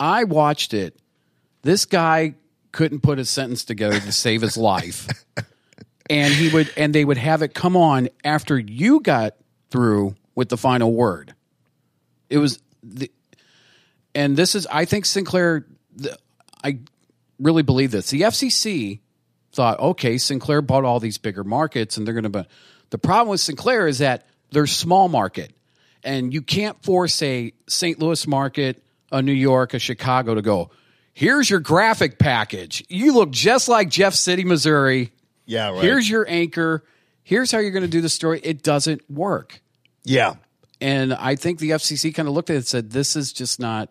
I watched it. This guy couldn't put a sentence together to save his life. And he would, and they would have it come on after you got through with the final word. It was, the, and this is, I think Sinclair, the, I really believe this. The F C C thought, okay, Sinclair bought all these bigger markets, and they're going to. The problem with Sinclair is that they're small market, and you can't force a Saint Louis market, a New York, a Chicago to go. Here's your graphic package. You look just like Jeff City, Missouri. Yeah, right. Here's your anchor. Here's how you're going to do the story. It doesn't work. Yeah. And I think the F C C kind of looked at it and said, this is just not,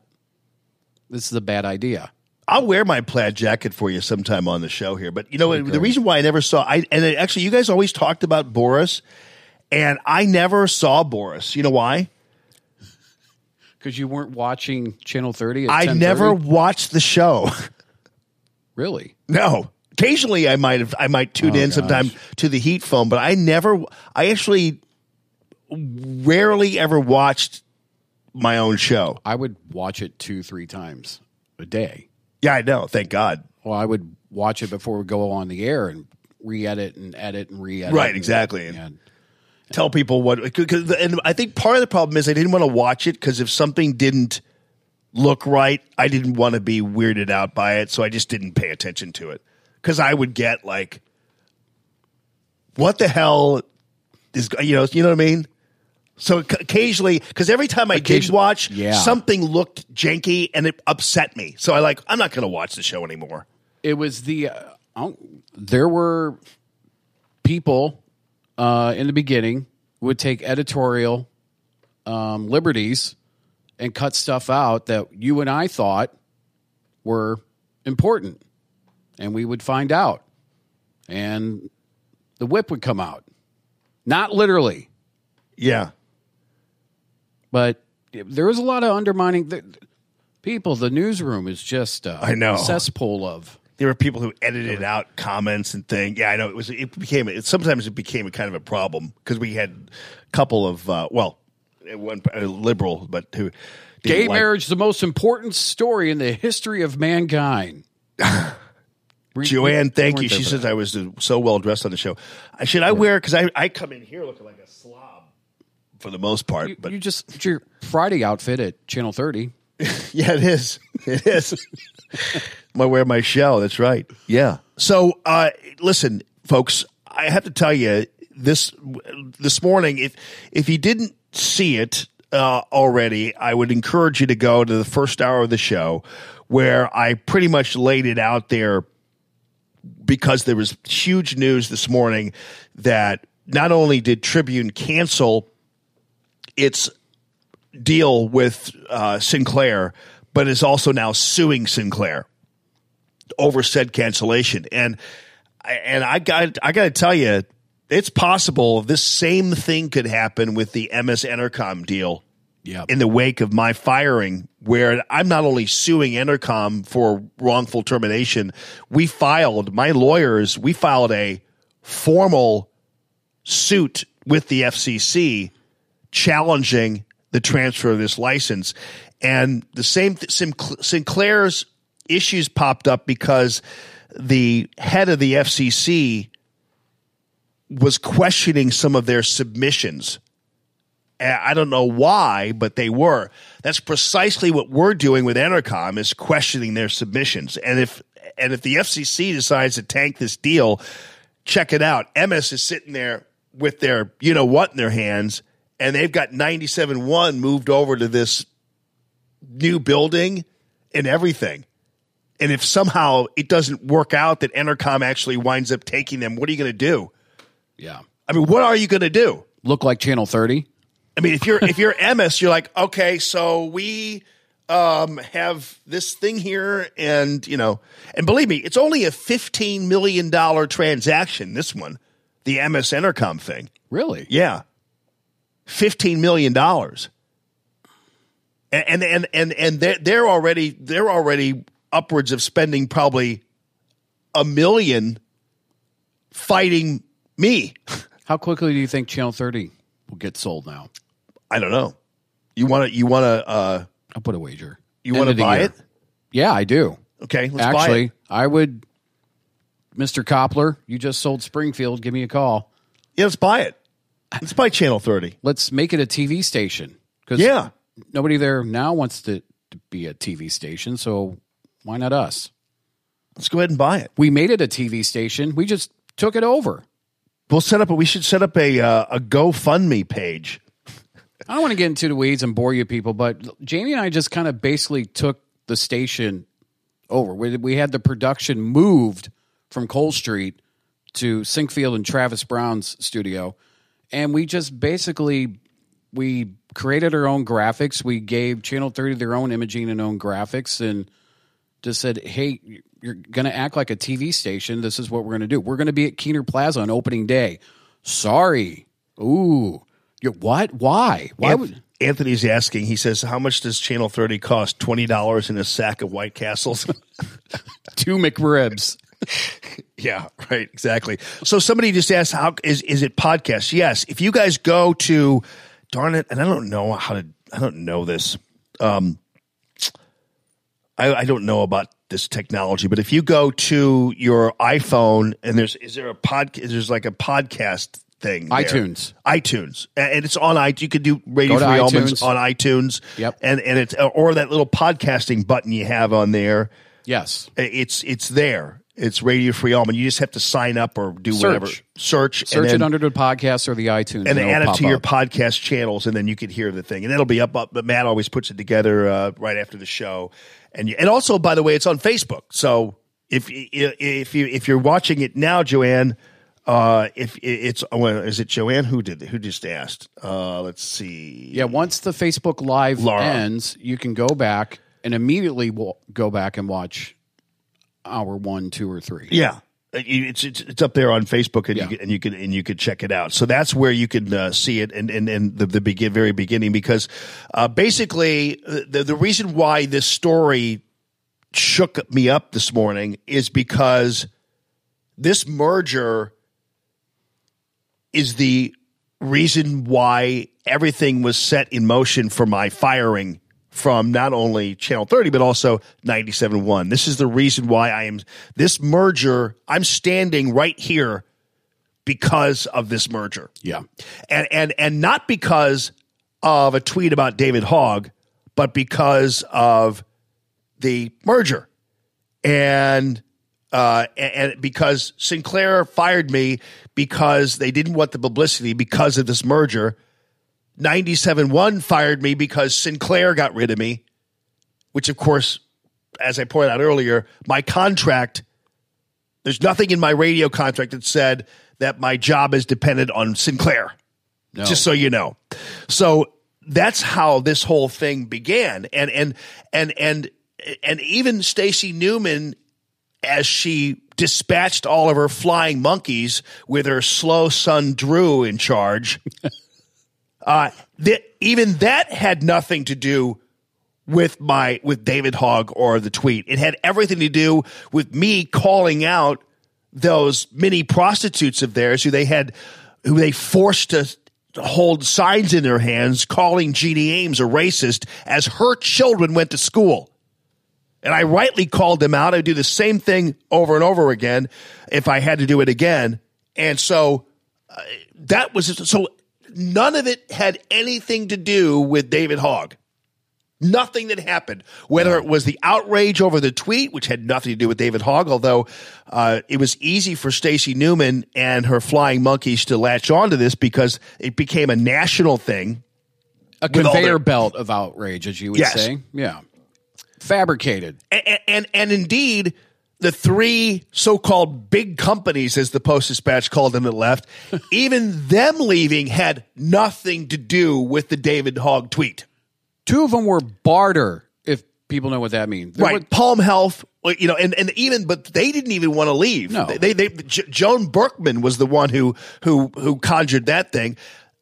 this is a bad idea. I'll wear my plaid jacket for you sometime on the show here. But, you know, okay. The reason why I never saw, I and actually you guys always talked about Boris, and I never saw Boris. You know why? Because you weren't watching Channel thirty at I ten thirty? Never watched the show. Really? No. Occasionally, I might have, I might tune oh, in gosh. sometime to the Heat phone, but I never, I actually rarely ever watched my own show. I would watch it two, three times a day. Yeah, I know. Thank God. Well, I would watch it before we go on the air and re-edit and edit and re-edit. Right, and exactly. And, and tell people what, 'cause, and I think part of the problem is I didn't want to watch it because if something didn't look right, I didn't want to be weirded out by it, so I just didn't pay attention to it. Because I would get like, what the hell is, you know, you know what I mean? So occasionally, because every time I did watch, yeah. something looked janky and it upset me. So I like, I'm not going to watch the show anymore. It was the uh, oh, there were people uh, in the beginning would take editorial um, liberties and cut stuff out that you and I thought were important, and we would find out, and the whip would come out. Not literally. Yeah. But there was a lot of undermining. The, people, the newsroom is just a I know. cesspool of. There were people who edited were, out comments and things. Yeah, I know. It was. It became, it, sometimes it became a kind of a problem because we had a couple of, uh, well, one liberal, but who. Gay like, marriage is the most important story in the history of mankind. Joanne, thank you. She says I was so well dressed on the show. Should I yeah. wear? Because I, I come in here looking like a slob for the most part. You, but you just it's your Friday outfit at Channel thirty. Yeah, it is. It is. I wear my shell. That's right. Yeah. So uh, listen, folks. I have to tell you this this morning. If if you didn't see it uh, already, I would encourage you to go to the first hour of the show, where I pretty much laid it out there. Because there was huge news this morning that not only did Tribune cancel its deal with uh, Sinclair, but is also now suing Sinclair over said cancellation. And and I got I got to tell you, it's possible this same thing could happen with the Emmis Entercom deal. Yep. In the wake of my firing, where I'm not only suing Entercom for wrongful termination, we filed, my lawyers, we filed a formal suit with the F C C challenging the transfer of this license. And the same th- Sinclair's issues popped up because the head of the F C C was questioning some of their submissions. I don't know why, but they were. That's precisely what we're doing with Entercom, is questioning their submissions. And if and if the F C C decides to tank this deal, check it out. Emmis is sitting there with their you know what in their hands, and they've got ninety-seven one moved over to this new building and everything. And if somehow it doesn't work out that Entercom actually winds up taking them, what are you going to do? Yeah, I mean, what are you going to do? Look like Channel thirty. I mean, if you're if you're Emmis, you're like, okay, so we um, have this thing here, and you know, and believe me, it's only a fifteen million dollar transaction. This one, the Emmis Entercom thing, really, yeah, fifteen million dollars, and and and and they're they're already they're already upwards of spending probably a million fighting me. How quickly do you think Channel thirty will get sold now? I don't know. You want to? You want to? Uh, I'll put a wager. You want to buy it? Yeah, I do. Okay, let's actually, buy it. I would. Mister Copler, you just sold Springfield. Give me a call. Yeah, let's buy it. Let's buy Channel thirty. Let's make it a T V station. Because yeah, nobody there now wants to, to be a T V station. So why not us? Let's go ahead and buy it. We made it a T V station. We just took it over. We'll set up. A, we should set up a uh, a GoFundMe page. I don't want to get into the weeds and bore you people, but Jamie and I just kind of basically took the station over. We, we had the production moved from Cole Street to Sinkfield and Travis Brown's studio, and we just basically we created our own graphics. We gave Channel thirty their own imaging and own graphics, and just said, hey, you're going to act like a T V station. This is what we're going to do. We're going to be at Keener Plaza on opening day. Sorry. Ooh. You're, what? Why? Why Anth- would- Anthony's asking. He says, how much does Channel thirty cost? twenty dollars in a sack of White Castles? Two McRibs. Yeah, right. Exactly. So somebody just asked, how is, is it podcasts? Yes. If you guys go to, darn it, and I don't know how to, I don't know this. Um, I, I don't know about this technology, but if you go to your iPhone and there's is there a pod is there's like a podcast thing there. iTunes iTunes and it's on iTunes. You can do Radio Free Almonds on iTunes. Yep, and and it's or that little podcasting button you have on there. Yes, it's it's there. It's Radio Free Almond. You just have to sign up or do search. whatever. Search. Search and then, it under the podcast or the iTunes. And, and add it to up. your podcast channels, and then you can hear the thing. And it'll be up. up but Matt always puts it together uh, right after the show. And you, and also, by the way, it's on Facebook. So if if you if you're watching it now, Joanne, uh, if it's well, is it Joanne who did who just asked? Uh, let's see. Yeah, once the Facebook Live Laura. ends, you can go back and immediately we'll go back and watch hour one, two, or three. Yeah. It's, it's it's up there on Facebook, and yeah. you can, and you can and you can check it out. So that's where you can uh, see it, and and and the, the begin very beginning, because uh, basically the the reason why this story shook me up this morning is because this merger is the reason why everything was set in motion for my firing from not only Channel thirty, but also ninety-seven point one. This is the reason why I am – this merger, I'm standing right here because of this merger. Yeah. And and and not because of a tweet about David Hogg, but because of the merger. And uh, and because Sinclair fired me because they didn't want the publicity because of this merger. ninety-seven point one fired me because Sinclair got rid of me, which, of course, as I pointed out earlier, my contract, there's nothing in my radio contract that said that my job is dependent on Sinclair, no. Just so you know. So that's how this whole thing began. And, and, and, and, and even Stacey Newman, as she dispatched all of her flying monkeys with her slow son Drew in charge – Uh, th- even that had nothing to do with my with David Hogg or the tweet. It had everything to do with me calling out those mini prostitutes of theirs who they had, who they forced to hold signs in their hands, calling Jeannie Ames a racist as her children went to school. And I rightly called them out. I would do the same thing over and over again if I had to do it again. And so uh, that was so. None of it had anything to do with David Hogg. Nothing that happened, whether it was the outrage over the tweet, which had nothing to do with David Hogg, although uh, it was easy for Stacey Newman and her flying monkeys to latch onto this because it became a national thing. A conveyor their- belt of outrage, as you would yes. say. Yeah. Fabricated. And, and, and indeed, the three so-called big companies, as the Post-Dispatch called them that left, even them leaving had nothing to do with the David Hogg tweet. Two of them were barter, if people know what that means. There right, were- Palm Health, you know, and, and even, but they didn't even want to leave. No. They, they, they J- Joan Berkman was the one who who who conjured that thing.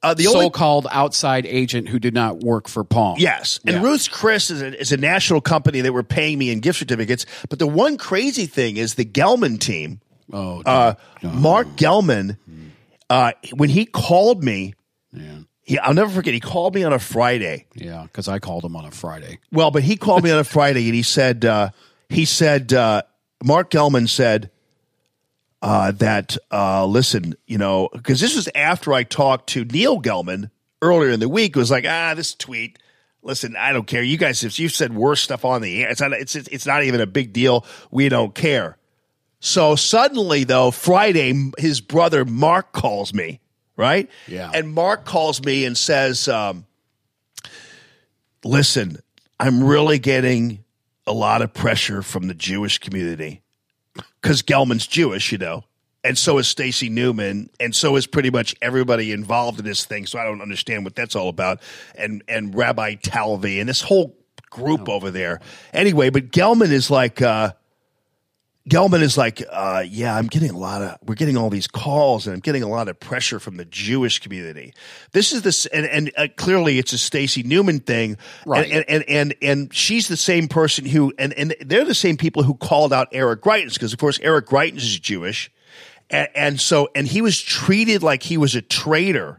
Uh, the so-called only, outside agent who did not work for Palm. Yes. And yeah. Ruth's Chris is a, is a national company that were paying me in gift certificates. But the one crazy thing is the Gelman team. Oh, uh, no. Mark Gelman, uh, when he called me, yeah. he, I'll never forget, he called me on a Friday. Yeah, because I called him on a Friday. Well, but he called me on a Friday and he said, uh, he said, uh, Mark Gelman said, Uh, that, uh, listen, you know, because this was after I talked to Neil Gelman earlier in the week. It was like, ah, this tweet, listen, I don't care. You guys, have, you've said worse stuff on the air. It's not, it's, it's not even a big deal. We don't care. So suddenly, though, Friday, his brother Mark calls me, right? Yeah. And Mark calls me and says, um, listen, I'm really getting a lot of pressure from the Jewish community. Because Gelman's Jewish, you know, and so is Stacey Newman, and so is pretty much everybody involved in this thing, so I don't understand what that's all about, and and Rabbi Talvi, and this whole group oh. over there. Anyway, but Gelman is like, uh, Gelman is like, uh, yeah, I'm getting a lot of, we're getting all these calls, and I'm getting a lot of pressure from the Jewish community. This is this, and, and uh, clearly it's a Stacey Newman thing, right? And and, and and and she's the same person who, and and they're the same people who called out Eric Greitens, because of course Eric Greitens is Jewish, and, and so and he was treated like he was a traitor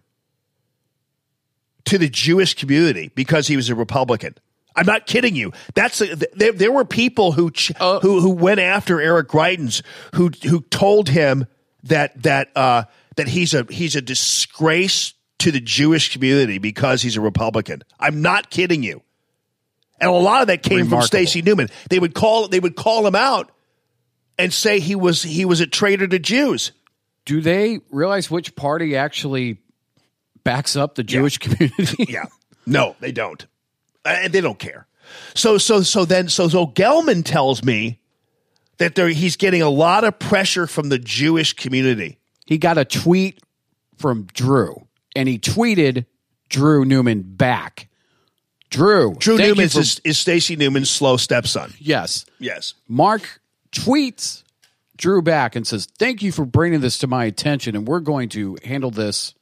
to the Jewish community because he was a Republican. I'm not kidding you. That's a, there, there were people who ch- uh, who who went after Eric Greitens, who who told him that that uh, that he's a he's a disgrace to the Jewish community because he's a Republican. I'm not kidding you. And a lot of that came remarkable. from Stacey Newman. They would call they would call him out and say he was he was a traitor to Jews. Do they realize which party actually backs up the Jewish yeah. community? yeah. No, they don't. And they don't care. So so so then so so Gelman tells me that there, he's getting a lot of pressure from the Jewish community. He got a tweet from Drew, and he tweeted Drew Newman back. Drew. Drew Newman for- is, is Stacey Newman's slow stepson. Yes. Yes. Mark tweets Drew back and says, thank you for bringing this to my attention, and we're going to handle this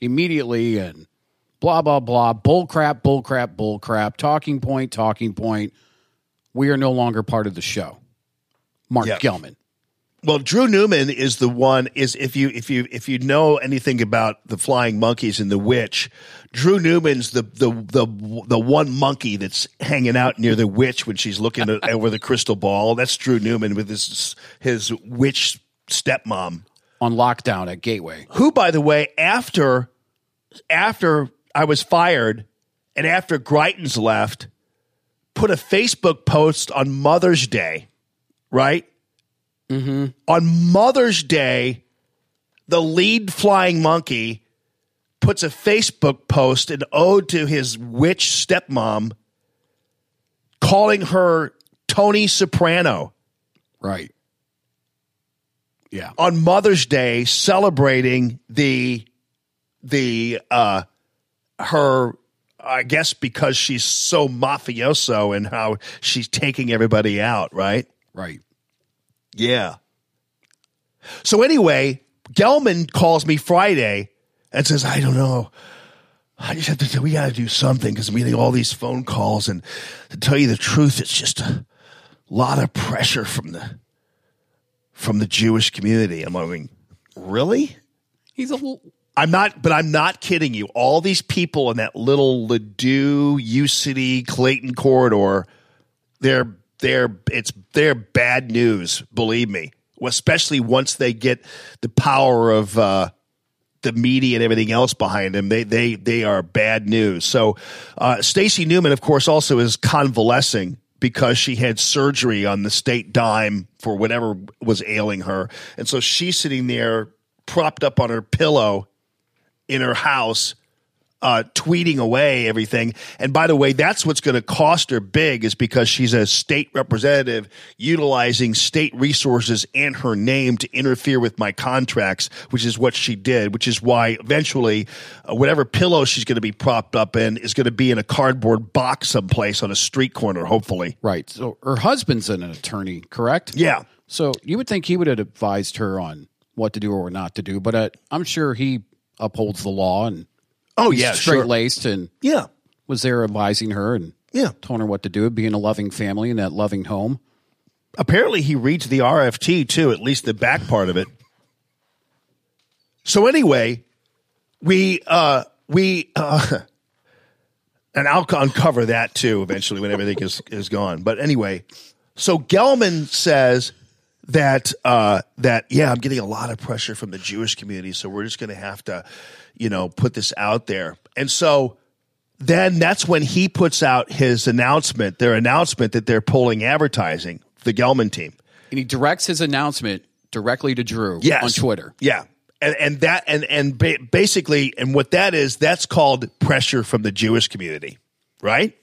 immediately, and blah, blah, blah, bull crap, bull crap, bull crap, talking point, talking point. We are no longer part of the show. Mark yep. Gelman. Well, Drew Newman is the one is if you if you if you know anything about the Flying Monkeys and the witch, Drew Newman's the the the the one monkey that's hanging out near the witch when she's looking at, over the crystal ball. That's Drew Newman with his his witch stepmom on lockdown at Gateway. Who, by the way, after after I was fired and after Greitens left, put a Facebook post on Mother's Day, right? Mm-hmm. On Mother's Day, the lead Flying Monkey puts a Facebook post, an ode to his witch stepmom, calling her Tony Soprano. Right. Yeah. On Mother's Day, celebrating the the uh, her, I guess, because she's so mafioso and how she's taking everybody out. Right. Right. Yeah. So anyway, Gelman calls me Friday and says, I don't know. I just have to, we got to do something because I'm getting all these phone calls. And to tell you the truth, it's just a lot of pressure from the from the Jewish community. I'm going, really? He's a whole- I'm not, but I'm not kidding you. All these people in that little Ladue, U City, Clayton corridor, they're They're it's they're bad news, believe me. Especially once they get the power of uh, the media and everything else behind them, they they they are bad news. So uh, Stacey Newman, of course, also is convalescing because she had surgery on the state dime for whatever was ailing her, and so she's sitting there propped up on her pillow in her house. Uh, tweeting away everything. And by the way, that's what's going to cost her big is because she's a state representative utilizing state resources and her name to interfere with my contracts, which is what she did, which is why eventually uh, whatever pillow she's going to be propped up in is going to be in a cardboard box someplace on a street corner, hopefully. Right. So her husband's an attorney, correct? Yeah. So you would think he would have advised her on what to do or not to do, but uh, I'm sure he upholds the law and Oh yeah, straight laced sure. and yeah, was there advising her and yeah, telling her what to do, being a loving family in that loving home. Apparently, he reads the R F T too, at least the back part of it. So anyway, we uh, we uh, and I'll uncover that too eventually when everything is is gone. But anyway, so Gelman says that uh, that yeah, I'm getting a lot of pressure from the Jewish community, so we're just going to have to. You know, put this out there. And so then that's when he puts out his announcement, their announcement that they're pulling advertising, the Gelman team. And he directs his announcement directly to Drew yes. on Twitter. Yeah. And, and that, and, and ba- basically, and what that is, that's called pressure from the Jewish community, right?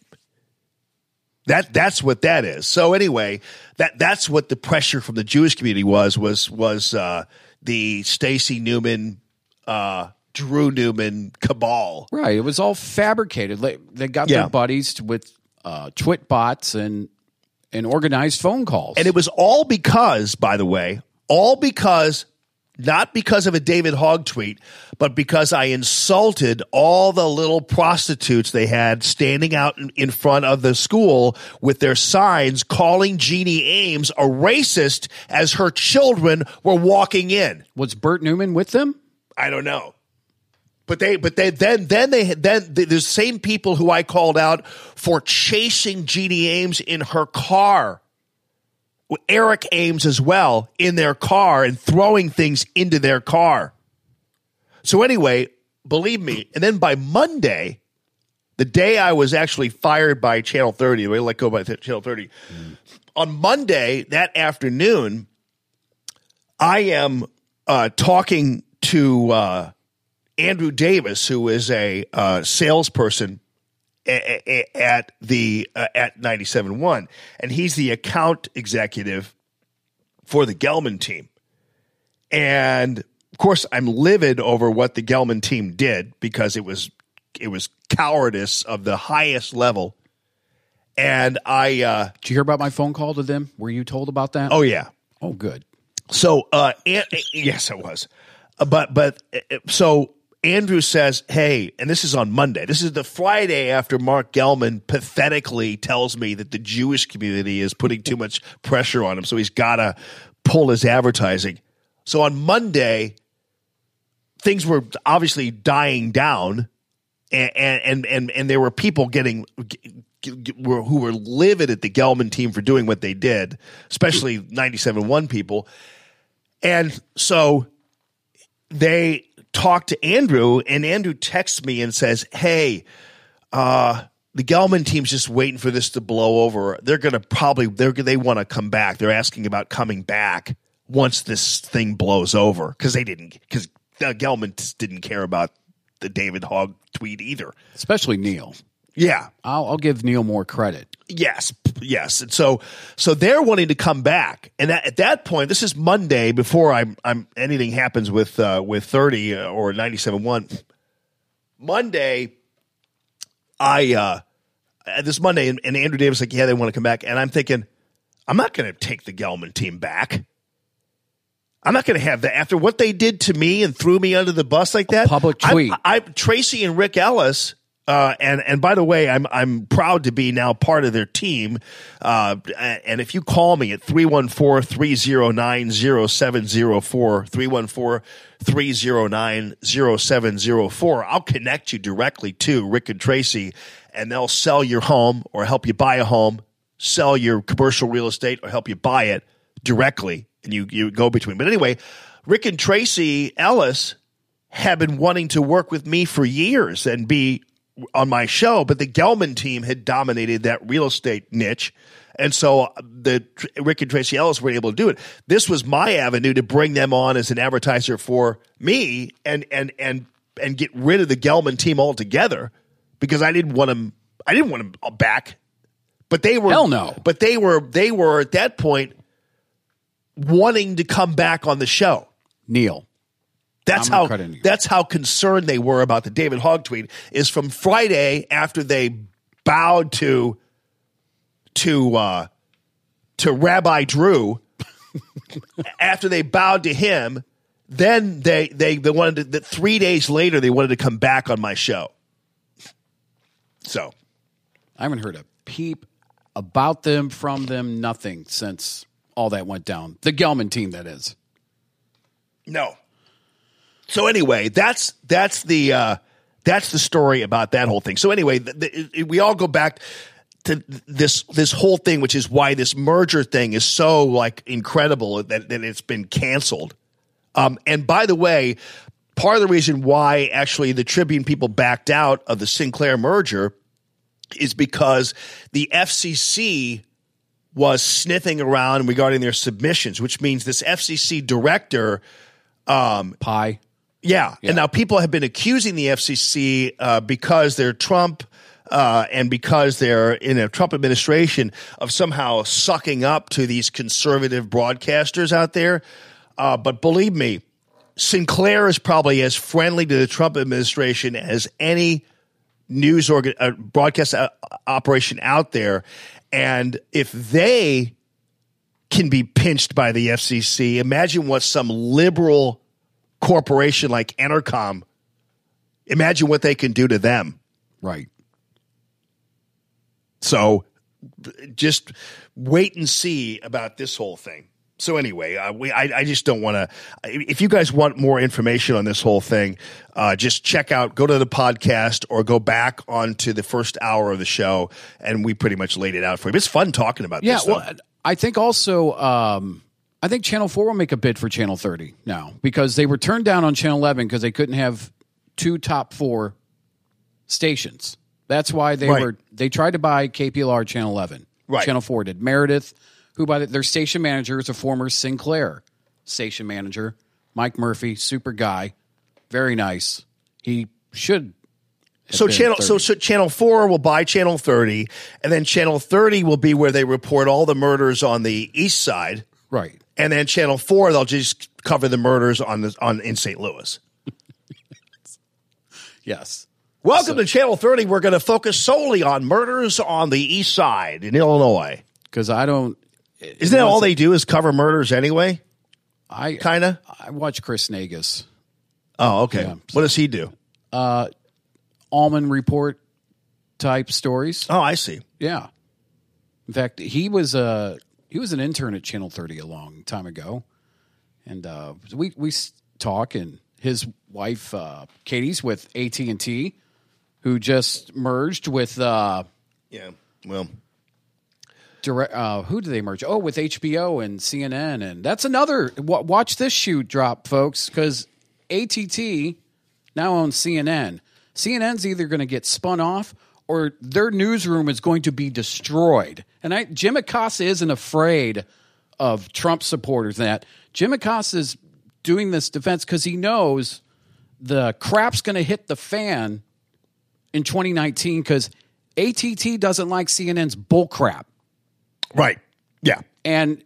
That, that's what that is. So anyway, that, that's what the pressure from the Jewish community was, was, was, uh, the Stacey Newman, uh, Drew Newman cabal. Right. It was all fabricated. They got yeah. their buddies with uh, twit bots and, and organized phone calls. And it was all because, by the way, all because, not because of a David Hogg tweet, but because I insulted all the little prostitutes they had standing out in, in front of the school with their signs calling Jeannie Ames a racist as her children were walking in. Was Burt Newman with them? I don't know. But they, but they, then, then they, then the, the same people who I called out for chasing Jeannie Ames in her car, Eric Ames as well, in their car and throwing things into their car. So anyway, believe me. And then by Monday, the day I was actually fired by Channel thirty, we let go by Channel thirty. Mm. On Monday that afternoon, I am uh, talking to. Uh, Andrew Davis, who is a uh, salesperson a- a- a- at the uh, at ninety-seven point one, and he's the account executive for the Gelman team. And of course, I'm livid over what the Gelman team did, because it was it was cowardice of the highest level. And I uh, did you hear about my phone call to them? Were you told about that? Oh yeah. Oh good. So uh, and, yes, it was. But but so Andrew says, hey, and this is on Monday. This is the Friday after Mark Gelman pathetically tells me that the Jewish community is putting too much pressure on him, so he's got to pull his advertising. So on Monday, things were obviously dying down, and and and, and there were people getting who were livid at the Gelman team for doing what they did, especially ninety-seven point one people. And so they talked to Andrew, and Andrew texts me and says, hey, uh, the Gelman team's just waiting for this to blow over. They're going to probably – they they want to come back. They're asking about coming back once this thing blows over, because they didn't – because uh, Gelman just didn't care about the David Hogg tweet either. Especially Neil. Yeah. I'll, I'll give Neil more credit. Yes. Yes. And so so they're wanting to come back. And that, at that point, this is Monday before I'm, I'm anything happens with uh, with thirty or ninety-seven point one. Monday, I uh, this Monday, and, and Andrew Davis like, yeah, they want to come back. And I'm thinking, I'm not going to take the Gelman team back. I'm not going to have that. After what they did to me and threw me under the bus like that. A public tweet. I, I, Tracy and Rick Ellis... Uh, and and by the way, I'm I'm proud to be now part of their team. Uh, and if you call me at three one four, three zero nine, zero seven zero four, three one four, three zero nine, zero seven zero four, I'll connect you directly to Rick and Tracy, and they'll sell your home or help you buy a home, sell your commercial real estate or help you buy it directly, and you, you go between. But anyway, Rick and Tracy Ellis have been wanting to work with me for years and be on my show, but the Gelman team had dominated that real estate niche, and so the Rick and Tracy Ellis were able to do it. This was my avenue to bring them on as an advertiser for me, and and and and get rid of the Gelman team altogether, because I didn't want them. I didn't want them back, but they were hell no. But they were they were at that point wanting to come back on the show, Neil. That's how that's how concerned they were about the David Hogg tweet, is from Friday after they bowed to to uh, to Rabbi Drew, after they bowed to him, then they they, they wanted to, that three days later they wanted to come back on my show. So I haven't heard a peep about them, from them, nothing since all that went down. The Gelman team, that is. No. So anyway, that's that's the uh, that's the story about that whole thing. So anyway, the, the, we all go back to this this whole thing, which is why this merger thing is so like incredible that, that it's been canceled. Um, and by the way, part of the reason why actually the Tribune people backed out of the Sinclair merger is because the F C C was sniffing around regarding their submissions, which means this F C C director, um, Pie. Yeah. yeah, and now people have been accusing the F C C uh, because they're Trump uh, and because they're in a Trump administration of somehow sucking up to these conservative broadcasters out there. Uh, but believe me, Sinclair is probably as friendly to the Trump administration as any news organ- uh, broadcast uh, operation out there. And if they can be pinched by the F C C, imagine what some liberal corporation like Entercom, imagine what they can do to them. Right. So just wait and see about this whole thing. So anyway, uh, we, I, I just don't want to – if you guys want more information on this whole thing, uh, just check out – go to the podcast or go back onto the first hour of the show, and we pretty much laid it out for you. But it's fun talking about yeah, this. Yeah, well, though. I think also um, – I think Channel four will make a bid for Channel thirty now, because they were turned down on Channel eleven because they couldn't have two top four stations. That's why they right. were they tried to buy K P L R Channel eleven. Right. Channel four did. Meredith, who by the, their station manager is a former Sinclair station manager, Mike Murphy, super guy, very nice. He should. So channel so, so channel four will buy Channel thirty, and then Channel thirty will be where they report all the murders on the east side. Right. And then Channel four, they'll just cover the murders on the, on in Saint Louis. Yes. Welcome so. to Channel thirty. We're going to focus solely on murders on the east side in Illinois. Because I don't... It, Isn't that all they do is cover murders anyway? I Kind of? I watch Chris Nagus. Oh, okay. Yeah, so, what does he do? Uh, Almond Report type stories. Oh, I see. Yeah. In fact, he was a... He was an intern at Channel thirty a long time ago, and uh, we we talk. And his wife, uh, Katie's with A T and T, who just merged with uh, yeah, well, direct. Uh, who do they merge? Oh, with H B O and C N N, and that's another. W- watch this shoe drop, folks, because A T and T now owns C N N. C N N's either going to get spun off, or their newsroom is going to be destroyed. And I, Jim Acosta isn't afraid of Trump supporters. That Jim Acosta is doing this defense because he knows the crap's going to hit the fan in twenty nineteen because A T and T doesn't like C N N's bull crap. Right. Yeah. And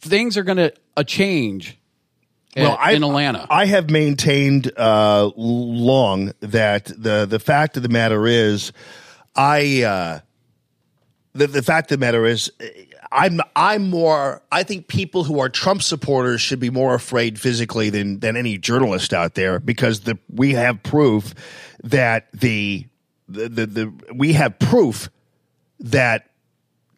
things are going to uh, change. Well, I, in Atlanta, I have maintained uh, long that the the fact of the matter is, I uh, the the fact of the matter is, I'm I'm more. I think people who are Trump supporters should be more afraid physically than than any journalist out there, because the we have proof that the the the, the we have proof that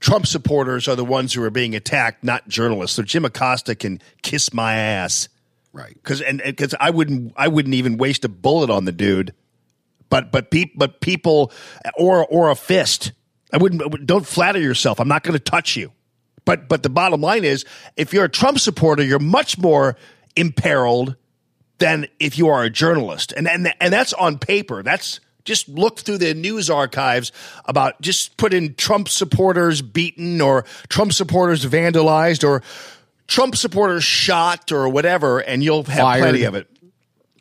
Trump supporters are the ones who are being attacked, not journalists. So Jim Acosta can kiss my ass. Right, because and because I wouldn't, I wouldn't even waste a bullet on the dude, but but pe- but people or or a fist. I wouldn't. Don't flatter yourself. I'm not going to touch you. But but the bottom line is, if you're a Trump supporter, you're much more imperiled than if you are a journalist, and and and that's on paper. That's just look through the news archives about just put in Trump supporters beaten or Trump supporters vandalized or Trump supporters shot or whatever, and you'll have fired. Plenty of it.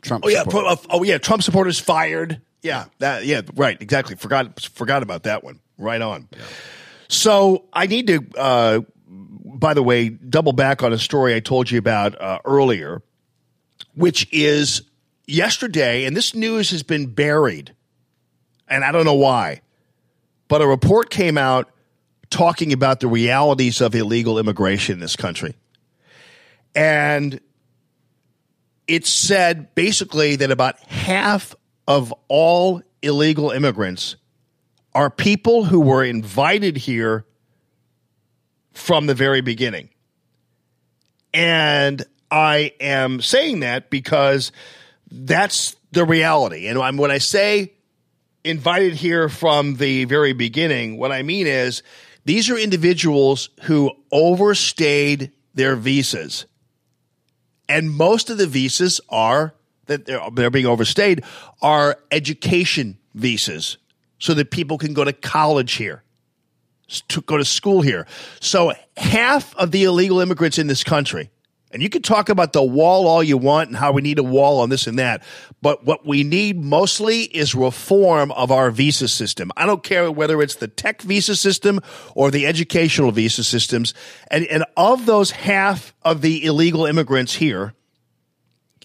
Trump oh yeah, pro- oh yeah, Trump supporters fired. Yeah, that yeah, right, exactly. Forgot forgot about that one. Right on. Yeah. So I need to, uh, by the way, double back on a story I told you about uh, earlier, which is yesterday, and this news has been buried, and I don't know why, but a report came out talking about the realities of illegal immigration in this country. And it said basically that about half of all illegal immigrants are people who were invited here from the very beginning. And I am saying that because that's the reality. And I'm, when I say invited here from the very beginning, what I mean is these are individuals who overstayed their visas. And most of the visas are that they're, they're being overstayed are education visas so that people can go to college here, to go to school here. So half of the illegal immigrants in this country, and you can talk about the wall all you want and how we need a wall on this and that, but what we need mostly is reform of our visa system. I don't care whether it's the tech visa system or the educational visa systems. And, and of those half of the illegal immigrants here,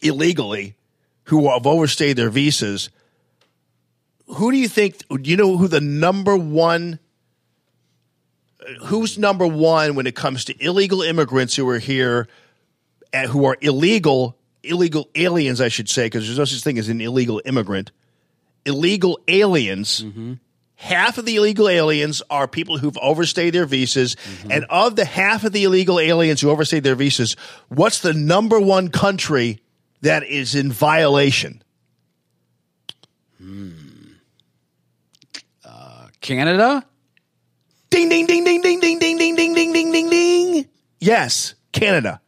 illegally, who have overstayed their visas, who do you think, do you know who the number one, who's number one when it comes to illegal immigrants who are here, and who are illegal, illegal aliens, I should say, because there's no such thing as an illegal immigrant. Illegal aliens, mm-hmm. half of the illegal aliens are people who've overstayed their visas. Mm-hmm. And of the half of the illegal aliens who overstayed their visas, what's the number one country that is in violation? Hmm. Uh, Canada? Ding, ding, ding, ding, ding, ding, ding, ding, ding, ding, ding, ding, ding. Yes, Canada.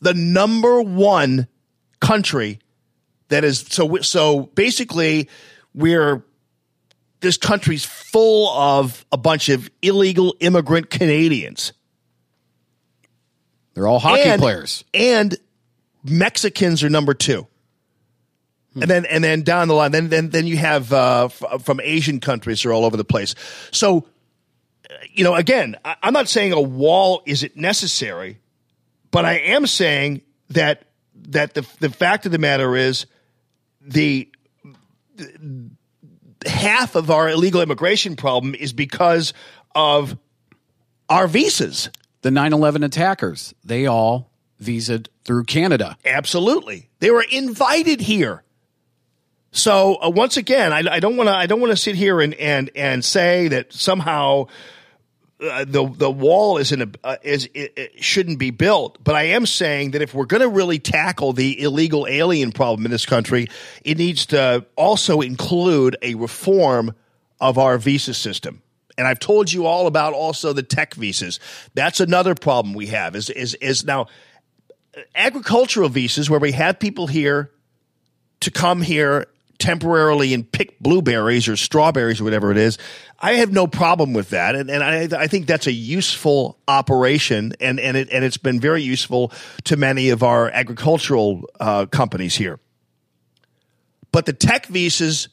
The number one country that is so so basically we're this country's full of a bunch of illegal immigrant Canadians. They're all hockey and, players. And Mexicans are number two. Hmm. And then and then down the line then then then you have uh, f- from Asian countries are all over the place. So you know again, I, I'm not saying a wall isn't necessary. But I am saying that that the the fact of the matter is the, the half of our illegal immigration problem is because of our visas. The nine eleven attackers, they all visaed through Canada. Absolutely. They were invited here. So uh, once again, I don't want to I don't want to sit here and and and say that somehow uh, the the wall isn't a, uh, is it, it shouldn't be built, but I am saying that if we're going to really tackle the illegal alien problem in this country, it needs to also include a reform of our visa system. And I've told you all about also the tech visas. That's another problem we have is is is now agricultural visas where we have people here to come here temporarily and pick blueberries or strawberries or whatever it is. I have no problem with that, and and I I think that's a useful operation, and and it and it's been very useful to many of our agricultural uh, companies here. But the tech visas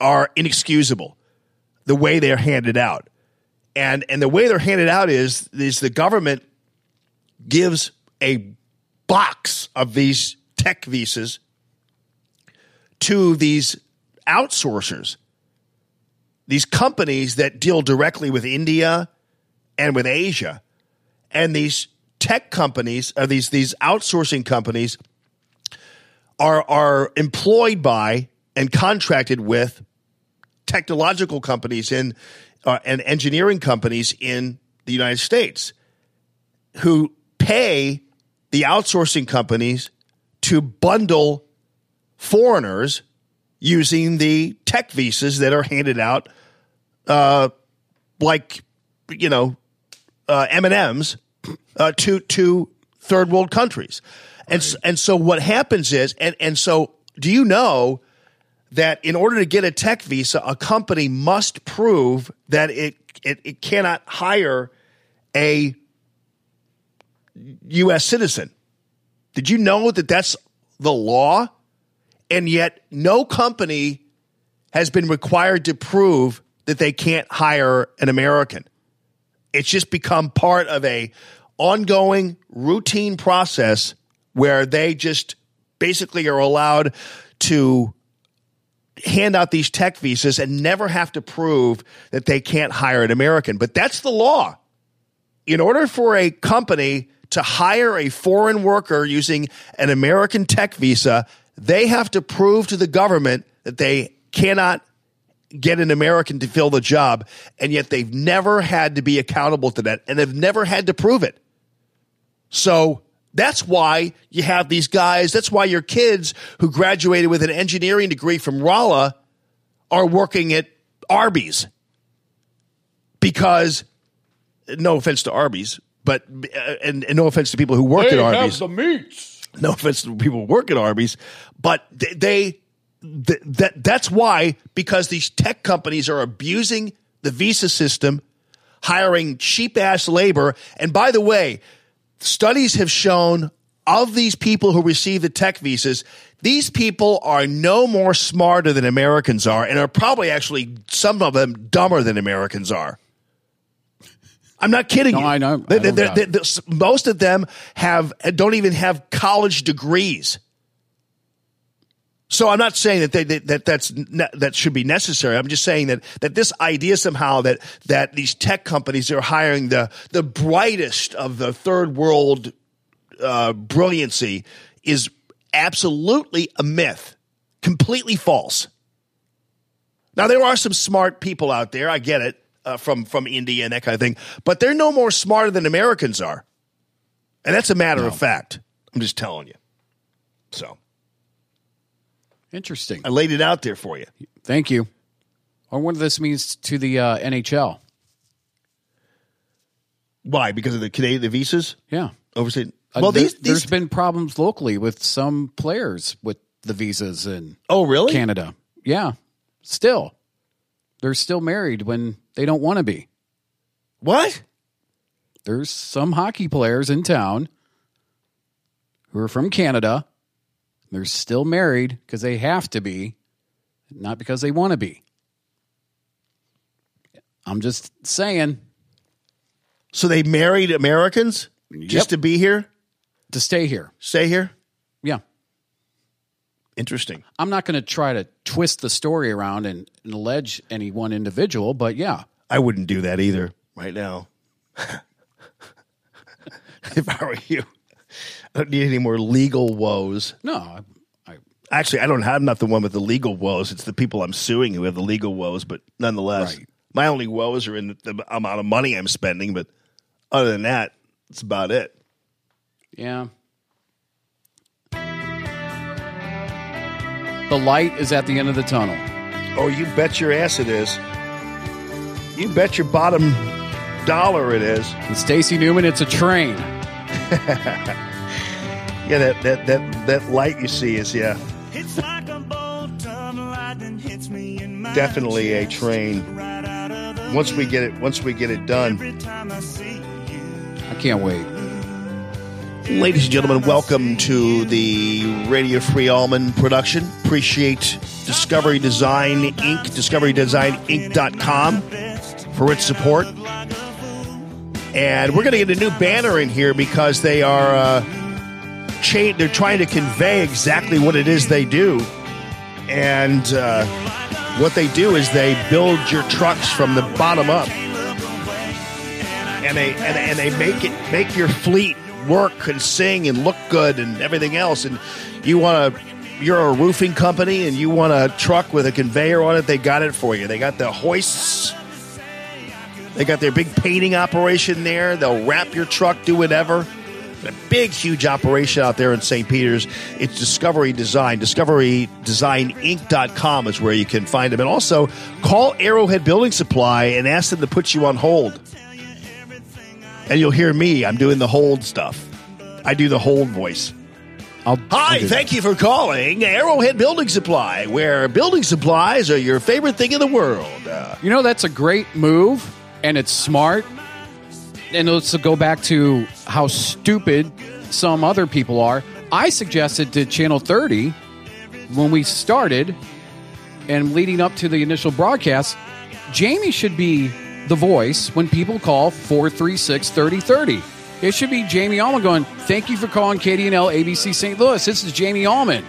are inexcusable, the way they're handed out, and and the way they're handed out is is the government gives a box of these tech visas to these outsourcers, these companies that deal directly with India and with Asia, and these tech companies, or these these outsourcing companies, are are employed by and contracted with technological companies in uh, and engineering companies in the United States, who pay the outsourcing companies to bundle foreigners using the tech visas that are handed out, uh, like, you know, uh, M and M's uh, to to third world countries, and right. and so what happens is, and and so do you know that in order to get a tech visa, a company must prove that it it, it cannot hire a U S citizen? Did you know that that's the law? And yet no company has been required to prove that they can't hire an American. It's just become part of a ongoing routine process where they just basically are allowed to hand out these tech visas and never have to prove that they can't hire an American. But that's the law. In order for a company to hire a foreign worker using an American tech visa, they have to prove to the government that they cannot get an American to fill the job, and yet they've never had to be accountable to that, and they've never had to prove it. So that's why you have these guys. That's why your kids who graduated with an engineering degree from Rolla are working at Arby's, because no offense to Arby's, but and, and no offense to people who work they at Arby's. They have the meats. No offense to people who work at Arby's, but they, they th- that that's why, because these tech companies are abusing the visa system, hiring cheap-ass labor. And by the way, studies have shown of these people who receive the tech visas, these people are no more smarter than Americans are, and are probably actually, some of them, dumber than Americans are. I'm not kidding no, you. I know. They, I they, they, they, most of them have don't even have college degrees. So I'm not saying that they, that that's that should be necessary. I'm just saying that that this idea somehow that that these tech companies are hiring the the brightest of the third world uh, brilliancy is absolutely a myth, completely false. Now there are some smart people out there. I get it. Uh, from from India and that kind of thing, but they're no more smarter than Americans are, and that's a matter no. of fact. I'm just telling you. So interesting. I laid it out there for you. Thank you. I wonder what this means to the uh, N H L. Why? Because of the Canadian the visas? Yeah. Overseas. Uh, well, there, these, these there's th- been problems locally with some players with the visas in oh really Canada. Yeah. Still. They're still married when they don't want to be. What? There's some hockey players in town who are from Canada. They're still married because they have to be, not because they want to be. I'm just saying. So they married Americans yep. just to be here? to stay here. Stay here? Yeah. Interesting. I'm not going to try to twist the story around and, and allege any one individual, but yeah. I wouldn't do that either right now. If I were you. I don't need any more legal woes. No. I, I Actually, I don't have not the one with the legal woes. It's the people I'm suing who have the legal woes, but nonetheless, right. My only woes are in the amount of money I'm spending, but other than that, it's about it. Yeah. The light is at the end of the tunnel. Oh, you bet your ass it is. You bet your bottom dollar it is. And Stacey Newman, it's a train. Yeah, that, that that that light you see is, yeah. It's like a bolt of lightning hits me in my definitely a train. Right once we get it once we get it done. I, I can't wait. Ladies and gentlemen, welcome to the Radio Free Almond production. Appreciate Discovery Design Incorporated, discovery design inc dot com for its support. And we're going to get a new banner in here because they are uh, cha- they're trying to convey exactly what it is they do. And uh, what they do is they build your trucks from the bottom up. And they and, and they make it make your fleet work and sing and look good and everything else. And you want to you're a roofing company and you want a truck with a conveyor on it, they got it for you. They got the hoists. They got their big painting operation there. They'll wrap your truck, do whatever. A big, huge operation out there in Saint Peter's. It's Discovery Design. discovery design inc dot com is where you can find them. And also, call Arrowhead Building Supply and ask them to put you on hold. And you'll hear me. I'm doing the hold stuff. I do the hold voice. I'll, Hi, I'll thank that. you for calling Arrowhead Building Supply, where building supplies are your favorite thing in the world. Uh, you know, that's a great move. And it's smart. And let's go back to how stupid some other people are. I suggested to Channel thirty when we started and leading up to the initial broadcast, Jamie should be the voice when people call four three six, three oh three oh. It should be Jamie Allman going, thank you for calling K D N L A B C Saint Louis. This is Jamie Allman.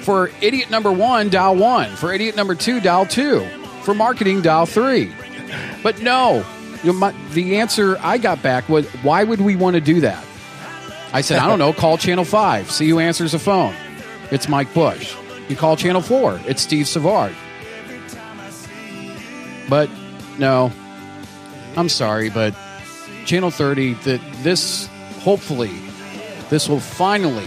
For idiot number one, dial one. For idiot number two, dial two. For marketing, dial three. But no, you know, my, the answer I got back was, why would we want to do that? I said, I don't know, call Channel five, see who answers the phone. It's Mike Bush. You call Channel four, it's Steve Savard. But no, I'm sorry, but Channel thirty, that this, hopefully, this will finally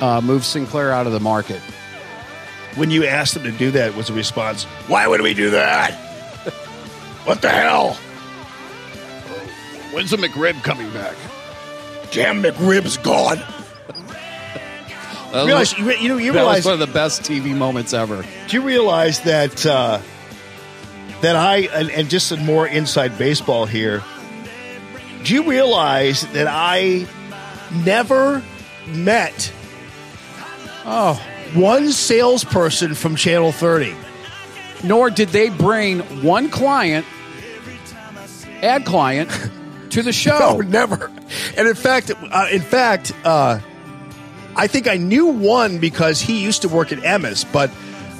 uh, move Sinclair out of the market. When you asked them to do that, was the response, why would we do that? What the hell? When's the McRib coming back? Damn, McRib's gone. you realize, you, you, you that realize, was one of the best T V moments ever. Do you realize that uh, that I, and, and just some more inside baseball here, do you realize that I never met... Oh... one salesperson from Channel thirty. Nor did they bring one client, ad client, to the show. No, never. And in fact, uh, in fact, uh, I think I knew one because he used to work at Emmis, but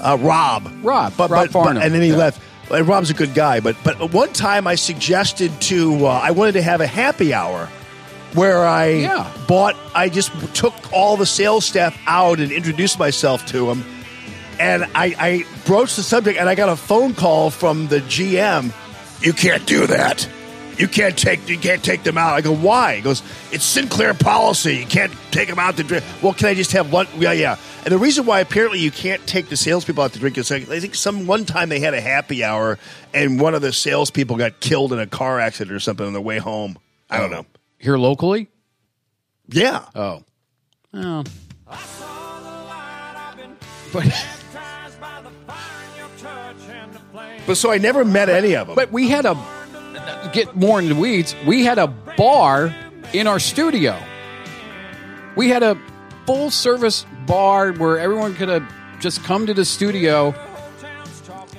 uh, Rob, Rob, but, Rob but, Farnham, but, and then he yeah. left. And Rob's a good guy, but but one time I suggested to uh, I wanted to have a happy hour. Where I yeah. bought, I just took all the sales staff out and introduced myself to them. And I, I broached the subject, and I got a phone call from the G M. You can't do that. You can't take you can't take them out. I go, why? He goes, it's Sinclair policy. You can't take them out to drink. Well, can I just have lunch? Yeah, yeah. And the reason why apparently you can't take the salespeople out to drink is I think some one time they had a happy hour, and one of the salespeople got killed in a car accident or something on their way home. I don't know. Here locally? Yeah. Oh. Oh. But, but so I never met any of them. But we had a, get more into the weeds, we had a bar in our studio. We had a full service bar where everyone could have just come to the studio.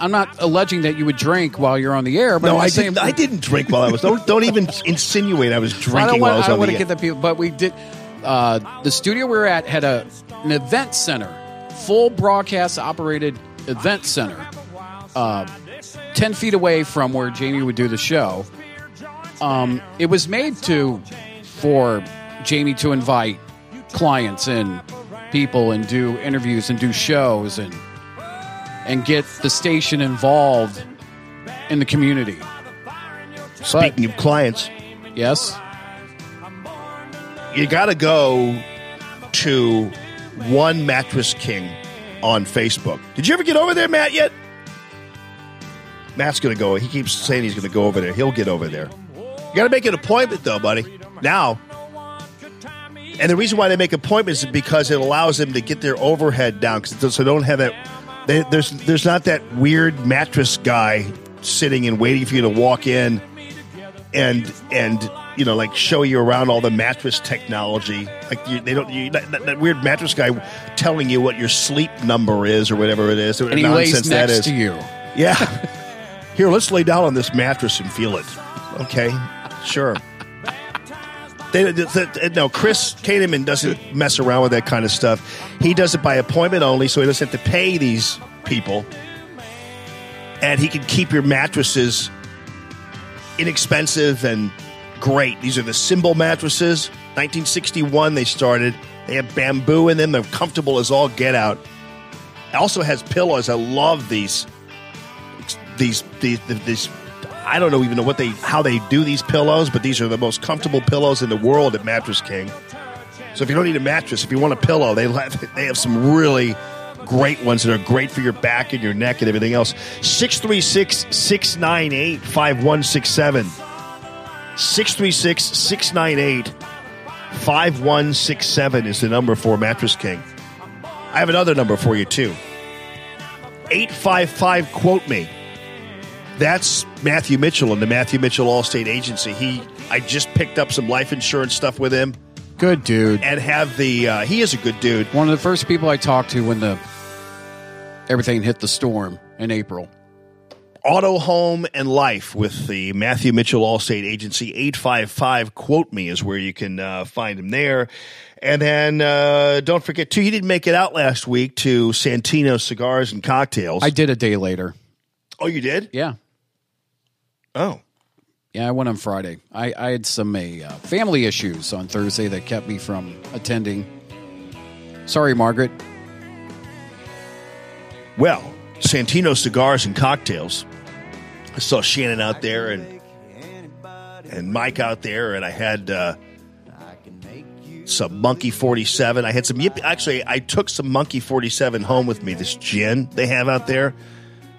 I'm not alleging that you would drink while you're on the air. But no, I, saying, didn't, I didn't drink while I was. Don't don't even insinuate I was drinking I want, while I was I on the air. I don't want to get the people, but we did. Uh, the studio we were at had a an event center, full broadcast operated event center, uh, ten feet away from where Jamie would do the show. Um, it was made to for Jamie to invite clients and people and do interviews and do shows and and get the station involved in the community. Speaking but, of clients, yes, you got to go to one Mattress King on Facebook. Did you ever get over there, Matt? Yet Matt's gonna go. He keeps saying he's gonna go over there. He'll get over there. You got to make an appointment though, buddy. Now. And the reason why they make appointments is because it allows them to get their overhead down, because so they don't have that. They, there's there's not that weird mattress guy sitting and waiting for you to walk in, and and you know like show you around all the mattress technology. Like you, they don't you, that, that weird mattress guy telling you what your sleep number is or whatever it is. And he lays next to you. Yeah. Here, let's lay down on this mattress and feel it. Okay, sure. They, they, they, no, Chris Kahneman doesn't mess around with that kind of stuff. He does it by appointment only, so he doesn't have to pay these people. And he can keep your mattresses inexpensive and great. These are the Symbol mattresses. nineteen sixty-one they started. They have bamboo in them. They're comfortable as all get out. It also has pillows. I love these. These, these, these. I don't know even know what they how they do these pillows, but these are the most comfortable pillows in the world at Mattress King. So if you don't need a mattress, if you want a pillow, they have, they have some really great ones that are great for your back and your neck and everything else. six three six, six nine eight, five one six seven six three six, six nine eight, five one six seven is the number for Mattress King. I have another number for you, too. eight five five, quote me That's Matthew Mitchell and the Matthew Mitchell Allstate Agency. He, I just picked up some life insurance stuff with him. Good dude. And have the, uh, he is a good dude. One of the first people I talked to when the everything hit the storm in April. Auto, Home, and Life with the Matthew Mitchell Allstate Agency. eight five five, quote me is where you can uh, find him there. And then uh, don't forget, too, he didn't make it out last week to Santino Cigars and Cocktails. I did a day later. Oh, you did? Yeah. Oh. Yeah, I went on Friday. I, I had some uh, family issues on Thursday that kept me from attending. Sorry, Margaret. Well, Santino Cigars and Cocktails. I saw Shannon out there and and Mike out there, and I had uh, some Monkey forty-seven. I had some Yippee. Actually, I took some Monkey forty-seven home with me, this gin they have out there.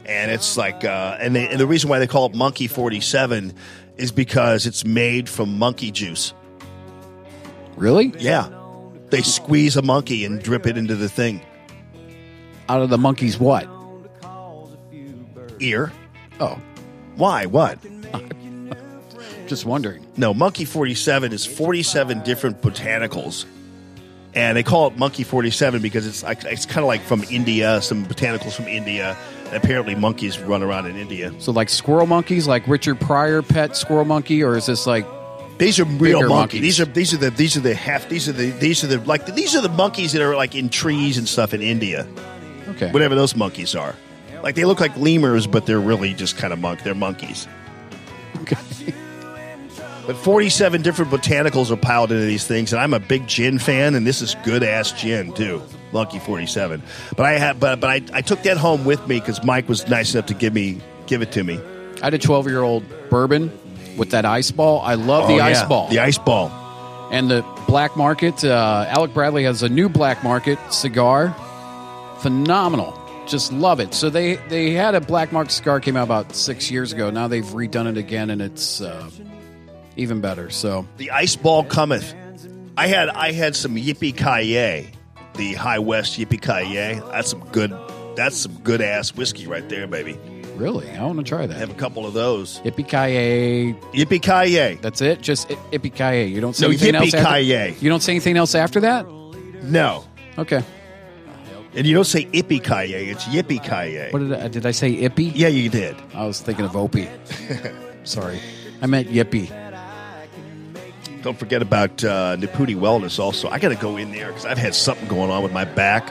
And it's like, uh, and, they, and the reason why they call it Monkey forty-seven is because it's made from monkey juice. Really? Yeah. They squeeze a monkey and drip it into the thing. Out of the monkey's what? Ear. Oh. Why? What? Just wondering. No, Monkey forty-seven is forty-seven different botanicals. And they call it Monkey forty-seven because it's it's kind of like from India, some botanicals from India. And apparently monkeys run around in India. So like squirrel monkeys, like Richard Pryor pet squirrel monkey, or is this like these are real monkeys. monkeys? These are these are the these are the half these are the these are the like the, these are the monkeys that are like in trees and stuff in India. Okay, whatever those monkeys are, like they look like lemurs, but they're really just kind of monk. They're monkeys. Okay. But forty-seven different botanicals are piled into these things, and I'm a big gin fan, and this is good-ass gin, too, Monkey forty-seven. But I had, but but I, I took that home with me because Mike was nice enough to give me give it to me. I had a twelve-year-old bourbon with that ice ball. I love oh, the yeah. ice ball. The ice ball. And the black market, uh, Alec Bradley has a new black market cigar. Phenomenal. Just love it. So they, they had a black market cigar came out about six years ago. Now they've redone it again, and it's... Uh, even better. So the ice ball cometh. I had I had some Yippee-Ki-Yay, the High West Yippee-Ki-Yay. That's some good. That's some good ass whiskey right there, baby. Really, I want to try that. I have a couple of those. Yippee-Ki-Yay. Yippee-Ki-Yay. That's it. Just Yippee-Ki-Yay. You don't say no, anything else. After, you don't say anything else after that. No. Okay. And you don't say ippy-ki-yay, it's yippee-ki-yay. What did I, did I say ippy? Yeah, you did. I was thinking of opie. Sorry. I meant yippee. Don't forget about uh, Naputi Wellness also. I got to go in there because I've had something going on with my back.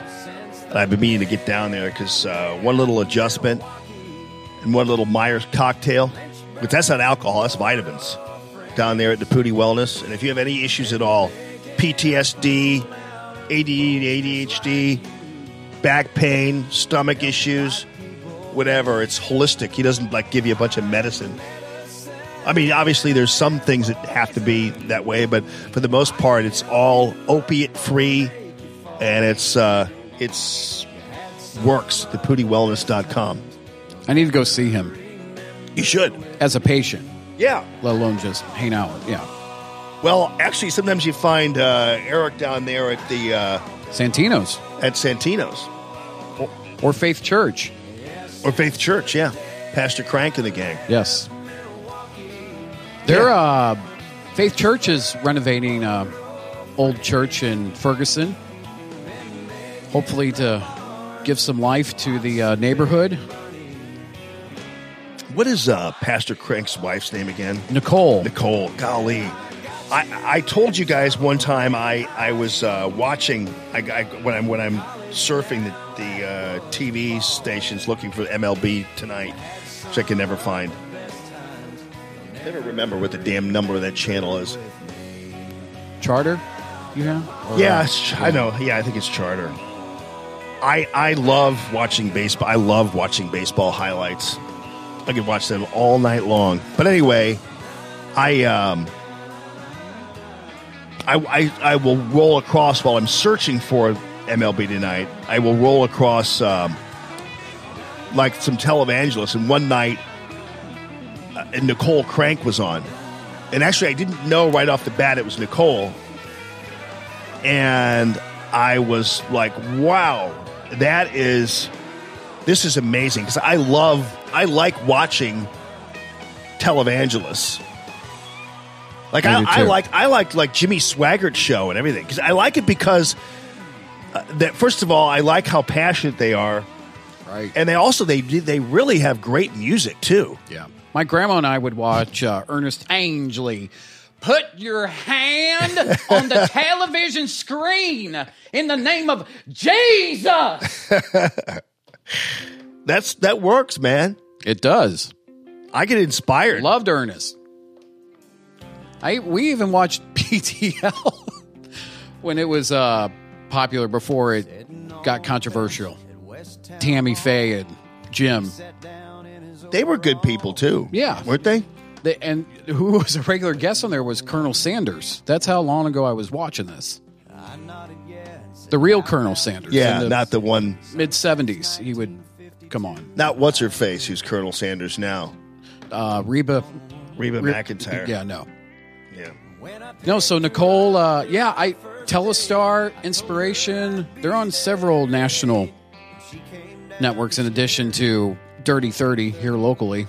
And I've been meaning to get down there because uh, one little adjustment and one little Myers cocktail, but that's not alcohol, that's vitamins, down there at Naputi Wellness. And if you have any issues at all, P T S D, A D D, A D H D, back pain, stomach issues, whatever, it's holistic. He doesn't like give you a bunch of medicine. I mean, obviously there's some things that have to be that way, but for the most part, it's all opiate free, and it's uh, it's works. Naputi Wellness dot com. I need to go see him. You should, as a patient. Yeah, let alone just hang out. Yeah. Well, actually, sometimes you find uh, Eric down there at the uh, Santino's. At Santino's, or, or Faith Church, or Faith Church. Yeah, Pastor Crank and the gang. Yes. They're, yeah. uh, Faith Church is renovating uh, old church in Ferguson, hopefully to give some life to the uh, neighborhood. What is uh, Pastor Crank's wife's name again? Nicole. Nicole. Golly. I, I told you guys one time I, I was uh, watching, I, I, when I'm when I'm surfing the, the uh, T V stations looking for M L B Tonight, which I can never find. I never remember what the damn number of that channel is. Charter, you know? Or, yeah, uh, I know. Yeah, I think it's Charter. I I love watching baseball. I love watching baseball highlights. I could watch them all night long. But anyway, I um, I, I I will roll across while I'm searching for M L B Tonight. I will roll across um, like some televangelists, and one night. And Nicole Crank was on. And actually, I didn't know right off the bat it was Nicole. And I was like, wow, that is, this is amazing. Because I love, I like watching televangelists. Like, I, I, I like, I like, like Jimmy Swaggart's show and everything. Because I like it because, uh, that first of all, I like how passionate they are. Right. And they also, they they really have great music, too. Yeah. My grandma and I would watch uh, Ernest Angley. Put your hand on the television screen in the name of Jesus. That's that works, man. It does. I get inspired. Loved Ernest. I we even watched P T L when it was uh, popular before it got controversial. Tammy Faye and Jim. They were good people, too. Yeah. Weren't they? they? And who was a regular guest on there was Colonel Sanders. That's how long ago I was watching this. The real Colonel Sanders. Yeah, the not the one. mid seventies. He would come on. Not what's-her-face, who's Colonel Sanders now. Uh, Reba. Reba McEntire. Yeah, no. Yeah. No, so Nicole, uh, yeah, I Telestar, Inspiration. They're on several national networks in addition to Dirty thirty here locally.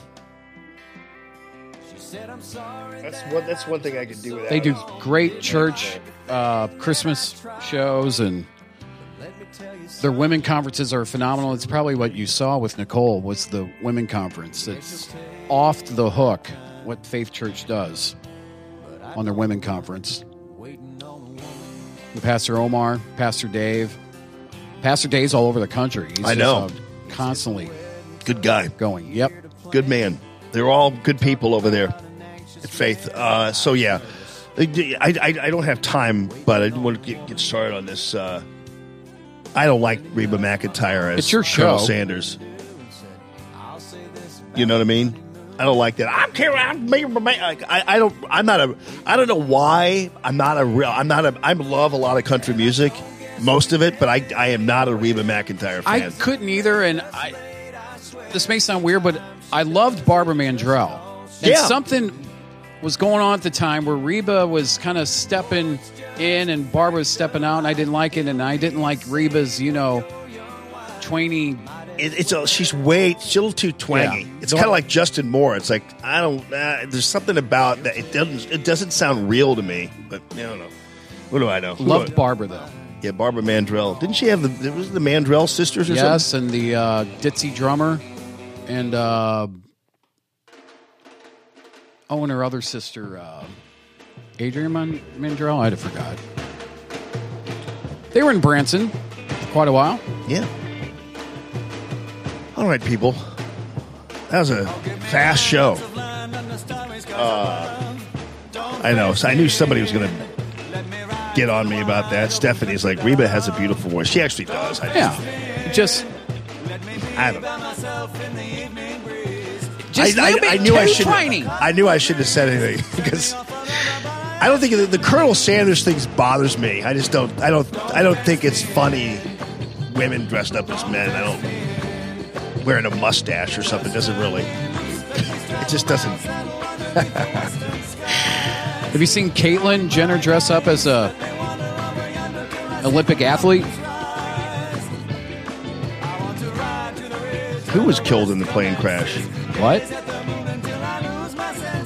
That's one, that's one thing I could do without. They do great church uh, Christmas shows, and their women conferences are phenomenal. It's probably what you saw with Nicole was the women conference. It's off the hook what Faith Church does on their women conference. Pastor Omar, Pastor Dave. Pastor Dave's all over the country. He's I know. Just, uh, constantly. Good guy. Going, yep. Good man. They're all good people over there at Faith. Uh, so, yeah. I, I, I don't have time, but I want to get started on this. Uh, I don't like Reba McEntire as it's your show. Colonel Sanders. You know what I mean? I don't like that. I'm Carol. I'm I, I don't. I'm not a. I don't know why I'm not a real. I'm not a. I love a lot of country music, most of it, but I I am not a Reba McEntire fan. I couldn't either, and I. This may sound weird, but I loved Barbara Mandrell. And yeah. Something was going on at the time where Reba was kind of stepping in and Barbara was stepping out, and I didn't like it, and I didn't like Reba's, you know, twangy. It, it's a, she's way she's a little too twangy. Yeah. It's kind of like Justin Moore. It's like I don't. Uh, there's something about that. It doesn't. It doesn't sound real to me. But I don't know. What do I know? Loved Barbara though. Yeah, Barbara Mandrell. Didn't she have the, was it the Mandrell sisters or yes, something? Yes, and the uh, ditzy drummer and, uh, oh, and her other sister, uh, Adrian Mandrell. I'd have forgot. They were in Branson for quite a while. Yeah. All right, people. That was a fast show. Uh, I know. I knew somebody was going to get on me about that. Stephanie's like, Reba has a beautiful voice. She actually does. I yeah. Just, I don't know. Just I, I, I knew I should. I knew I shouldn't have said anything because I don't think the, the Colonel Sanders thing bothers me. I just don't. I don't. I don't think it's funny. Women dressed up as men. I don't. Wearing a mustache or something doesn't really. It just doesn't. Have you seen Caitlyn Jenner dress up as a Olympic athlete? Who was killed in the plane crash? What?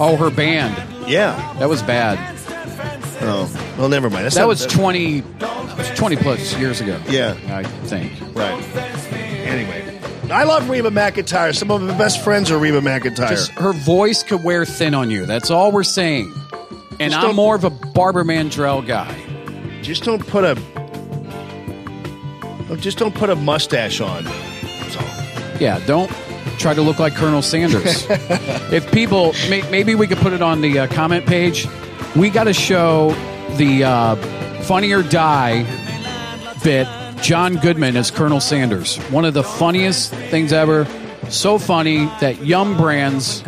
Oh, her band. Yeah. That was bad. Oh. Well, never mind. That's that not, was twenty twenty plus years ago. Yeah. I think. Right. Anyway. I love Reba McEntire. Some of my best friends are Reba McEntire. Just, her voice could wear thin on you. That's all we're saying. And I'm more of a Barbara Mandrell guy. Just don't put a, just don't put a mustache on. So. Yeah, don't try to look like Colonel Sanders. If people, may, maybe we could put it on the uh, comment page. We got to show the uh, Funny or Die bit. John Goodman as Colonel Sanders. One of the funniest things ever. So funny that Yum Brands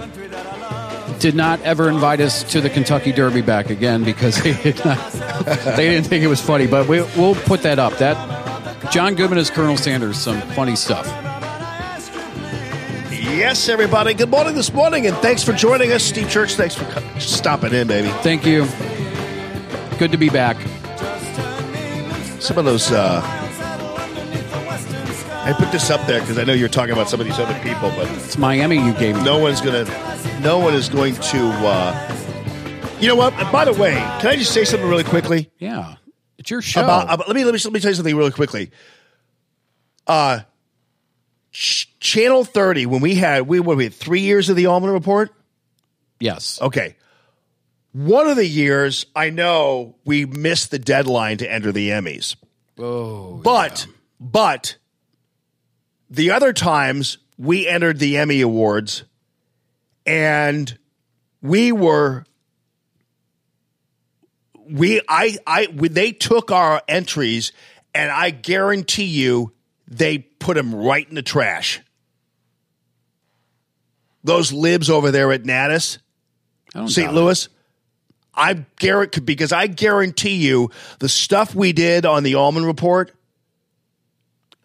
did not ever invite us to the Kentucky Derby back again because they did not, they didn't think it was funny. But we, we'll put that up. That John Goodman is Colonel Sanders. Some funny stuff. Yes, everybody. Good morning this morning, and thanks for joining us, Steve Church. Thanks for co- stopping in, baby. Thank you. Good to be back. Some of those. Uh, I put this up there because I know you're talking about some of these other people, but it's Miami you gave me. No one's gonna. No one is going to, uh, you know what? And by the way, can I just say something really quickly? Yeah, it's your show. About, about, let me let me let me tell you something really quickly. Uh, ch- Channel thirty. When we had we what we had three years of the Almanac Report. Yes. Okay. One of the years, I know we missed the deadline to enter the Emmys. Oh, but yeah. but the other times we entered the Emmy Awards. And we were, we, I, I, we, they took our entries, and I guarantee you they put them right in the trash. Those libs over there at Natus, Saint Louis, I guarantee, because I guarantee you the stuff we did on the Almond Report,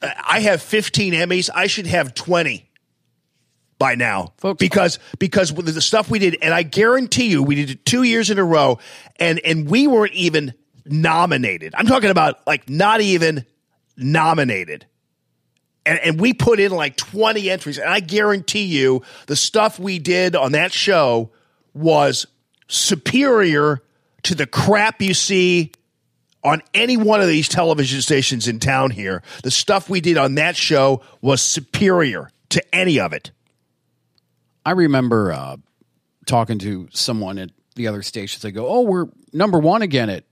I have fifteen Emmys, I should have twenty. By now, folks, because because the stuff we did, and I guarantee you, we did it two years in a row, and and we weren't even nominated. I'm talking about like not even nominated, and and we put in like twenty entries, and I guarantee you, the stuff we did on that show was superior to the crap you see on any one of these television stations in town here. The stuff we did on that show was superior to any of it. I remember uh, talking to someone at the other stations. They go, oh, we're number one again at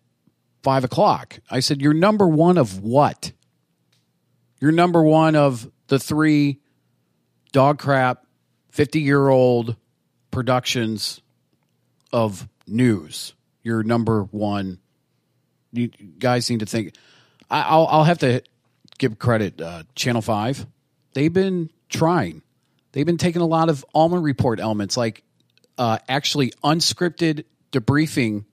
five o'clock. I said, you're number one of what? You're number one of the three dog crap, fifty-year-old productions of news. You're number one. You guys need to think. I, I'll, I'll have to give credit. Uh, Channel five, they've been trying. They've been taking a lot of Almond Report elements, like uh, actually unscripted debriefing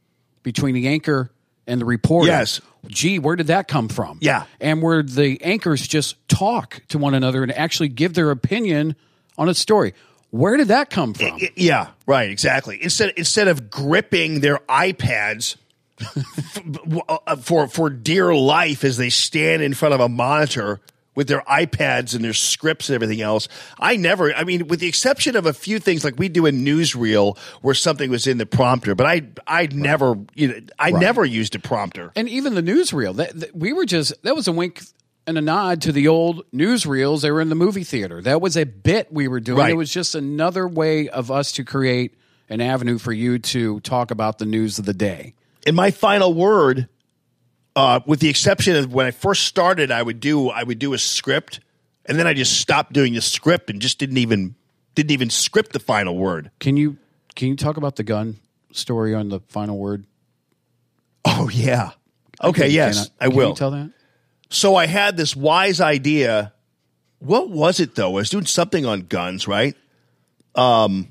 between the anchor and the reporter. Yes. Gee, where did that come from? Yeah. And where the anchors just talk to one another and actually give their opinion on a story. Where did that come from? It, it, yeah, right, exactly. Instead instead of gripping their iPads for, for for dear life as they stand in front of a monitor with their iPads and their scripts and everything else. I never, I mean, with the exception of a few things like we do a newsreel where something was in the prompter, but I, I right. never, you know, I right. never used a prompter. And even the newsreel, that, that we were just, that was a wink and a nod to the old newsreels. They were in the movie theater. That was a bit we were doing. Right. It was just another way of us to create an avenue for you to talk about the news of the day. And my final word, uh, with the exception of when I first started, I would do I would do a script, and then I just stopped doing the script and just didn't even didn't even script the final word. Can you can you talk about the gun story on the final word? Oh yeah. Okay. Okay yes, I, I will. Can you tell that? So I had this wise idea. What was it though? I was doing something on guns, right? Um,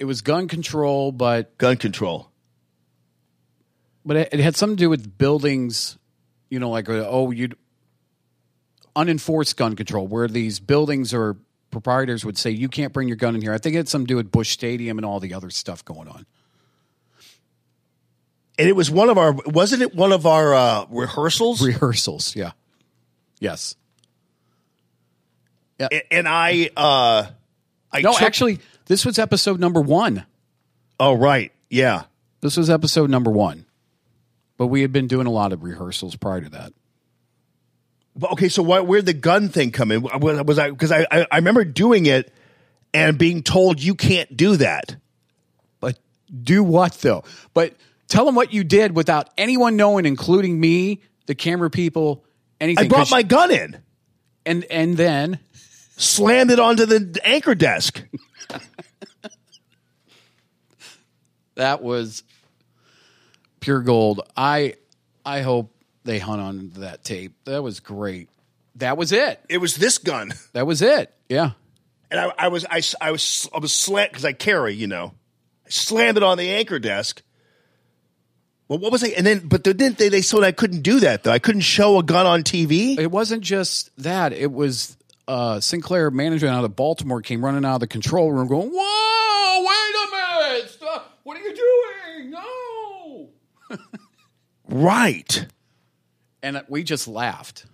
it was gun control, but gun control. But it had something to do with buildings, you know, like, oh, you'd unenforced gun control, where these buildings or proprietors would say, you can't bring your gun in here. I think it had something to do with Bush Stadium and all the other stuff going on. And it was one of our, wasn't it one of our uh, rehearsals? Rehearsals, yeah. Yes. Yeah. And, and I, uh, I no, took- actually, this was episode number one. Oh, right. Yeah. This was episode number one. But we had been doing a lot of rehearsals prior to that. Okay, so why, where'd the gun thing come in? Was I because I, I remember doing it and being told you can't do that. But do what though? But tell them what you did without anyone knowing, including me, the camera people, anything. I brought my gun in, and and then slammed it onto the anchor desk. That was pure gold. I I hope they hung on to that tape. That was great. That was it. It was this gun. That was it. Yeah. And I, I was I, I was I was slant because I carry, you know. I slammed it on the anchor desk. Well, what was I? And then, but they didn't they? They said I couldn't do that though. I couldn't show a gun on T V. It wasn't just that. It was uh, Sinclair manager out of Baltimore came running out of the control room going, "Whoa! Wait a minute! Stop. What are you doing? No!" Right. And we just laughed.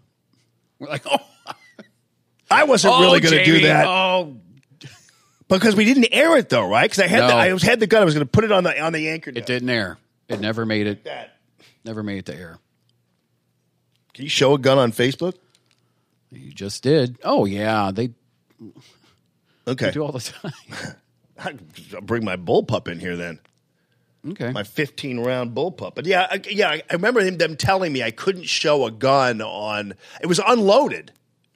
We're like, oh. I wasn't oh, really going to do that. Oh. Because we didn't air it, though, right? Because I had no. the, I was, had the gun. I was going to put it on the on the anchor desk. It didn't air. It never made it. That. Never made it to air. Can you show a gun on Facebook? You just did. Oh, yeah. They, okay. They do all the time. I'll bring my bullpup in here then. Okay. My fifteen round bullpup. But yeah, I, yeah, I remember him them telling me I couldn't show a gun on. It was unloaded,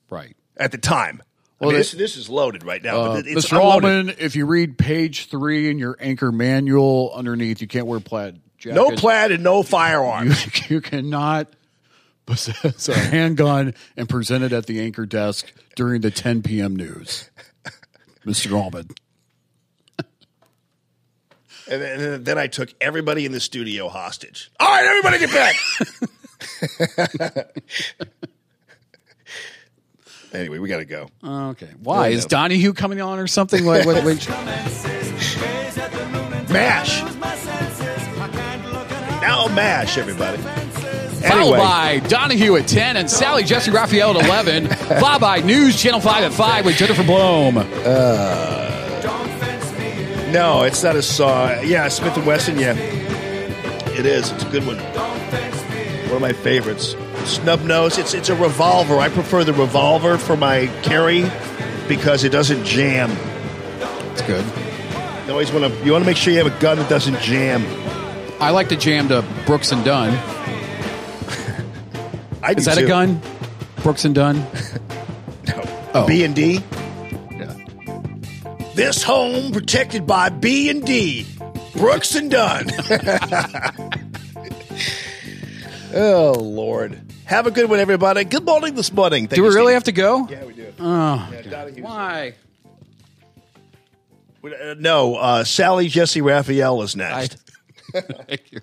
right, at the time. Well, I mean, this, this is loaded right now. Uh, but it's Mister Allman, if you read page three in your anchor manual underneath, you can't wear plaid jackets. No plaid and no firearms. You, you cannot possess a handgun and present it at the anchor desk during the ten p.m. news, Mister Allman. And then, and then I took everybody in the studio hostage. All right, everybody get back. Anyway, we got to go. Okay. Why? Is Donahue coming on or something? Like, what, what, MASH. Now MASH, everybody. Followed anyway. By Donahue at ten and Sally Jesse Raphael at eleven. Followed by News Channel five at five with Jennifer Blome. Uh... No, it's not a saw. Yeah, Smith and Wesson, yeah. It is. It's a good one. One of my favorites. Snub nose. It's it's a revolver. I prefer the revolver for my carry because it doesn't jam. It's good. You always want to you want to make sure you have a gun that doesn't jam. I like to jam to Brooks and Dunn. I do Is that too. A gun? Brooks and Dunn? No. Oh. B and D? This home protected by B and D, Brooks and Dunn. Oh, Lord. Have a good one, everybody. Good morning this morning. Thank do we you, really Steve. Have to go? Yeah, we do. Oh, yeah, why? Uh, no, uh, Sally Jesse Raphael is next. I, thank you.